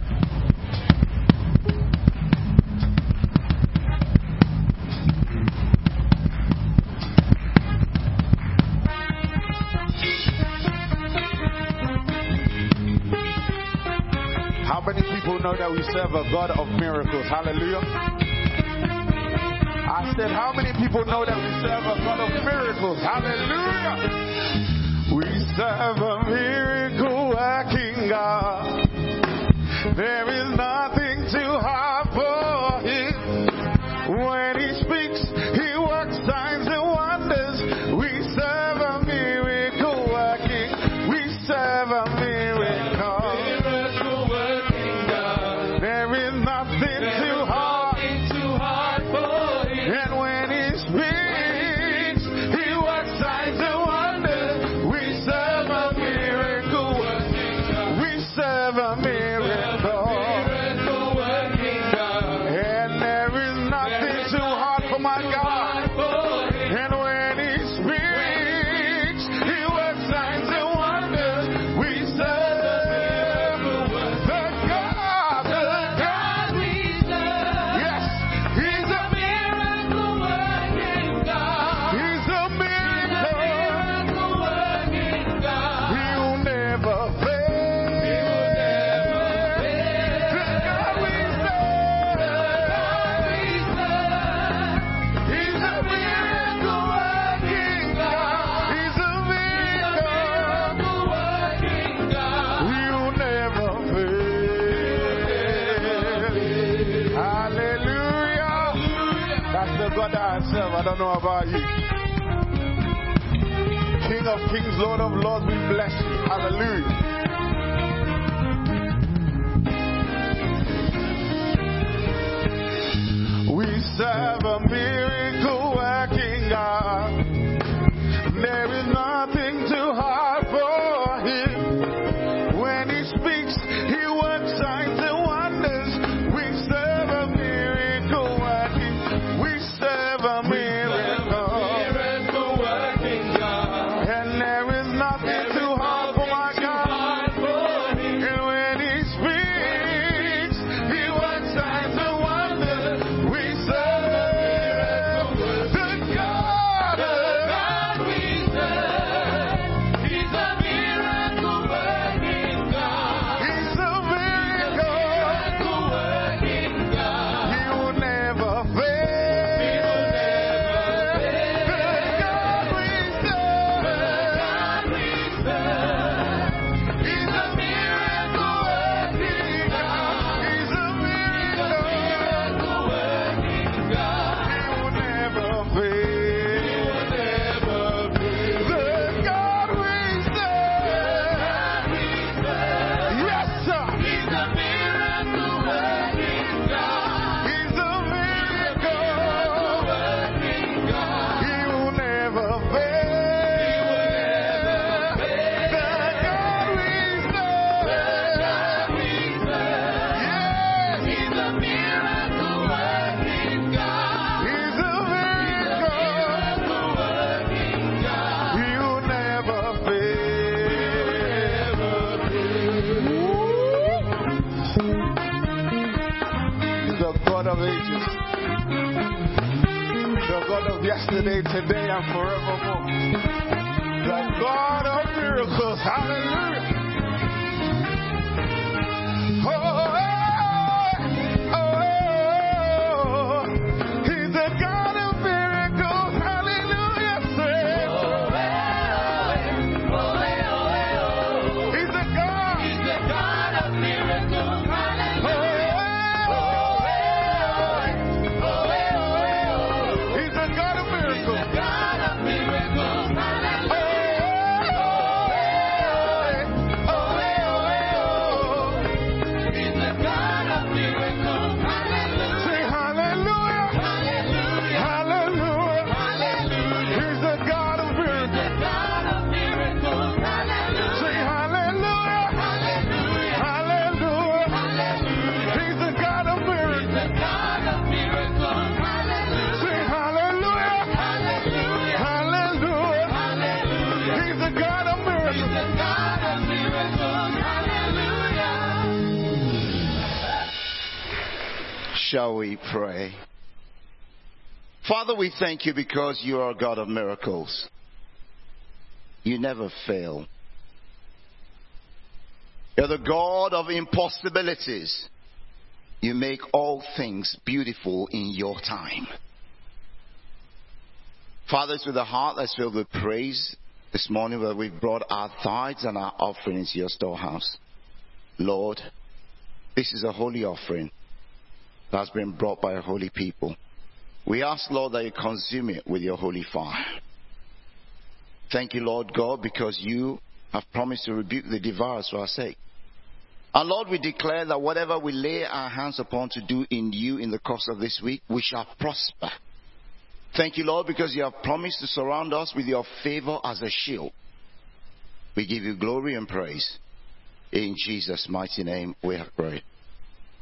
How many people know that we serve a God of miracles? Hallelujah. I said, how many people know that we serve a God of miracles? Hallelujah. We serve a miracle working God. There is nothing too hard for Him. When He speaks, He works signs and wonders. We serve a miracle working. We serve a miracle. Miracle working God. There is nothing there too is hard. Nothing too hard for Him. And when He speaks, He works signs and wonders. We serve a miracle working God. We serve a miracle. I don't know about you. King of kings, Lord of lords, we bless you. Hallelujah. We serve a miracle working God. There is nothing too hard for Him. When He speaks, He works signs and wonders. We serve a miracle working. We serve a miracle. Yesterday, today, and forevermore. The God of miracles. Hallelujah. Oh, oh, He's the God of miracles. Hallelujah. Oh, oh, He's the God. He's the God of miracles. Hallelujah. God of miracles, hallelujah. Oh, oh, oh, Shall we pray? Father, we thank you because you are a God of miracles. You never fail. You're the God of impossibilities. You make all things beautiful in your time. Father, it's with a heart that's filled with praise this morning where we've brought our tithes and our offerings to your storehouse. Lord, this is a holy offering that has been brought by a holy people. We ask, Lord, that you consume it with your holy fire. Thank you, Lord God, because you have promised to rebuke the devourers for our sake. And Lord, we declare that whatever we lay our hands upon to do in you in the course of this week, we shall prosper. Thank you, Lord, because you have promised to surround us with your favor as a shield. We give you glory and praise. In Jesus' mighty name we have prayed.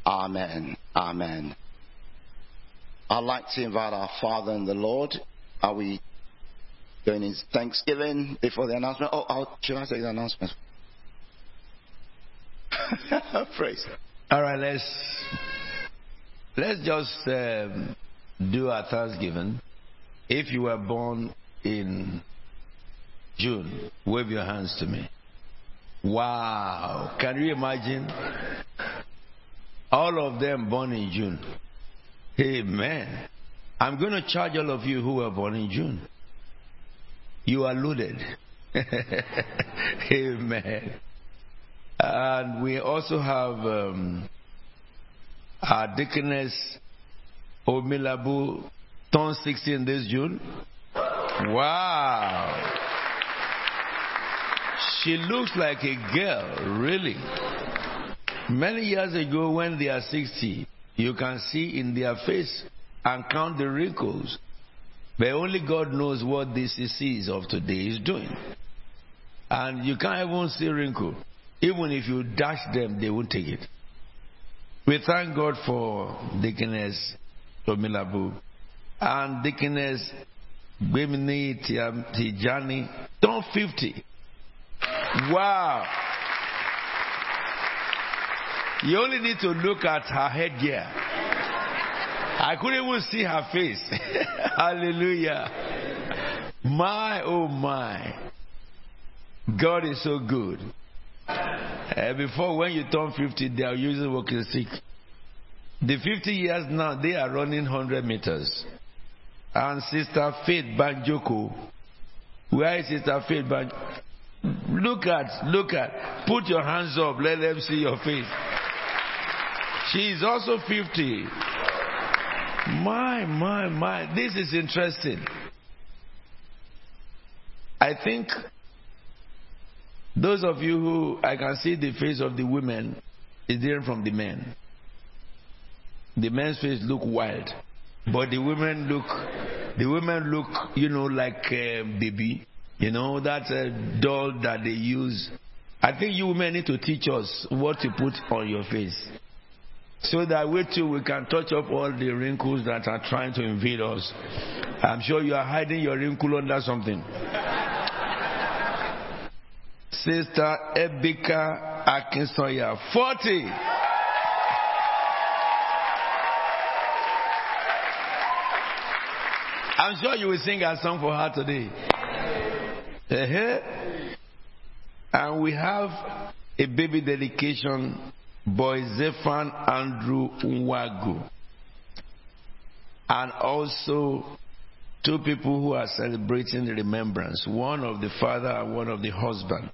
Amen. Amen. I'd like to invite our Father and the Lord. Are we going into Thanksgiving before the announcement? Oh, I'll, should I take the announcement? Praise. All right, let's, let's just um, do our Thanksgiving. If you were born in June, wave your hands to me. Wow. Can you imagine? All of them born in June. Amen. I'm going to charge all of you who were born in June. You are loaded. Amen. And we also have um, our Deaconess Omilabu turns sixteen this June. Wow. She looks like a girl, really. Many years ago, when they are sixty, you can see in their face and count the wrinkles. But only God knows what this disease of today is doing. And you can't even see wrinkle. Even if you dash them, they won't take it. We thank God for Deaconess Omilabu and Deaconess Bimini Tijani, turn fifty. Wow. You only need to look at her headgear. I couldn't even see her face. Hallelujah. My, oh my. God is so good. Uh, before, when you turn fifty, they are using walking stick. The fifty years now, they are running one hundred meters. And Sister Faith Banjoko, where is Sister Faith Banjoko? Look at, look at, put your hands up, let them see your face. She is also fifty. My, my, my, this is interesting. I think those of you who, I can see the face of the women is different from the men. The men's face look wild, but the women look, the women look, you know, like a baby. You know, that's a doll that they use. I think you women need to teach us what to put on your face, so that way too we can touch up all the wrinkles that are trying to invade us. I'm sure you are hiding your wrinkle under something. Sister Ebika Akinsoya, forty. I'm sure you will sing a song for her today. Uh-huh. And we have a baby dedication boy, Zephan Andrew Nwagu. And also two people who are celebrating the remembrance, one of the father and one of the husband.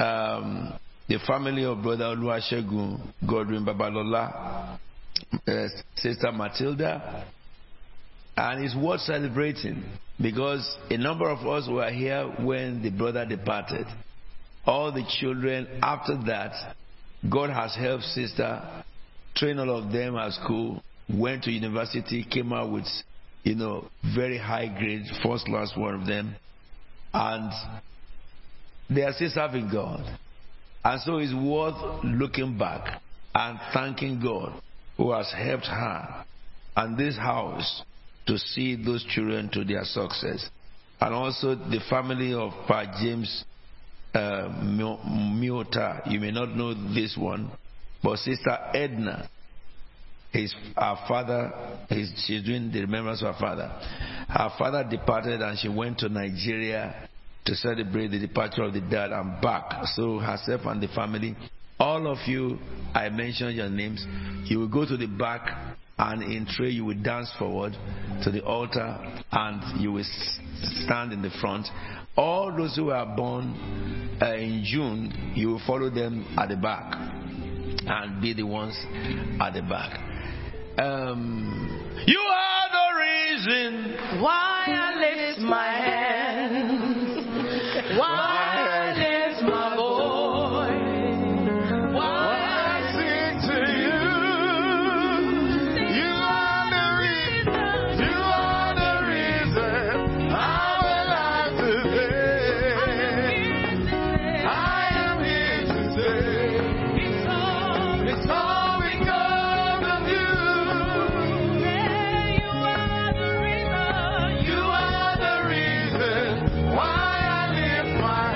Um, the family of Brother Oluwasegun Godwin Babalola, uh, Sister Matilda. And it's worth celebrating, because a number of us were here when the brother departed. All the children after that, God has helped sister, train all of them at school, went to university, came out with, you know, very high grade, first class one of them. And they are still serving God. And so it's worth looking back and thanking God who has helped her and this house to see those children to their success. And also the family of Pa James uh, Miota. You may not know this one, but Sister Edna His, her father, his, she's doing the remembrance of her father. Her father departed and she went to Nigeria to celebrate the departure of the dad and back. So herself and the family, all of you, I mentioned your names, you will go to the back and in tray you will dance forward to the altar and you will stand in the front. All those who are born uh, in June, you will follow them at the back and be the ones at the back. Um, you are the reason why I lift my hands, why I lift my voice, why I sing to you. You are the reason, you are the reason I'm alive today. I am here today. It's all, it's all. Why I live my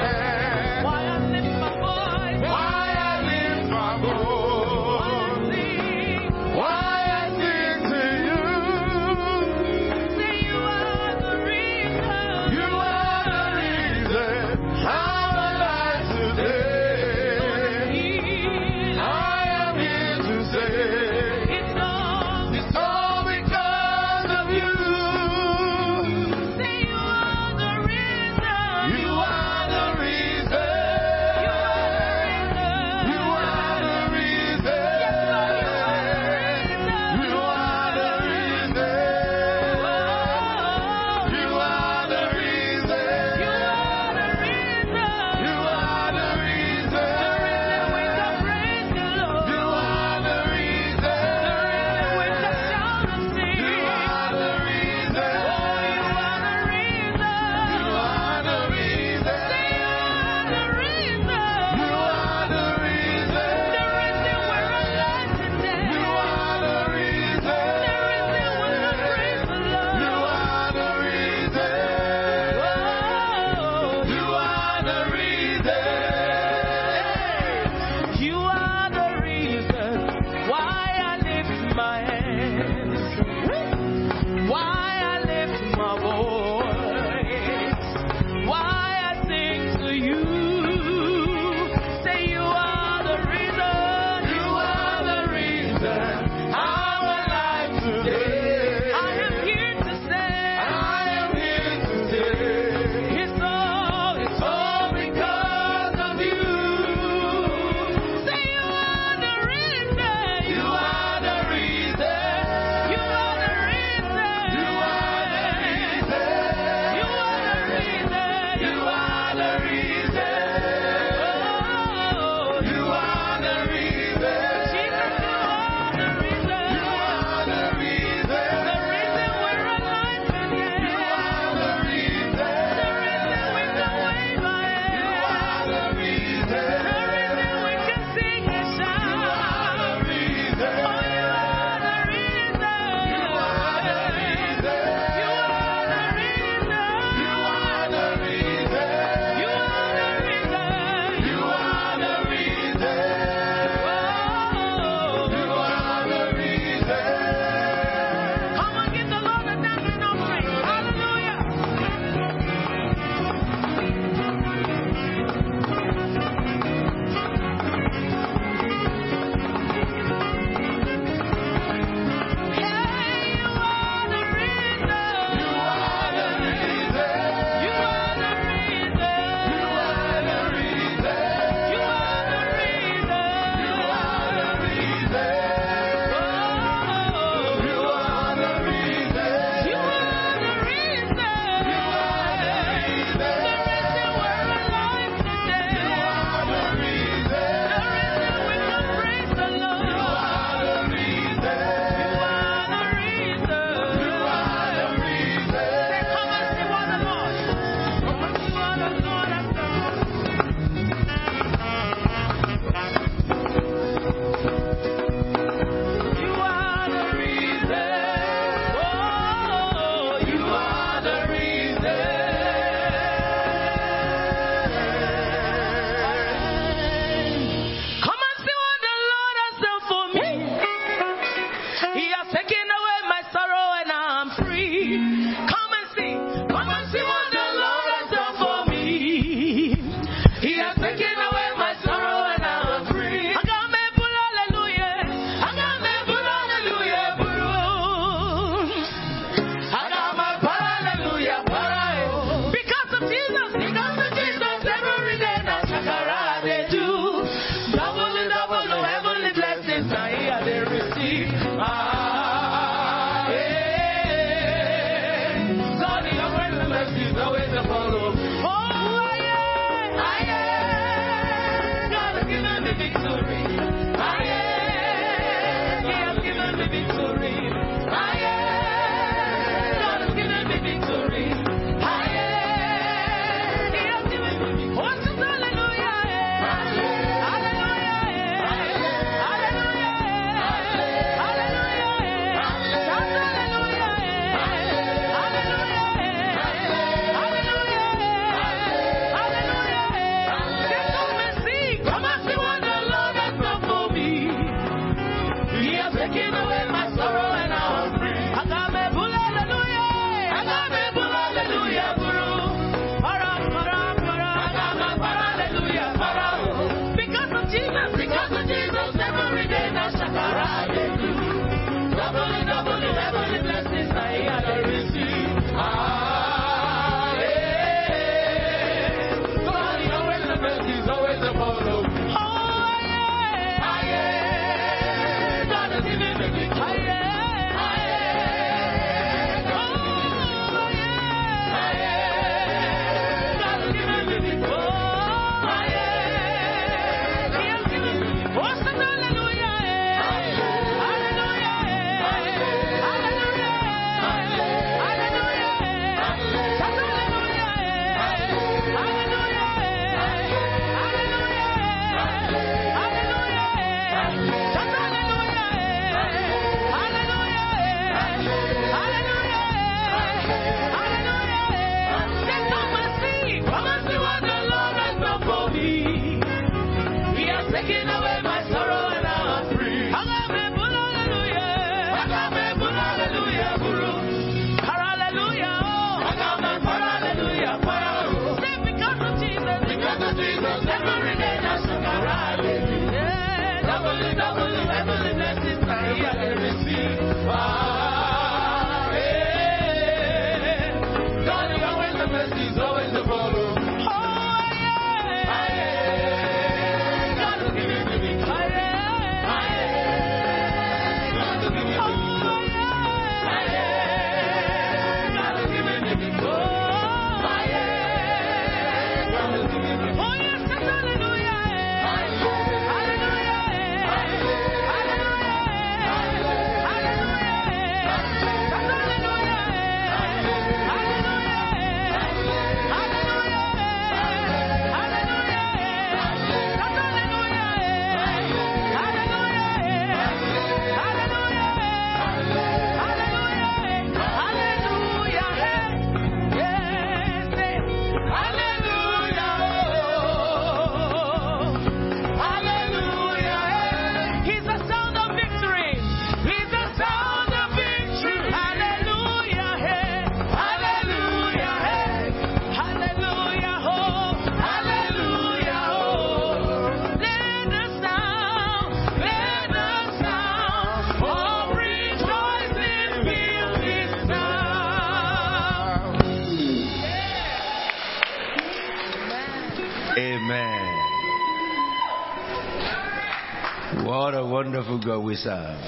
God we serve.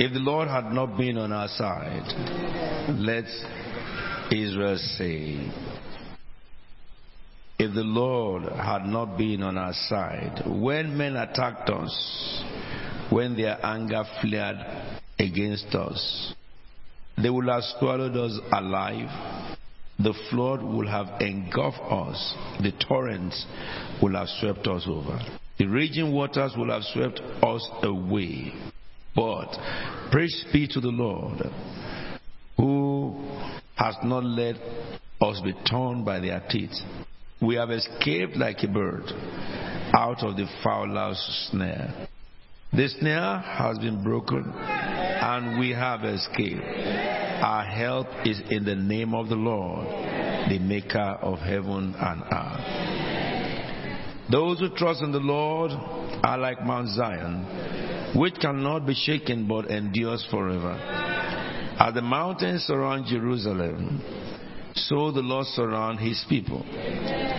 If the Lord had not been on our side, let Israel say, if the Lord had not been on our side, when men attacked us, when their anger flared against us, they would have swallowed us alive. The flood would have engulfed us. The torrents would have swept us over. The raging waters will have swept us away. But praise be to the Lord, who has not let us be torn by their teeth. We have escaped like a bird out of the fowler's snare. The snare has been broken, and we have escaped. Our help is in the name of the Lord, the maker of heaven and earth. Those who trust in the Lord are like Mount Zion, which cannot be shaken but endures forever. As the mountains surround Jerusalem, so the Lord surrounds his people,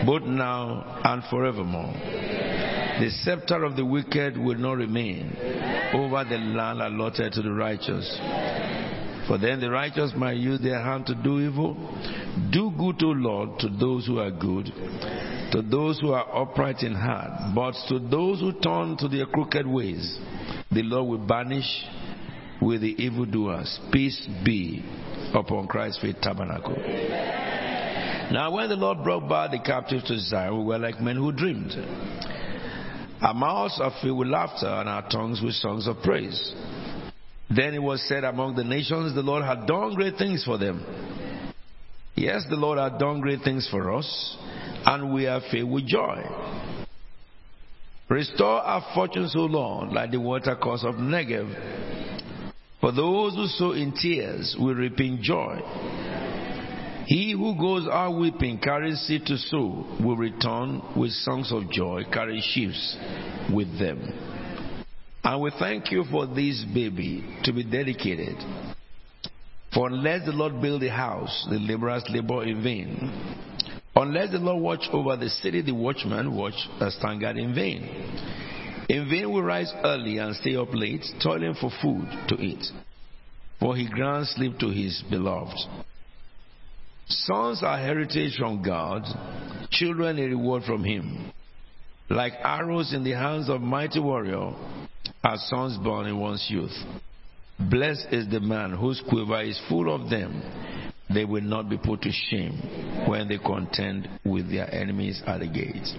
both now and forevermore. The scepter of the wicked will not remain over the land allotted to the righteous. For then the righteous might use their hand to do evil. Do good, O Lord, to those who are good, to those who are upright in heart. But to those who turn to their crooked ways, the Lord will banish with the evildoers. Peace be upon Christ's Faith Tabernacle. Amen. Now when the Lord brought back the captives to Zion, we were like men who dreamed. Our mouths are filled with laughter and our tongues with songs of praise. Then it was said among the nations, the Lord had done great things for them. Yes, the Lord had done great things for us, and we are filled with joy. Restore our fortunes, O Lord, like the watercourse of Negev. For those who sow in tears will reap in joy. He who goes out weeping, carrying seed to sow, will return with songs of joy, carrying sheaves with them. And we thank you for this baby to be dedicated. For unless the Lord build the house, the laborers labor in vain. Unless the Lord watch over the city, the watchmen watch and stand guard in vain. In vain we rise early and stay up late, toiling for food to eat. For he grants sleep to his beloved. Sons are heritage from God, children a reward from him. Like arrows in the hands of mighty warrior, are sons born in one's youth. Blessed is the man whose quiver is full of them. They will not be put to shame when they contend with their enemies at the gates.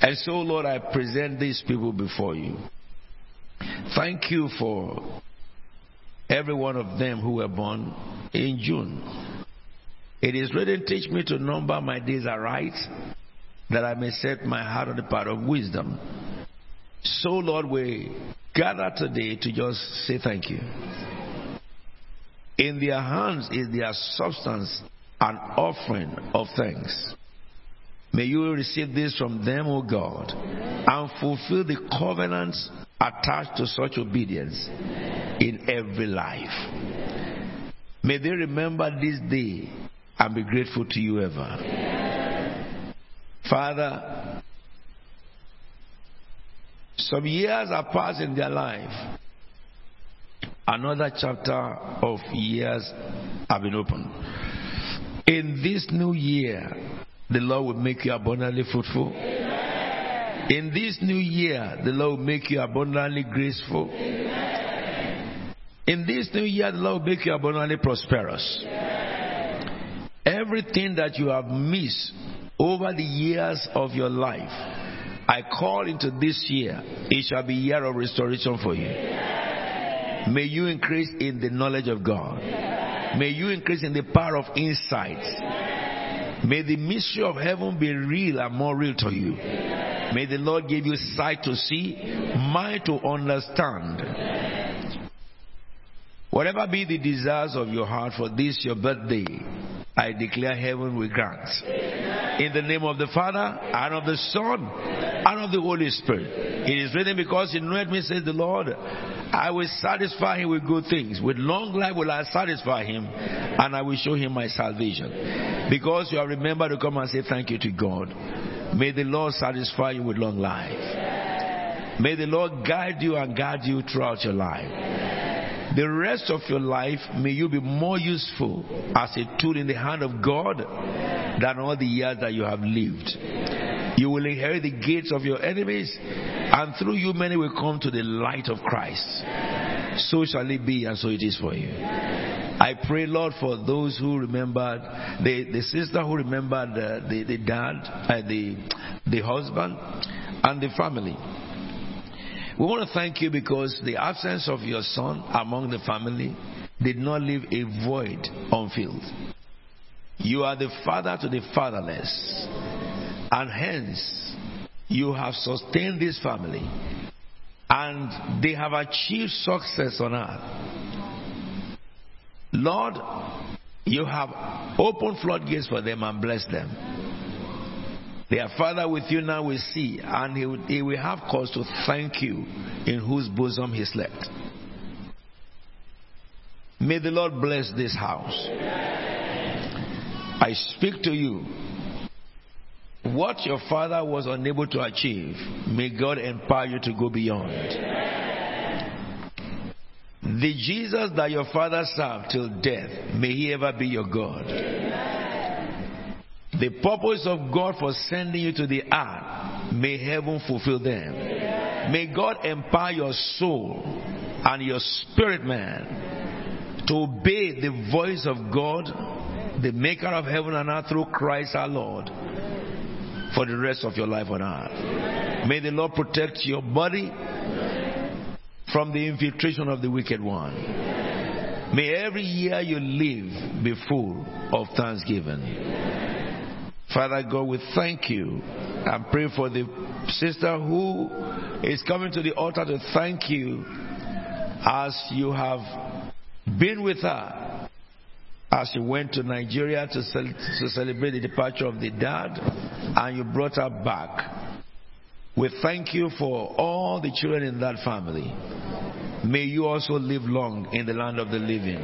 And so, Lord, I present these people before you. Thank you for every one of them who were born in June. It is written, teach me to number my days aright, that I may set my heart on the path of wisdom. So, Lord, we gather today to just say thank you. In their hands is their substance, an offering of thanks. May you receive this from them, O God, and fulfill the covenants attached to such obedience. in every life. May they remember this day and be grateful to you ever. Yes. Father, some years have passed in their life. Another chapter of years have been opened. In this new year, the Lord will make you abundantly fruitful. Amen. In this new year, the Lord will make you abundantly graceful. Amen. In this new year, the Lord will make you abundantly prosperous. Amen. Everything that you have missed over the years of your life, I call into this year. It shall be a year of restoration for you. Amen. May you increase in the knowledge of God. Amen. May you increase in the power of insight. Amen. May the mystery of heaven be real and more real to you. Amen. May the Lord give you sight to see, Amen. Mind to understand. Amen. Whatever be the desires of your heart for this, your birthday, I declare heaven will grant. Amen. In the name of the Father, and of the Son, Amen. And of the Holy Spirit. Amen. It is written, because you know me, says the Lord, I will satisfy him with good things. With long life will I satisfy him, and I will show him my salvation. Amen. Because you have remembered to come and say thank you to God. May the Lord satisfy you with long life. Amen. May the Lord guide you and guard you throughout your life. Amen. The rest of your life, may you be more useful as a tool in the hand of God than all the years that you have lived. You will inherit the gates of your enemies, and through you many will come to the light of Christ. So shall it be, and so it is for you. I pray, Lord, for those who remembered, the, the sister who remembered the, the, the dad, uh, the, the husband, and the family. We want to thank you because the absence of your son among the family did not leave a void unfilled. You are the father to the fatherless, and hence you have sustained this family, and they have achieved success on earth. Lord, you have opened floodgates for them and blessed them. Their father with you now will see, and he will, he will have cause to thank you, in whose bosom he slept. May the Lord bless this house. Amen. I speak to you. What your father was unable to achieve, may God empower you to go beyond. Amen. The Jesus that your father served till death, may he ever be your God. Amen. The purpose of God for sending you to the earth, may heaven fulfill them. Amen. May God empower your soul and your spirit man to obey the voice of God, the maker of heaven and earth, through Christ our Lord, for the rest of your life on earth. Amen. May the Lord protect your body from the infiltration of the wicked one. Amen. May every year you live be full of thanksgiving. Amen. Father God, we thank you and pray for the sister who is coming to the altar to thank you, as you have been with her as she went to Nigeria to, cel- to celebrate the departure of the dad, and you brought her back. We thank you for all the children in that family. May you also live long in the land of the living.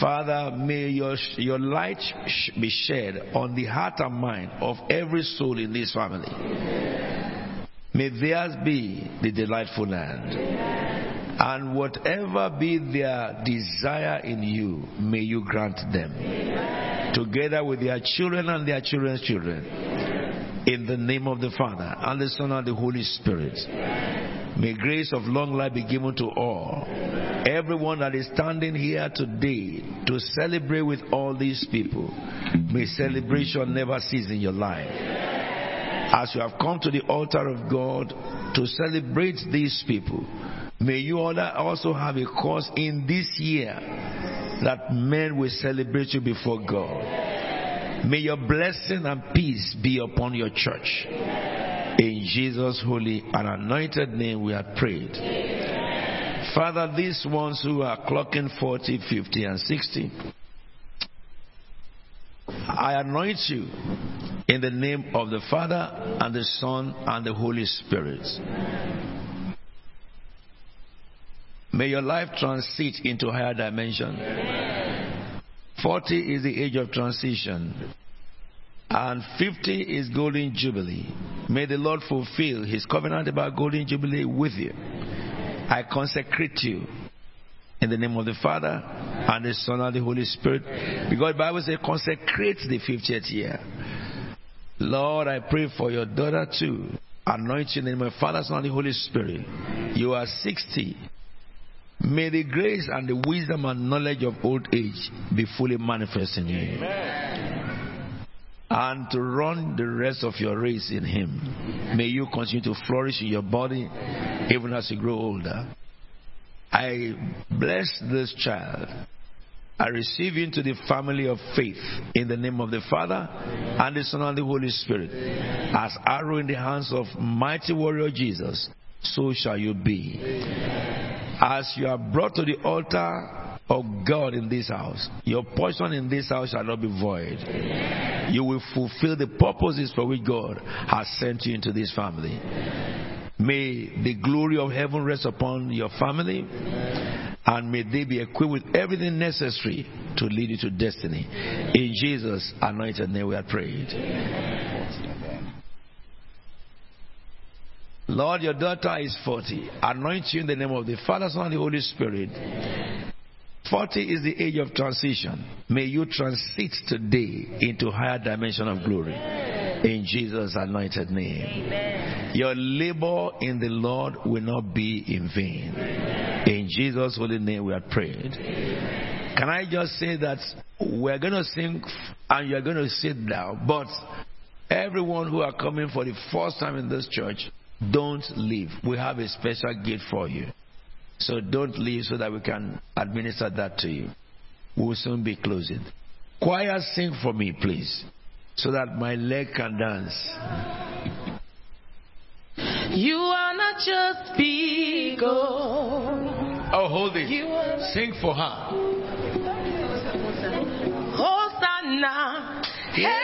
Father, may your your light sh- be shed on the heart and mind of every soul in this family. Amen. May theirs be the delightful land. Amen. And whatever be their desire in you, may you grant them. Amen. Together with their children and their children's children. Amen. In the name of the Father, and the Son, and the Holy Spirit. Amen. May grace of long life be given to all. Amen. Everyone that is standing here today to celebrate with all these people, may celebration never cease in your life. Amen. As you have come to the altar of God to celebrate these people, may you also have a cause in this year that men will celebrate you before God. Amen. May your blessing and peace be upon your church. Amen. In Jesus' holy and anointed name we have prayed. Amen. Father, these ones who are clocking forty, fifty, and sixty, I anoint you in the name of the Father, and the Son, and the Holy Spirit. Amen. May your life transit into higher dimension. Amen. forty is the age of transition. And fifty is Golden Jubilee. May the Lord fulfill His covenant about Golden Jubilee with you. I consecrate you in the name of the Father and the Son and the Holy Spirit. Because the Bible says consecrate the fiftieth year. Lord, I pray for your daughter too. Anoint you in the name of the Father, Son and the Holy Spirit. You are sixty. May the grace and the wisdom and knowledge of old age be fully manifest in you. Amen. And to run the rest of your race in Him. May you continue to flourish in your body even as you grow older. I bless this child. I receive you into the family of faith in the name of the Father and the Son and the Holy Spirit. As arrow in the hands of mighty warrior Jesus, so shall you be. As you are brought to the altar of God in this house, your portion in this house shall not be void. Amen. You will fulfill the purposes for which God has sent you into this family. Amen. May the glory of heaven rest upon your family. Amen. And may they be equipped with everything necessary to lead you to destiny. Amen. In Jesus' anointed name we are prayed. Amen. Lord, your daughter is forty. Anoint you in the name of the Father, Son, and the Holy Spirit. Amen. forty is the age of transition. May you transit today into higher dimension of glory. In Jesus' anointed name. Amen. Your labor in the Lord will not be in vain. Amen. In Jesus' holy name we are prayed. Amen. Can I just say that we're going to sing and you're going to sit down. But everyone who are coming for the first time in this church, don't leave. We have a special gift for you. So don't leave so that we can administer that to you. We will soon be closing. Choir, sing for me, please, so that my leg can dance. You are not just big. Oh, oh hold it. Sing for her. Hosanna. Yeah.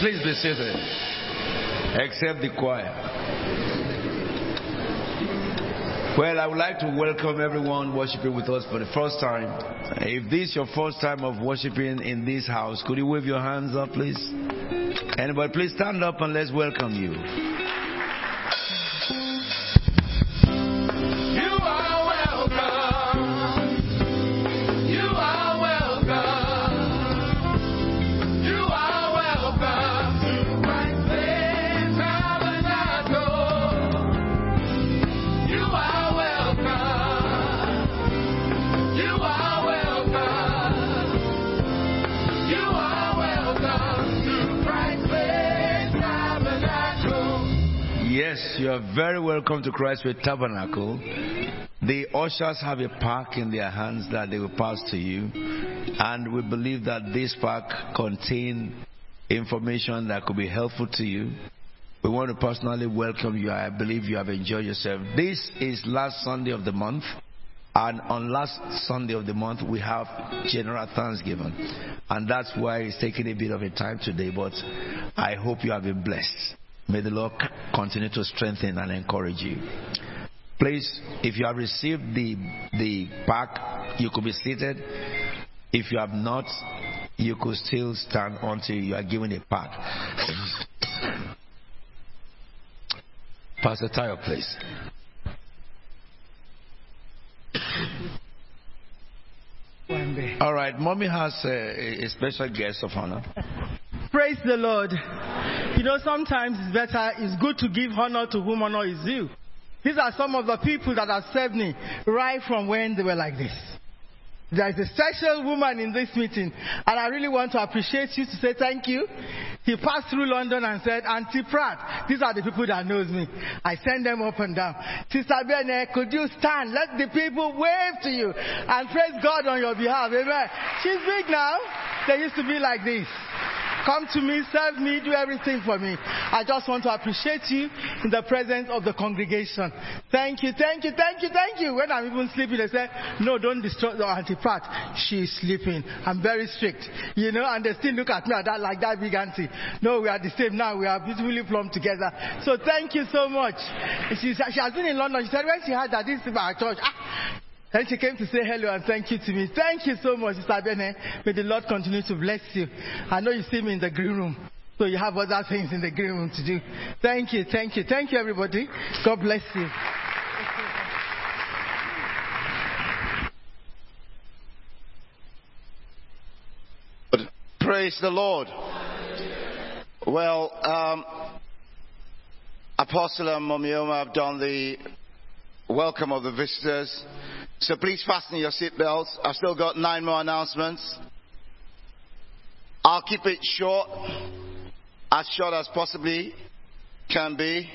Please be seated. Except the choir. Well, I would like to welcome everyone worshiping with us for the first time. If this is your first time of worshiping in this house, could you wave your hands up, please? Anybody, please stand up and let's welcome you. You are very welcome to Christ's Faith Tabernacle. The ushers have a pack in their hands that they will pass to you, and we believe that this pack contains information that could be helpful to you. We want to personally welcome you. I believe you have enjoyed yourself. This is last Sunday of the month, and on last Sunday of the month we have General Thanksgiving, and that's why it's taking a bit of a time today, but I hope you have been blessed. May the Lord continue to strengthen and encourage you. Please, if you have received the the pack, you could be seated. If you have not, you could still stand until you are given a pack. Pastor Tayo, please. All right, Mommy has a, a special guest of honor. Praise the Lord. You know, sometimes it's better, it's good to give honor to whom honor is due. These are some of the people that have served me right from when they were like this. There is a special woman in this meeting, and I really want to appreciate you to say thank you. He passed through London and said, Auntie Pratt, these are the people that knows me. I send them up and down. Sister Bene, could you stand? Let the people wave to you and praise God on your behalf. Amen. She's big now. They used to be like this. Come to me, serve me, do everything for me. I just want to appreciate you in the presence of the congregation. Thank you, thank you, thank you, thank you. When I'm even sleeping, they say, no, don't disturb the Auntie Pat. She's sleeping. I'm very strict. You know, and they still look at me like that, like that big auntie. No, we are the same now. We are beautifully plumbed together. So thank you so much. She's, she has been in London. She said, when she had that, this is our church. Ah! Then she came to say hello and thank you to me. Thank you so much, Sister Bene. May the Lord continue to bless you. I know you see me in the green room, so you have other things in the green room to do. Thank you, thank you, thank you, everybody. God bless you. Praise the Lord. Well, um, Apostle and Momioma have done the welcome of the visitors. So please fasten your seatbelts. I've still got nine more announcements. I'll keep it short, as short as possibly can be.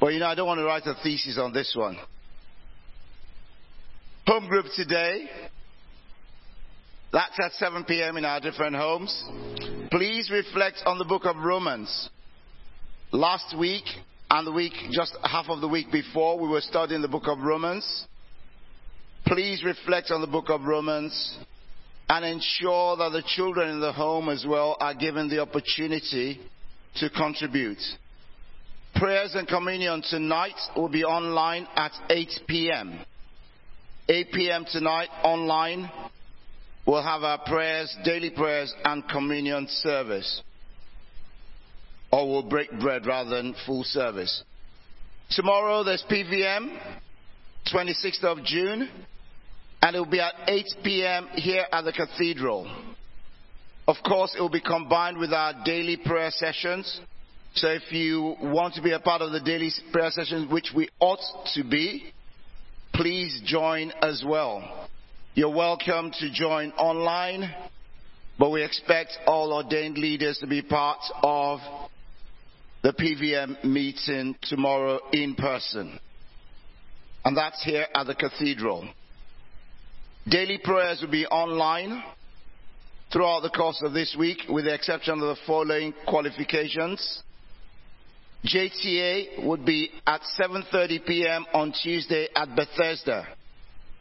But you know, I don't want to write a thesis on this one. Home group today. That's at seven p.m. in our different homes. Please reflect on the book of Romans. Last week and the week, just half of the week before, we were studying the book of Romans. Please reflect on the book of Romans and ensure that the children in the home as well are given the opportunity to contribute. Prayers and communion tonight will be online at eight p.m. eight p.m. tonight online, we'll have our prayers, daily prayers and communion service. Or we'll break bread rather than full service. Tomorrow there's P V M, twenty-sixth of June. And it will be at eight p.m. here at the cathedral. Of course, it will be combined with our daily prayer sessions. So if you want to be a part of the daily prayer sessions, which we ought to be, please join as well. You're welcome to join online, but we expect all ordained leaders to be part of the P V M meeting tomorrow in person. And that's here at the cathedral. Daily prayers will be online throughout the course of this week, with the exception of the following qualifications. J T A would be at seven thirty p.m. on Tuesday at Bethesda.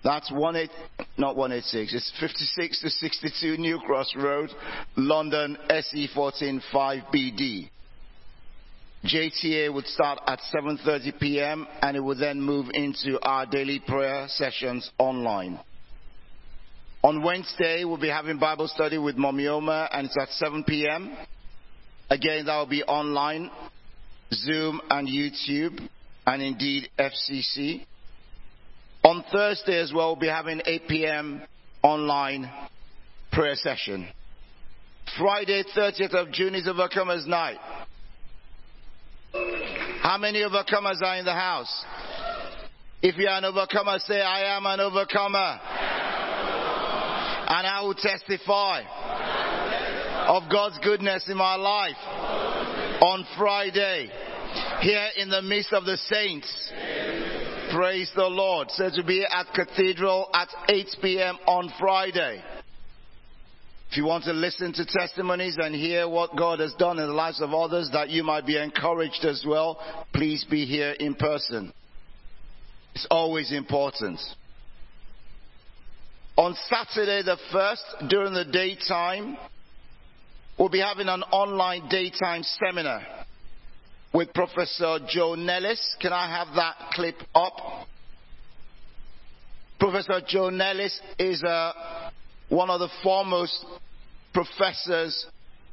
That's one eight, not one eighty-six, it's fifty-six to sixty-two New Cross Road, London, S E one four five B D. J T A would start at seven thirty p m and it would then move into our daily prayer sessions online. On Wednesday, we'll be having Bible study with Momioma, and it's at seven p m Again, that will be online, Zoom and YouTube, and indeed F C C. On Thursday as well, we'll be having eight p m online prayer session. Friday, thirtieth of June is Overcomers Night. How many overcomers are in the house? If you are an overcomer, say, I am an overcomer. I am an overcomer. And I will testify, I will testify of God's goodness in my life. On Friday, here in the midst of the saints. Praise the Lord. So to be at Cathedral at eight p m on Friday. If you want to listen to testimonies and hear what God has done in the lives of others, that you might be encouraged as well, please be here in person. It's always important. On Saturday the first, during the daytime, we'll be having an online daytime seminar with Professor Joe Nellis. Can I have that clip up? Professor Joe Nellis is uh, one of the foremost professors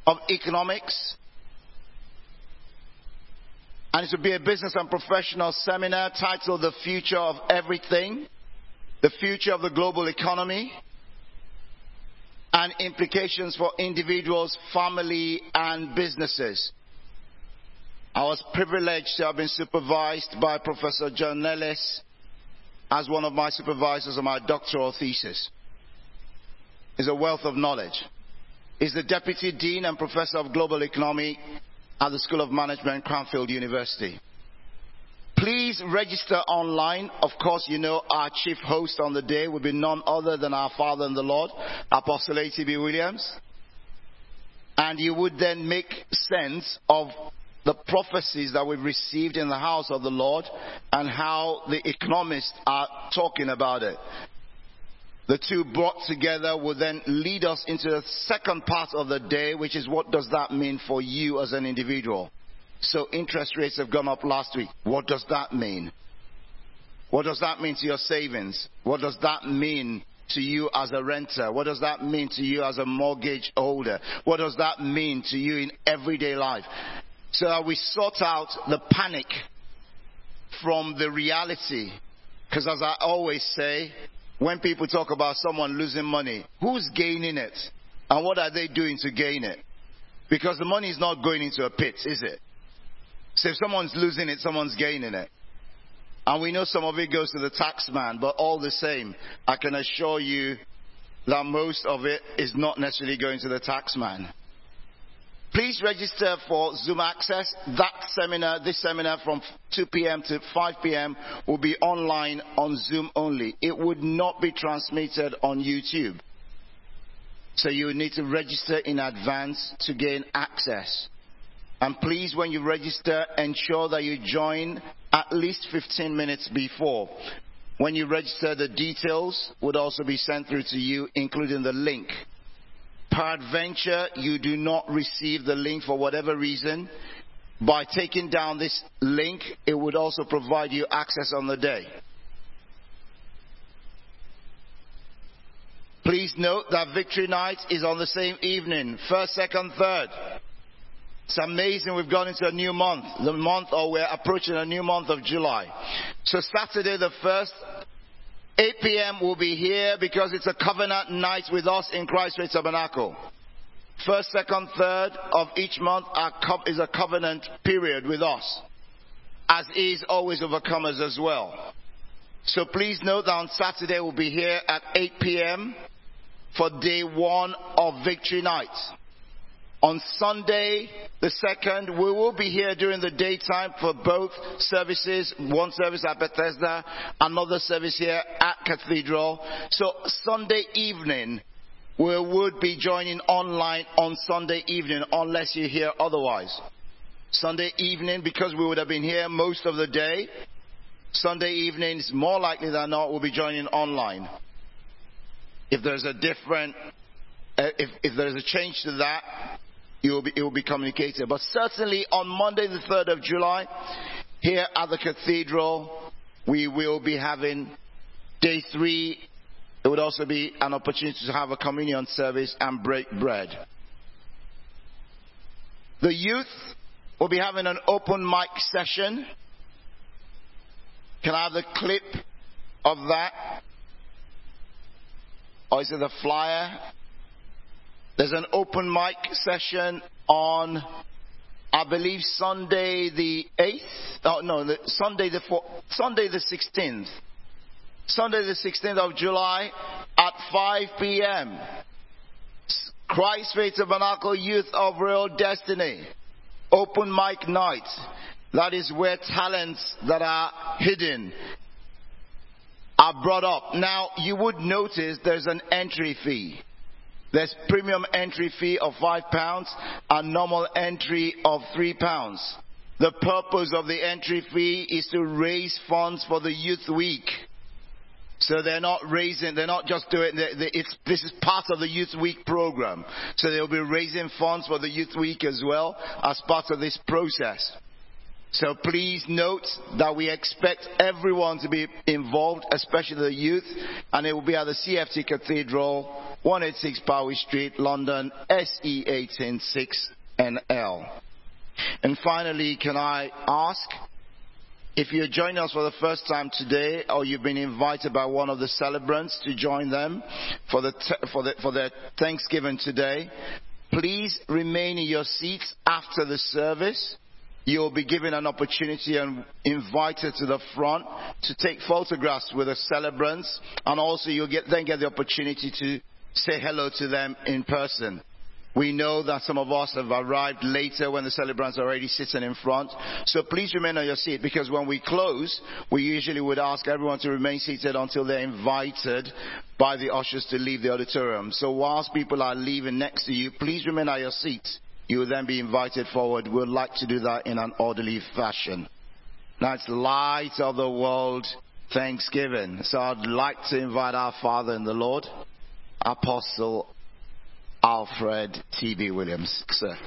of economics. And it will be a business and professional seminar titled The Future of Everything, The Future of the Global Economy, and Implications for Individuals, Family, and Businesses. I was privileged to have been supervised by Professor John Nellis as one of my supervisors on my doctoral thesis. He's a wealth of knowledge. He's the Deputy Dean and Professor of Global Economy at the School of Management, Cranfield University. Please register online. Of course, you know our chief host on the day will be none other than our Father in the Lord, Apostle A T B Williams. And you would then make sense of the prophecies that we've received in the house of the Lord and how the economists are talking about it. The two brought together will then lead us into the second part of the day, which is what does that mean for you as an individual? So interest rates have gone up last week. What does that mean? What does that mean to your savings? What does that mean to you as a renter? What does that mean to you as a mortgage holder? What does that mean to you in everyday life? So that we sort out the panic from the reality. Because as I always say, when people talk about someone losing money, who's gaining it? And what are they doing to gain it? Because the money is not going into a pit, is it? So if someone's losing it, someone's gaining it. And we know some of it goes to the tax man, but all the same, I can assure you that most of it is not necessarily going to the tax man. Please register for Zoom access. That seminar, this seminar from two p m to five p m will be online on Zoom only. It would not be transmitted on YouTube. So you need to register in advance to gain access. And please, when you register, ensure that you join at least fifteen minutes before. When you register, the details would also be sent through to you, including the link. Peradventure, you do not receive the link for whatever reason, by taking down this link, it would also provide you access on the day. Please note that Victory Night is on the same evening, first, second, third. It's amazing we've gone into a new month, the month or we're approaching a new month of July. So Saturday the first, eight p m will be here because it's a covenant night with us in Christ's Faith Tabernacle. First, second, third of each month our co- is a covenant period with us, as is always Overcomers as well. So please note that on Saturday we'll be here at eight p m for day one of Victory Night. On Sunday the second, we will be here during the daytime for both services, one service at Bethesda, another service here at Cathedral. So Sunday evening, we would be joining online on Sunday evening, unless you hear otherwise. Sunday evening, because we would have been here most of the day, Sunday evenings, more likely than not, will be joining online. If there's a different, uh, if, if there's a change to that, it will be, it will be communicated. But certainly on Monday the third of July, here at the Cathedral, we will be having day three. It would also be an opportunity to have a communion service and break bread. The youth will be having an open mic session. Can I have the clip of that? Or is it the flyer? There's an open mic session on, I believe, Sunday the eighth. Oh no, the, Sunday the fourth, Sunday the sixteenth. Sunday the sixteenth of July at five p.m. Christ's Faith Tabernacle Youth of Real Destiny. Open mic night. That is where talents that are hidden are brought up. Now, you would notice there's an entry fee. There's premium entry fee of five pounds and normal entry of three pounds. The purpose of the entry fee is to raise funds for the Youth Week. So they're not raising, they're not just doing, they, they, it's, this is part of the Youth Week program. So they'll be raising funds for the Youth Week as well as part of this process. So please note that we expect everyone to be involved, especially the youth, and it will be at the C F T Cathedral, one eighty-six Bowie Street, London, S E one eight six N L. And finally, can I ask, if you're joining us for the first time today, or you've been invited by one of the celebrants to join them for the t- for the, for their Thanksgiving today, please remain in your seats after the service. You'll be given an opportunity and invited to the front to take photographs with the celebrants, and also you'll get, then get the opportunity to say hello to them in person. We know that some of us have arrived later when the celebrants are already sitting in front. So please remain on your seat, because when we close, we usually would ask everyone to remain seated until they're invited by the ushers to leave the auditorium. So whilst people are leaving next to you, please remain at your seats. You will then be invited forward. We would like to do that in an orderly fashion. Now, it's Light of the World Thanksgiving. So I'd like to invite our Father in the Lord, Apostle Alfred T B Williams, sir.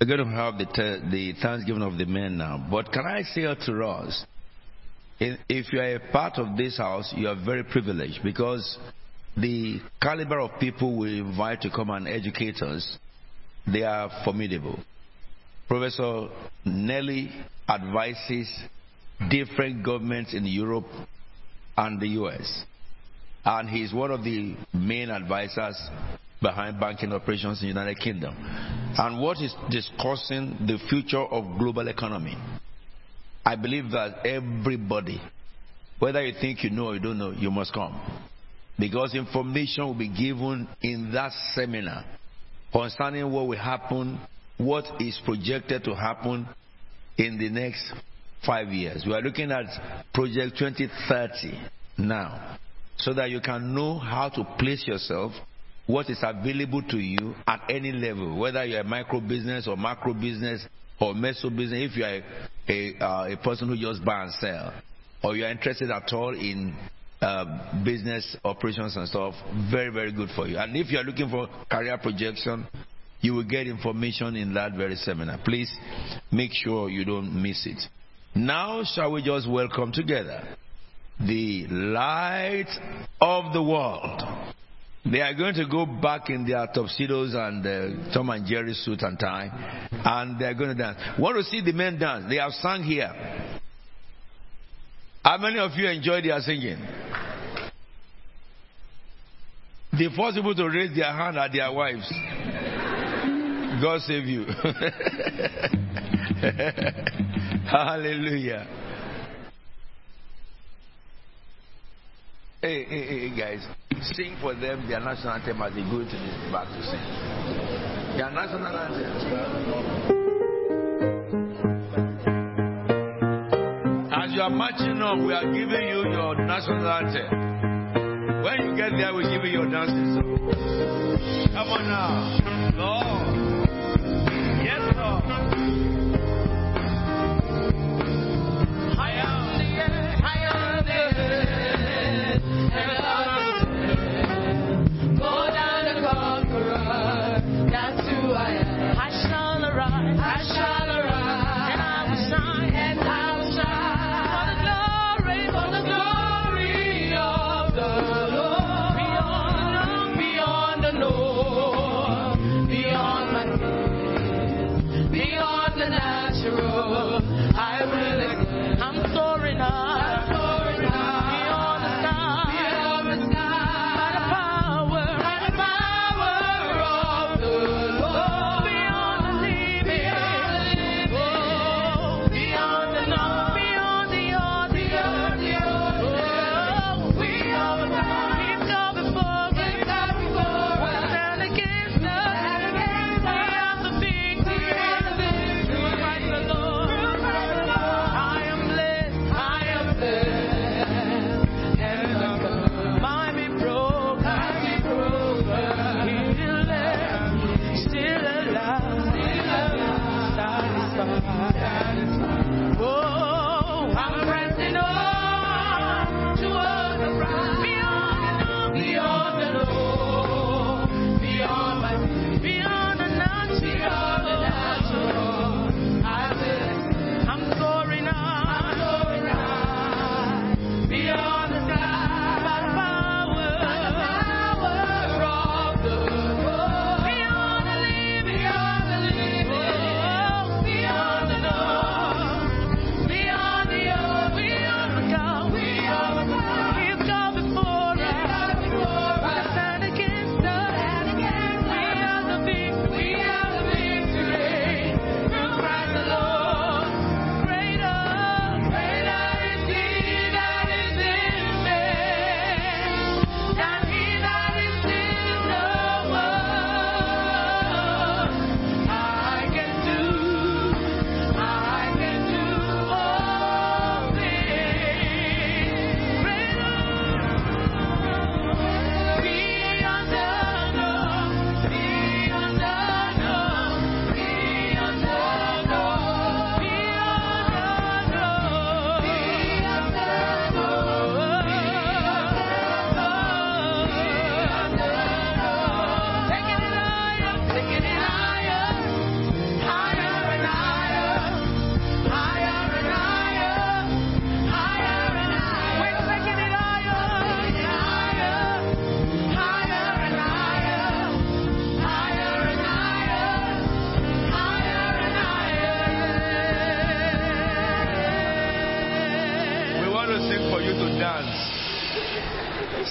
We're going to have the, th- the Thanksgiving of the men now. But can I say to us, if you are a part of this house, you are very privileged, because the caliber of people we invite to come and educate us, they are formidable. Professor Nelly advises different governments in Europe and the U S, and he's one of the main advisors behind banking operations in the United Kingdom, and what is discussing the future of global economy. I believe that everybody, whether you think you know or you don't know, you must come, because information will be given in that seminar concerning what will happen, what is projected to happen in the next five years. We are looking at Project twenty thirty now, so that you can know how to place yourself, what is available to you at any level, whether you're a micro business or macro business or meso business, if you are a, a, uh, a person who just buy and sell, or you are interested at all in uh, business operations and stuff. Very, very good for you. And if you are looking for career projection, you will get information in that very seminar. Please make sure you don't miss it. Now, shall we just welcome together the Light of the World? They are going to go back in their tuxedos and uh, Tom and Jerry suit and tie, and they are going to dance. Want to see the men dance? They have sung here. How many of you enjoyed their singing? The first people to raise their hand are their wives. God save you. Hallelujah. Hey, hey, hey, guys. Sing for them their national anthem as they go to the back to sing. Their national anthem. As you are marching on, we are giving you your national anthem. When you get there, we'll give you your dances. Come on now. Lord.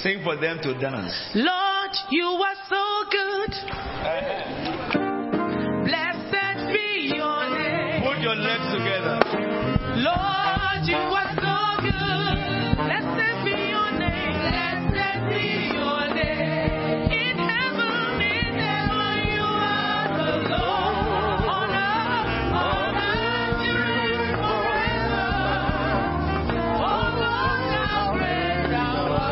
Sing for them to dance. Lord, you are so good. Amen. Blessed be your name. Put your legs together. Lord, you are so good. Blessed be your name. Blessed be your name. In heaven, in heaven, you are the Lord. On earth, on earth, you reign forever. Oh Lord, thou reign, thou art. Amen.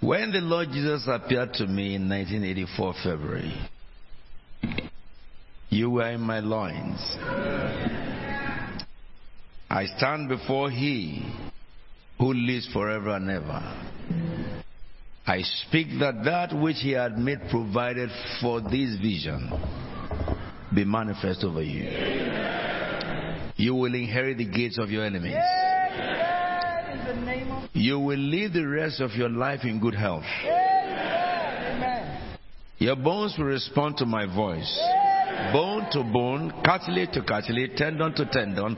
When the Lord Jesus appeared to me in nineteen eighty-four, February, you were in my loins. I stand before He who lives forever and ever. I speak that that which He had made provided for this vision be manifest over you. You will inherit the gates of your enemies. You will live the rest of your life in good health. Amen. Your bones will respond to my voice. Amen. Bone to bone, cartilage to cartilage, tendon to tendon,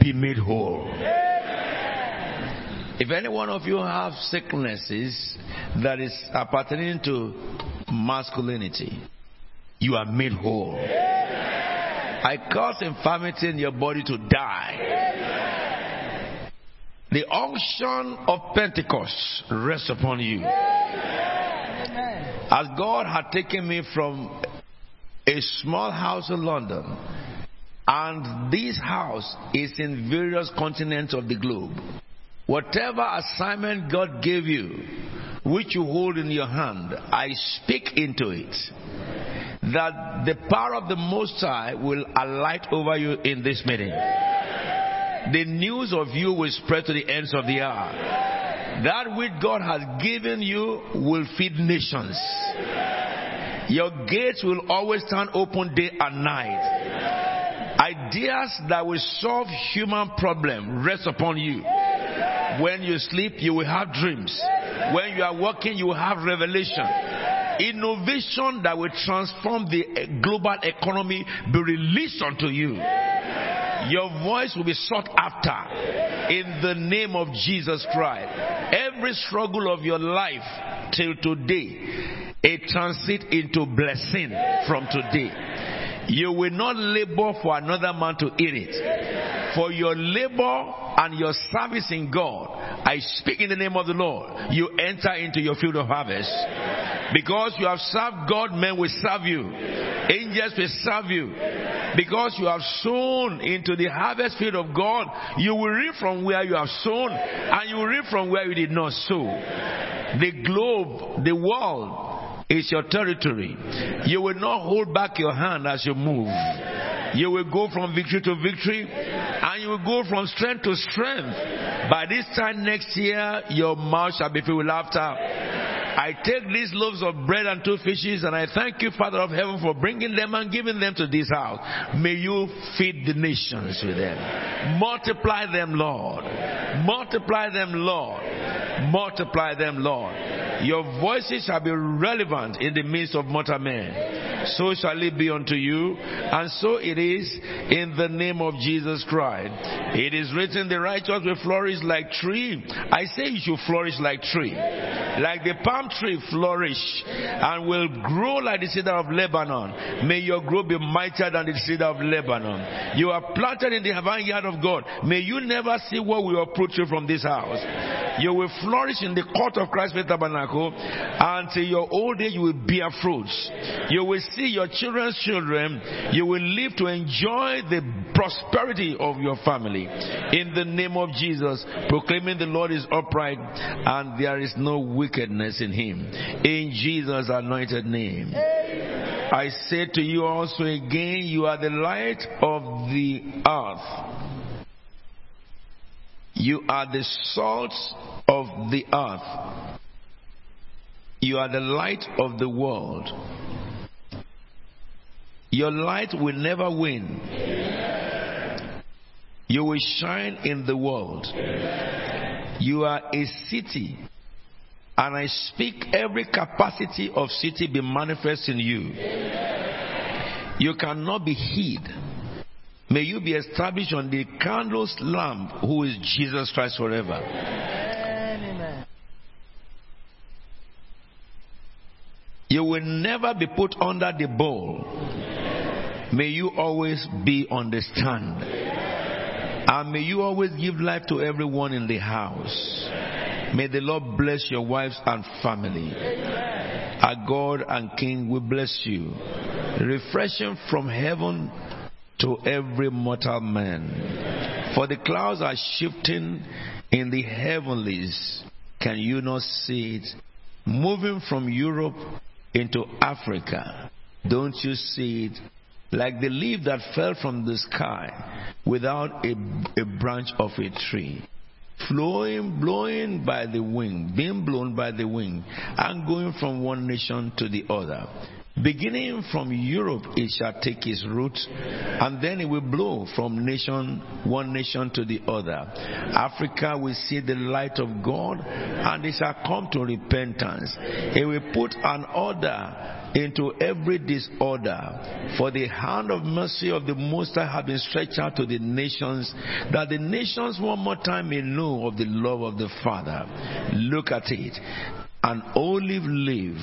be made whole. Amen. If any one of you have sicknesses that is appertaining to masculinity, you are made whole. Amen. I cause infirmity in your body to die. Amen. The unction of Pentecost rests upon you. Amen. As God had taken me from a small house in London, and this house is in various continents of the globe, whatever assignment God gave you, which you hold in your hand, I speak into it, that the power of the Most High will alight over you in this meeting. The news of you will spread to the ends of the earth. That which God has given you will feed nations. Your gates will always stand open day and night. Ideas that will solve human problems rest upon you. When you sleep, you will have dreams. When you are walking, you will have revelation. Innovation that will transform the global economy be released unto you. Your voice will be sought after in the name of Jesus Christ. Every struggle of your life till today, it transits into blessing from today. You will not labor for another man to eat it. For your labor and your service in God, I speak in the name of the Lord, you enter into your field of harvest. Because you have served God, men will serve you. Angels will serve you. Because you have sown into the harvest field of God, you will reap from where you have sown, and you will reap from where you did not sow. The globe, the world, is your territory. You will not hold back your hand as you move. You will go from victory to victory, and you will go from strength to strength. By this time next year, your mouth shall be filled with laughter. I take these loaves of bread and two fishes, and I thank you, Father of heaven, for bringing them and giving them to this house. May you feed the nations with them. Multiply them, Lord. Multiply them, Lord. Multiply them, Lord. Your voices shall be relevant in the midst of mortal men. So shall it be unto you, and so it is in the name of Jesus Christ. It is written, the righteous will flourish like tree. I say you should flourish like tree. Like the palm tree flourish and will grow like the cedar of Lebanon. May your growth be mightier than the cedar of Lebanon. You are planted in the vineyard of God. May you never see what will approach you from this house. You will flourish in the court of Christ's Faith Tabernacle until your old age you will bear fruits. You will see your children's children. You will live to enjoy the prosperity of your family. In the name of Jesus, proclaiming the Lord is upright and there is no wickedness in him. In Jesus' anointed name. Amen. I say to you also again, you are the light of the earth. You are the salt of the earth. You are the light of the world. Your light will never wane. Amen. You will shine in the world. Amen. You are a city. And I speak every capacity of city be manifest in you. Amen. You cannot be hid. May you be established on the candle's lamp who is Jesus Christ forever. Amen. You will never be put under the bowl. Amen. May you always be on the stand. Amen. And may you always give life to everyone in the house. Amen. May the Lord bless your wives and family. Amen. Our God and King will bless you. Refreshing from heaven to every mortal man. Amen. For the clouds are shifting in the heavenlies. Can you not see it? moving from Europe into Africa. Don't you see it? Like the leaf that fell from the sky without a, a branch of a tree. Flowing, blowing by the wind, being blown by the wind, and going from one nation to the other. Beginning from Europe, it shall take its root, and then it will blow from nation, one nation to the other. Africa will see the light of God, and it shall come to repentance. It will put an order into every disorder, for the hand of mercy of the Most High has been stretched out to the nations, that the nations one more time may know of the love of the Father. Look at it, an olive leaf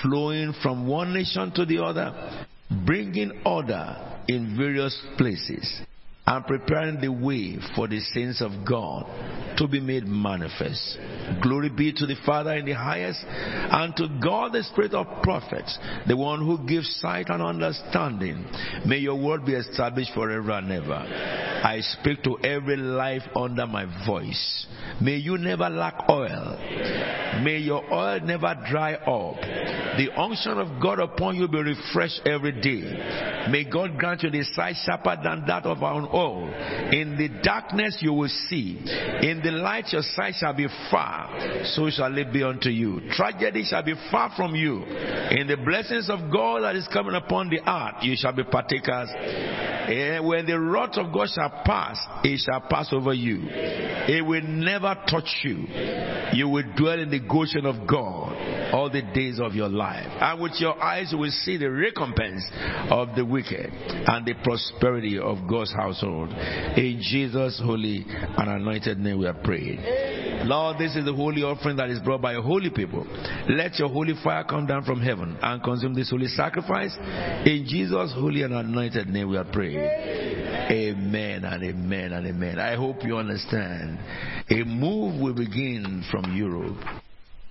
flowing from one nation to the other, bringing order in various places, and preparing the way for the saints of God to be made manifest. Glory be to the Father in the highest, and to God the Spirit of prophets, the one who gives sight and understanding. May your word be established forever and ever. I speak to every life under my voice. May you never lack oil. May your oil never dry up. The unction of God upon you be refreshed every day. May God grant you the sight sharper than that of our own oil. In the darkness you will see. In the light your sight shall be far, so shall it be unto you. Tragedy shall be far from you. In the blessings of God that is coming upon the earth, you shall be partakers. And when the wrath of God shall pass, it shall pass over you. It will never touch you. You will dwell in the Goshen of God all the days of your life. And with your eyes you will see the recompense of the wicked and the prosperity of God's household. In Jesus' holy and anointed name we are praying. Lord, this is the holy offering that is brought by your holy people. Let your holy fire come down from heaven and consume this holy sacrifice. In Jesus' holy and anointed name we are praying. Amen and amen and amen. I hope you understand. A move will begin from Europe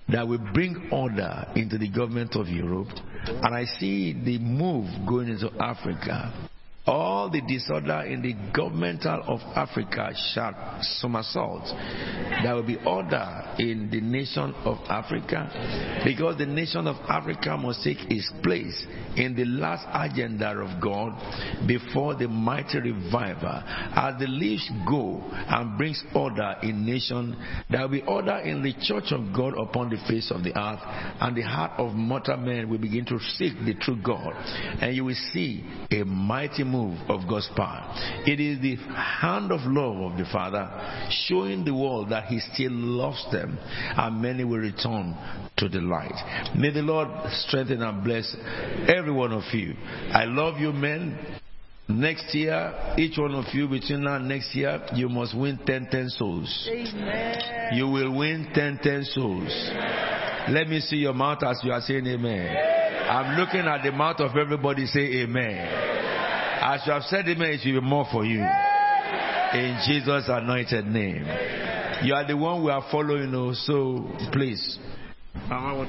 that will bring order into the government of Europe. And I see the move going into Africa. All the disorder in the governmental of Africa shall somersault. There will be order in the nation of Africa, because the nation of Africa must take its place in the last agenda of God before the mighty reviver. As the leaves go and brings order in nation, there will be order in the church of God upon the face of the earth, and the heart of mortal men will begin to seek the true God, and you will see a mighty move of God's power. It is the hand of love of the Father showing the world that he still loves them, and many will return to the light. May the Lord strengthen and bless every one of you. I love you, men. Next year, each one of you, between now and next year, you must win ten ten souls. Amen. You will win ten ten souls. Amen. Let me see your mouth as you are saying amen. Amen. I'm looking at the mouth of everybody. Say amen. Amen. As you have said amen, it will be more for you. In Jesus' anointed name. Amen. You are the one we are following, so please.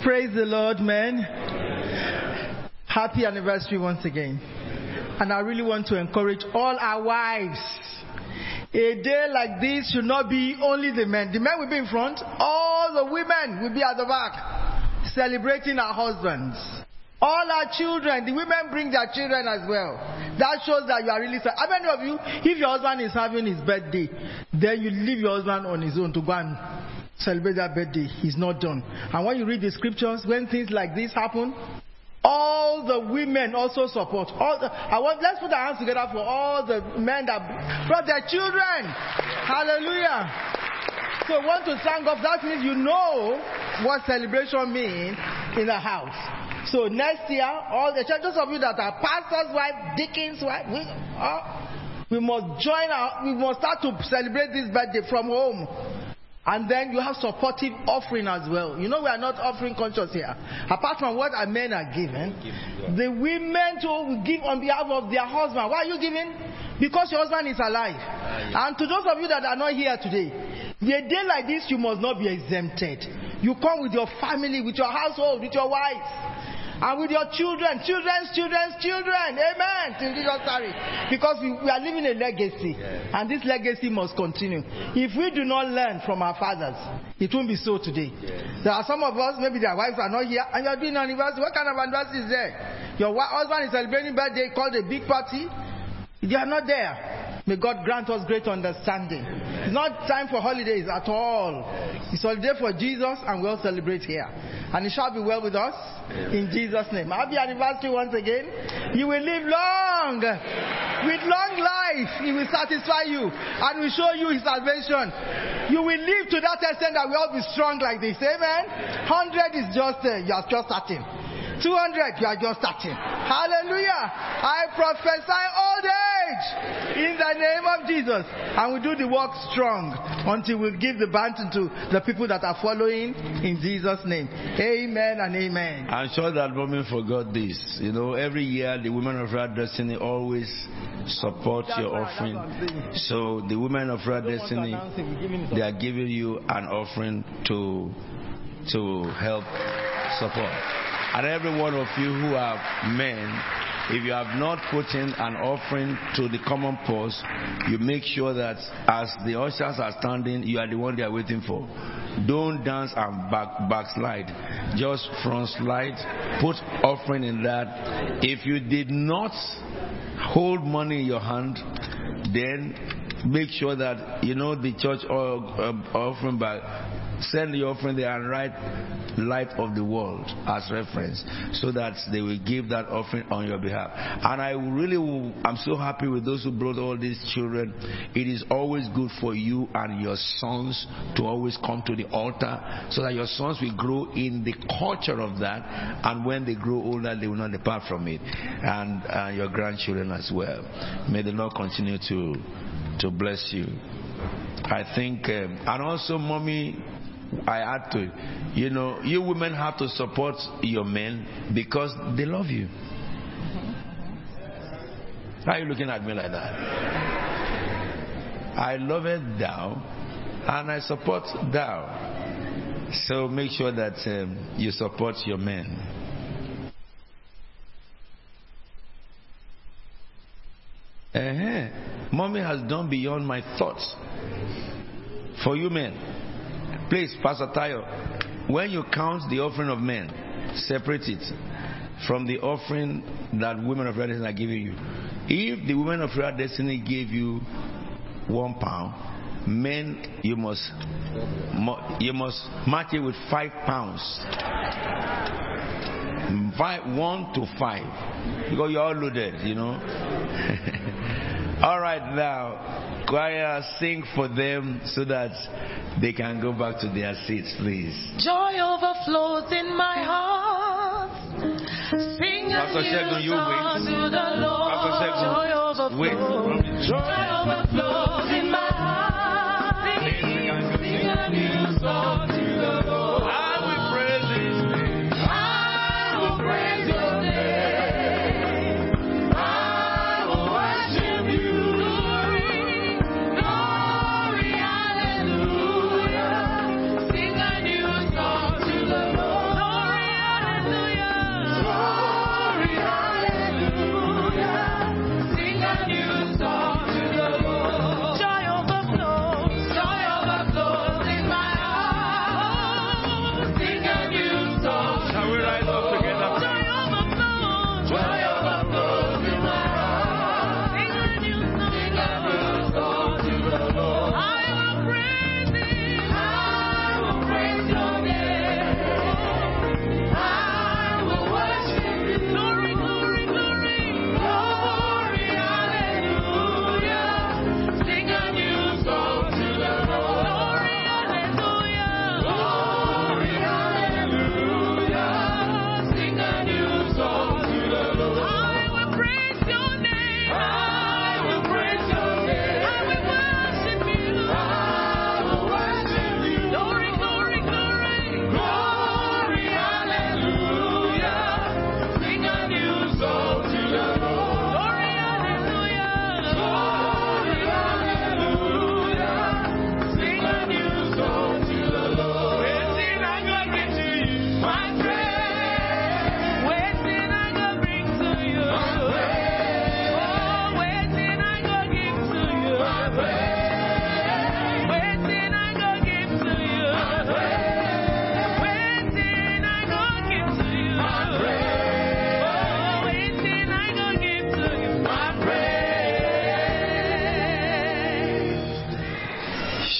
Praise the Lord, man. Happy anniversary once again. And I really want to encourage all our wives. A day like this should not be only the men. The men will be in front. All the women will be at the back, celebrating our husbands. All our children, the women bring their children as well. That shows that you are really sad. How many of you, if your husband is having his birthday, then you leave your husband on his own to go and celebrate that birthday? He's not done. And when you read the scriptures, when things like this happen, all the women also support. All the, I want, let's put our hands together for all the men that brought their children. Hallelujah. So I want to thank God. That means you know what celebration means in the house. So next year, all the churches of you that are pastor's wife, deacon's wife, we, uh, we must join our, we must start to celebrate this birthday from home. And then you have supportive offering as well. You know, we are not offering conscious here. Apart from what our men are given, the women too give on behalf of their husband. Why are you giving? Because your husband is alive. And to those of you that are not here today, a day like this, you must not be exempted. You come with your family, with your household, with your wives. and with your children, children's children's children. Amen. Till Jesus tarries. Because we, we are living a legacy, yes. And this legacy must continue. If we do not learn from our fathers, it won't be so today. Yes. There are some of us, maybe their wives are not here, and you are doing an anniversary. What kind of anniversary is there? Your husband is celebrating birthday, called a big party. They are not there. May God grant us great understanding. Amen. It's not time for holidays at all. Yes. It's holiday for Jesus, and we all celebrate here. And it shall be well with us. Amen. In Jesus' name. Happy anniversary once again. You will live long. Amen. With long life, He will satisfy you and will show you His salvation. Amen. You will live to that extent that we all be strong like this. Amen. Amen. one hundred is just, uh, you are just starting. two hundred, you are just starting. Hallelujah. I prophesy old age in the name of Jesus. And we do the work strong until we give the baton to the people that are following in Jesus' name. Amen and amen. I'm sure that women forgot this. You know, every year the women of Red Destiny always support that's your right, offering. So the women of Red Destiny, they are giving you an offering to, to help support. And every one of you who are men, if you have not put in an offering to the common cause, you make sure that as the ushers are standing, you are the one they are waiting for. Don't dance and back backslide. Just front slide. Put offering in that. If you did not hold money in your hand, then make sure that you know the church offering bag. Send the offering there and write Light of the World as reference so that they will give that offering on your behalf. And I really will, I'm so happy with those who brought all these children. It is always good for you and your sons to always come to the altar so that your sons will grow in the culture of that, and when they grow older they will not depart from it, and uh, your grandchildren as well. May the Lord continue to to bless you. I think um, and also mommy, I add to it, you know, you women have to support your men because they love you. Why are you looking at me like that? I love it thou, and I support thou. So make sure that um, you support your men. Uh-huh. Mommy has done beyond my thoughts for you men. Please, Pastor Tayo, when you count the offering of men, separate it from the offering that women of Red Destiny are giving you. If the women of Red Destiny gave you one pound, men, you must you must match it with five pounds. Five, one to five. Because you're all loaded, you know. All right, now, choir, sing for them so that they can go back to their seats, please. Joy overflows in my heart. Sing a new song to the Lord. Joy overflows. Joy overflows in my heart. Sing, sing a new song to the Lord. I will praise His name. I will praise Your name. I will worship You. Joy overflows in my heart.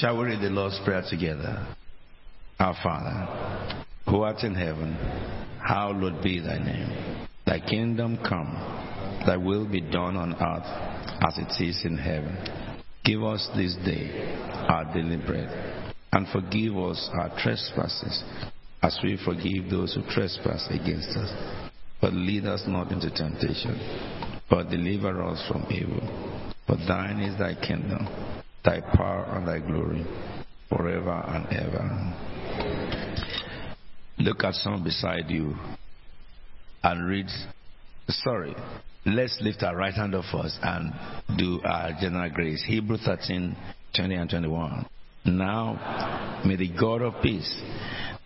Shall we read the Lord's Prayer together? Our Father, who art in heaven, hallowed be thy name. Thy kingdom come, thy will be done on earth as it is in heaven. Give us this day our daily bread, and forgive us our trespasses, as we forgive those who trespass against us. But lead us not into temptation, but deliver us from evil. For thine is thy kingdom, thy power and thy glory, forever and ever. Look at someone beside you and read. Sorry, let's lift our right hand up first and do our general grace. Hebrews thirteen, twenty and twenty-one. Now may the God of peace,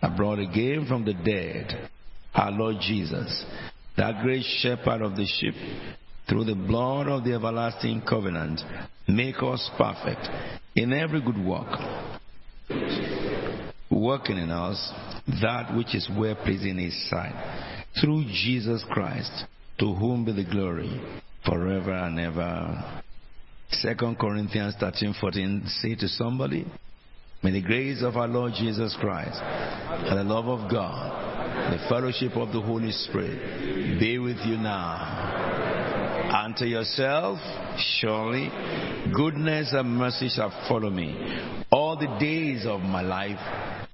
that brought again from the dead our Lord Jesus, that great shepherd of the sheep, through the blood of the everlasting covenant, make us perfect in every good work, working in us that which is well pleasing in his sight, through Jesus Christ, to whom be the glory forever and ever. Second Corinthians thirteen fourteen. Say to somebody, may the grace of our Lord Jesus Christ and the love of God, the fellowship of the Holy Spirit, be with you now. Unto yourself, surely goodness and mercy shall follow me all the days of my life,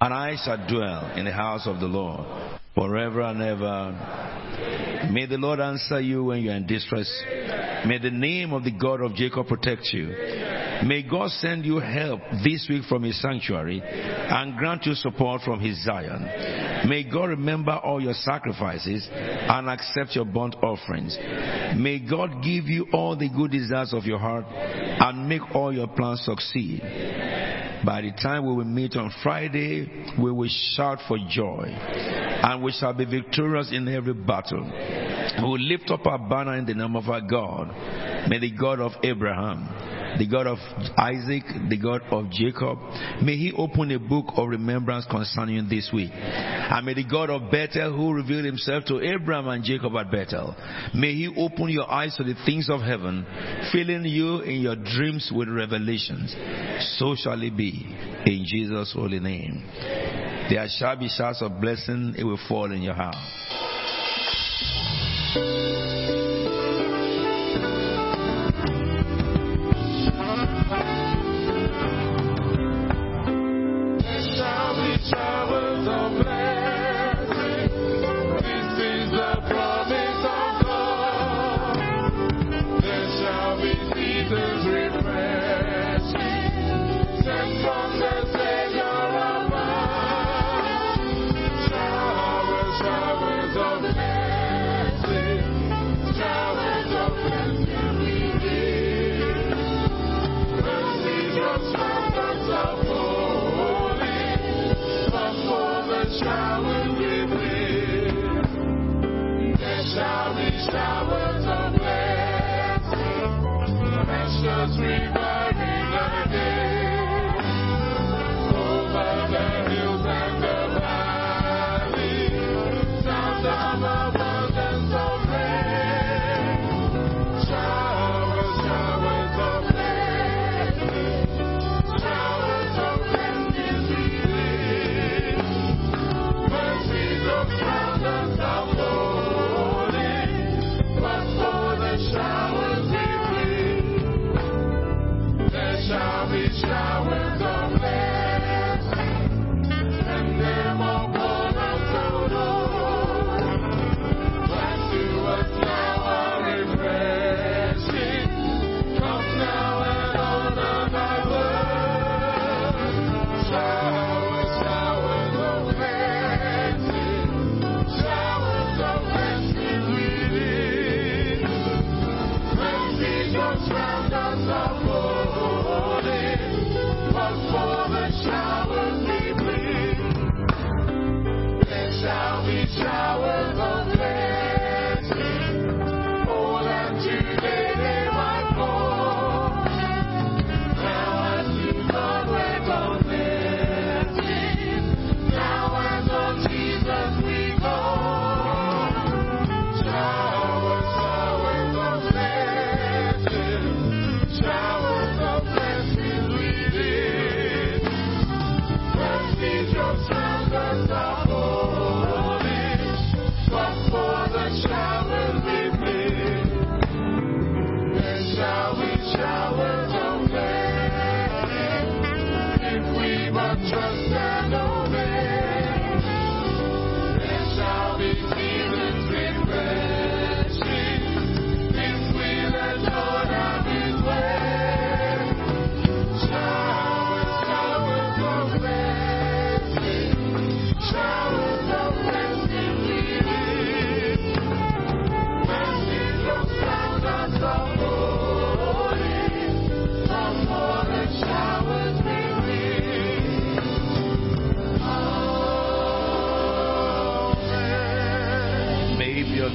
and I shall dwell in the house of the Lord forever and ever. May the Lord answer you when you are in distress. May the name of the God of Jacob protect you. May God send you help this week from his sanctuary and grant you support from his Zion. May God remember all your sacrifices and accept your burnt offerings. May God give you all the good desires of your heart and make all your plans succeed. By the time we will meet on Friday, we will shout for joy, and we shall be victorious in every battle. We will lift up our banner in the name of our God. May the God of Abraham, the God of Isaac, the God of Jacob, may he open a book of remembrance concerning you this week. And may the God of Bethel, who revealed himself to Abraham and Jacob at Bethel, may he open your eyes to the things of heaven, filling you in your dreams with revelations. So shall it be, in Jesus' holy name. There shall be shouts of blessing. It will fall in your house. Showers of blessing. This is the promise of God. There shall be seasons refreshing, sent from the Savior above. Showers, showers of blessing, showers of blessing we give. Mercies of showers of hope. Showers we bring. There shall be showers of blessing, precious reviving again. Over the hills and the valleys, sound of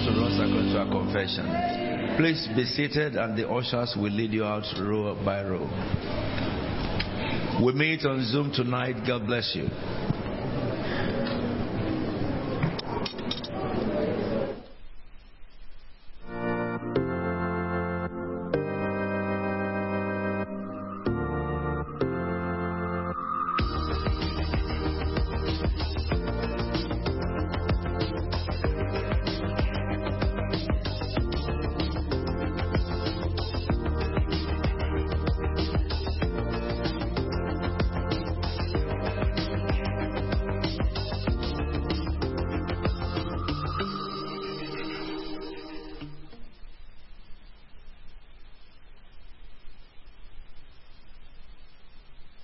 to run according to our confession. Please be seated and the ushers will lead you out row by row. We meet on Zoom tonight. God bless you.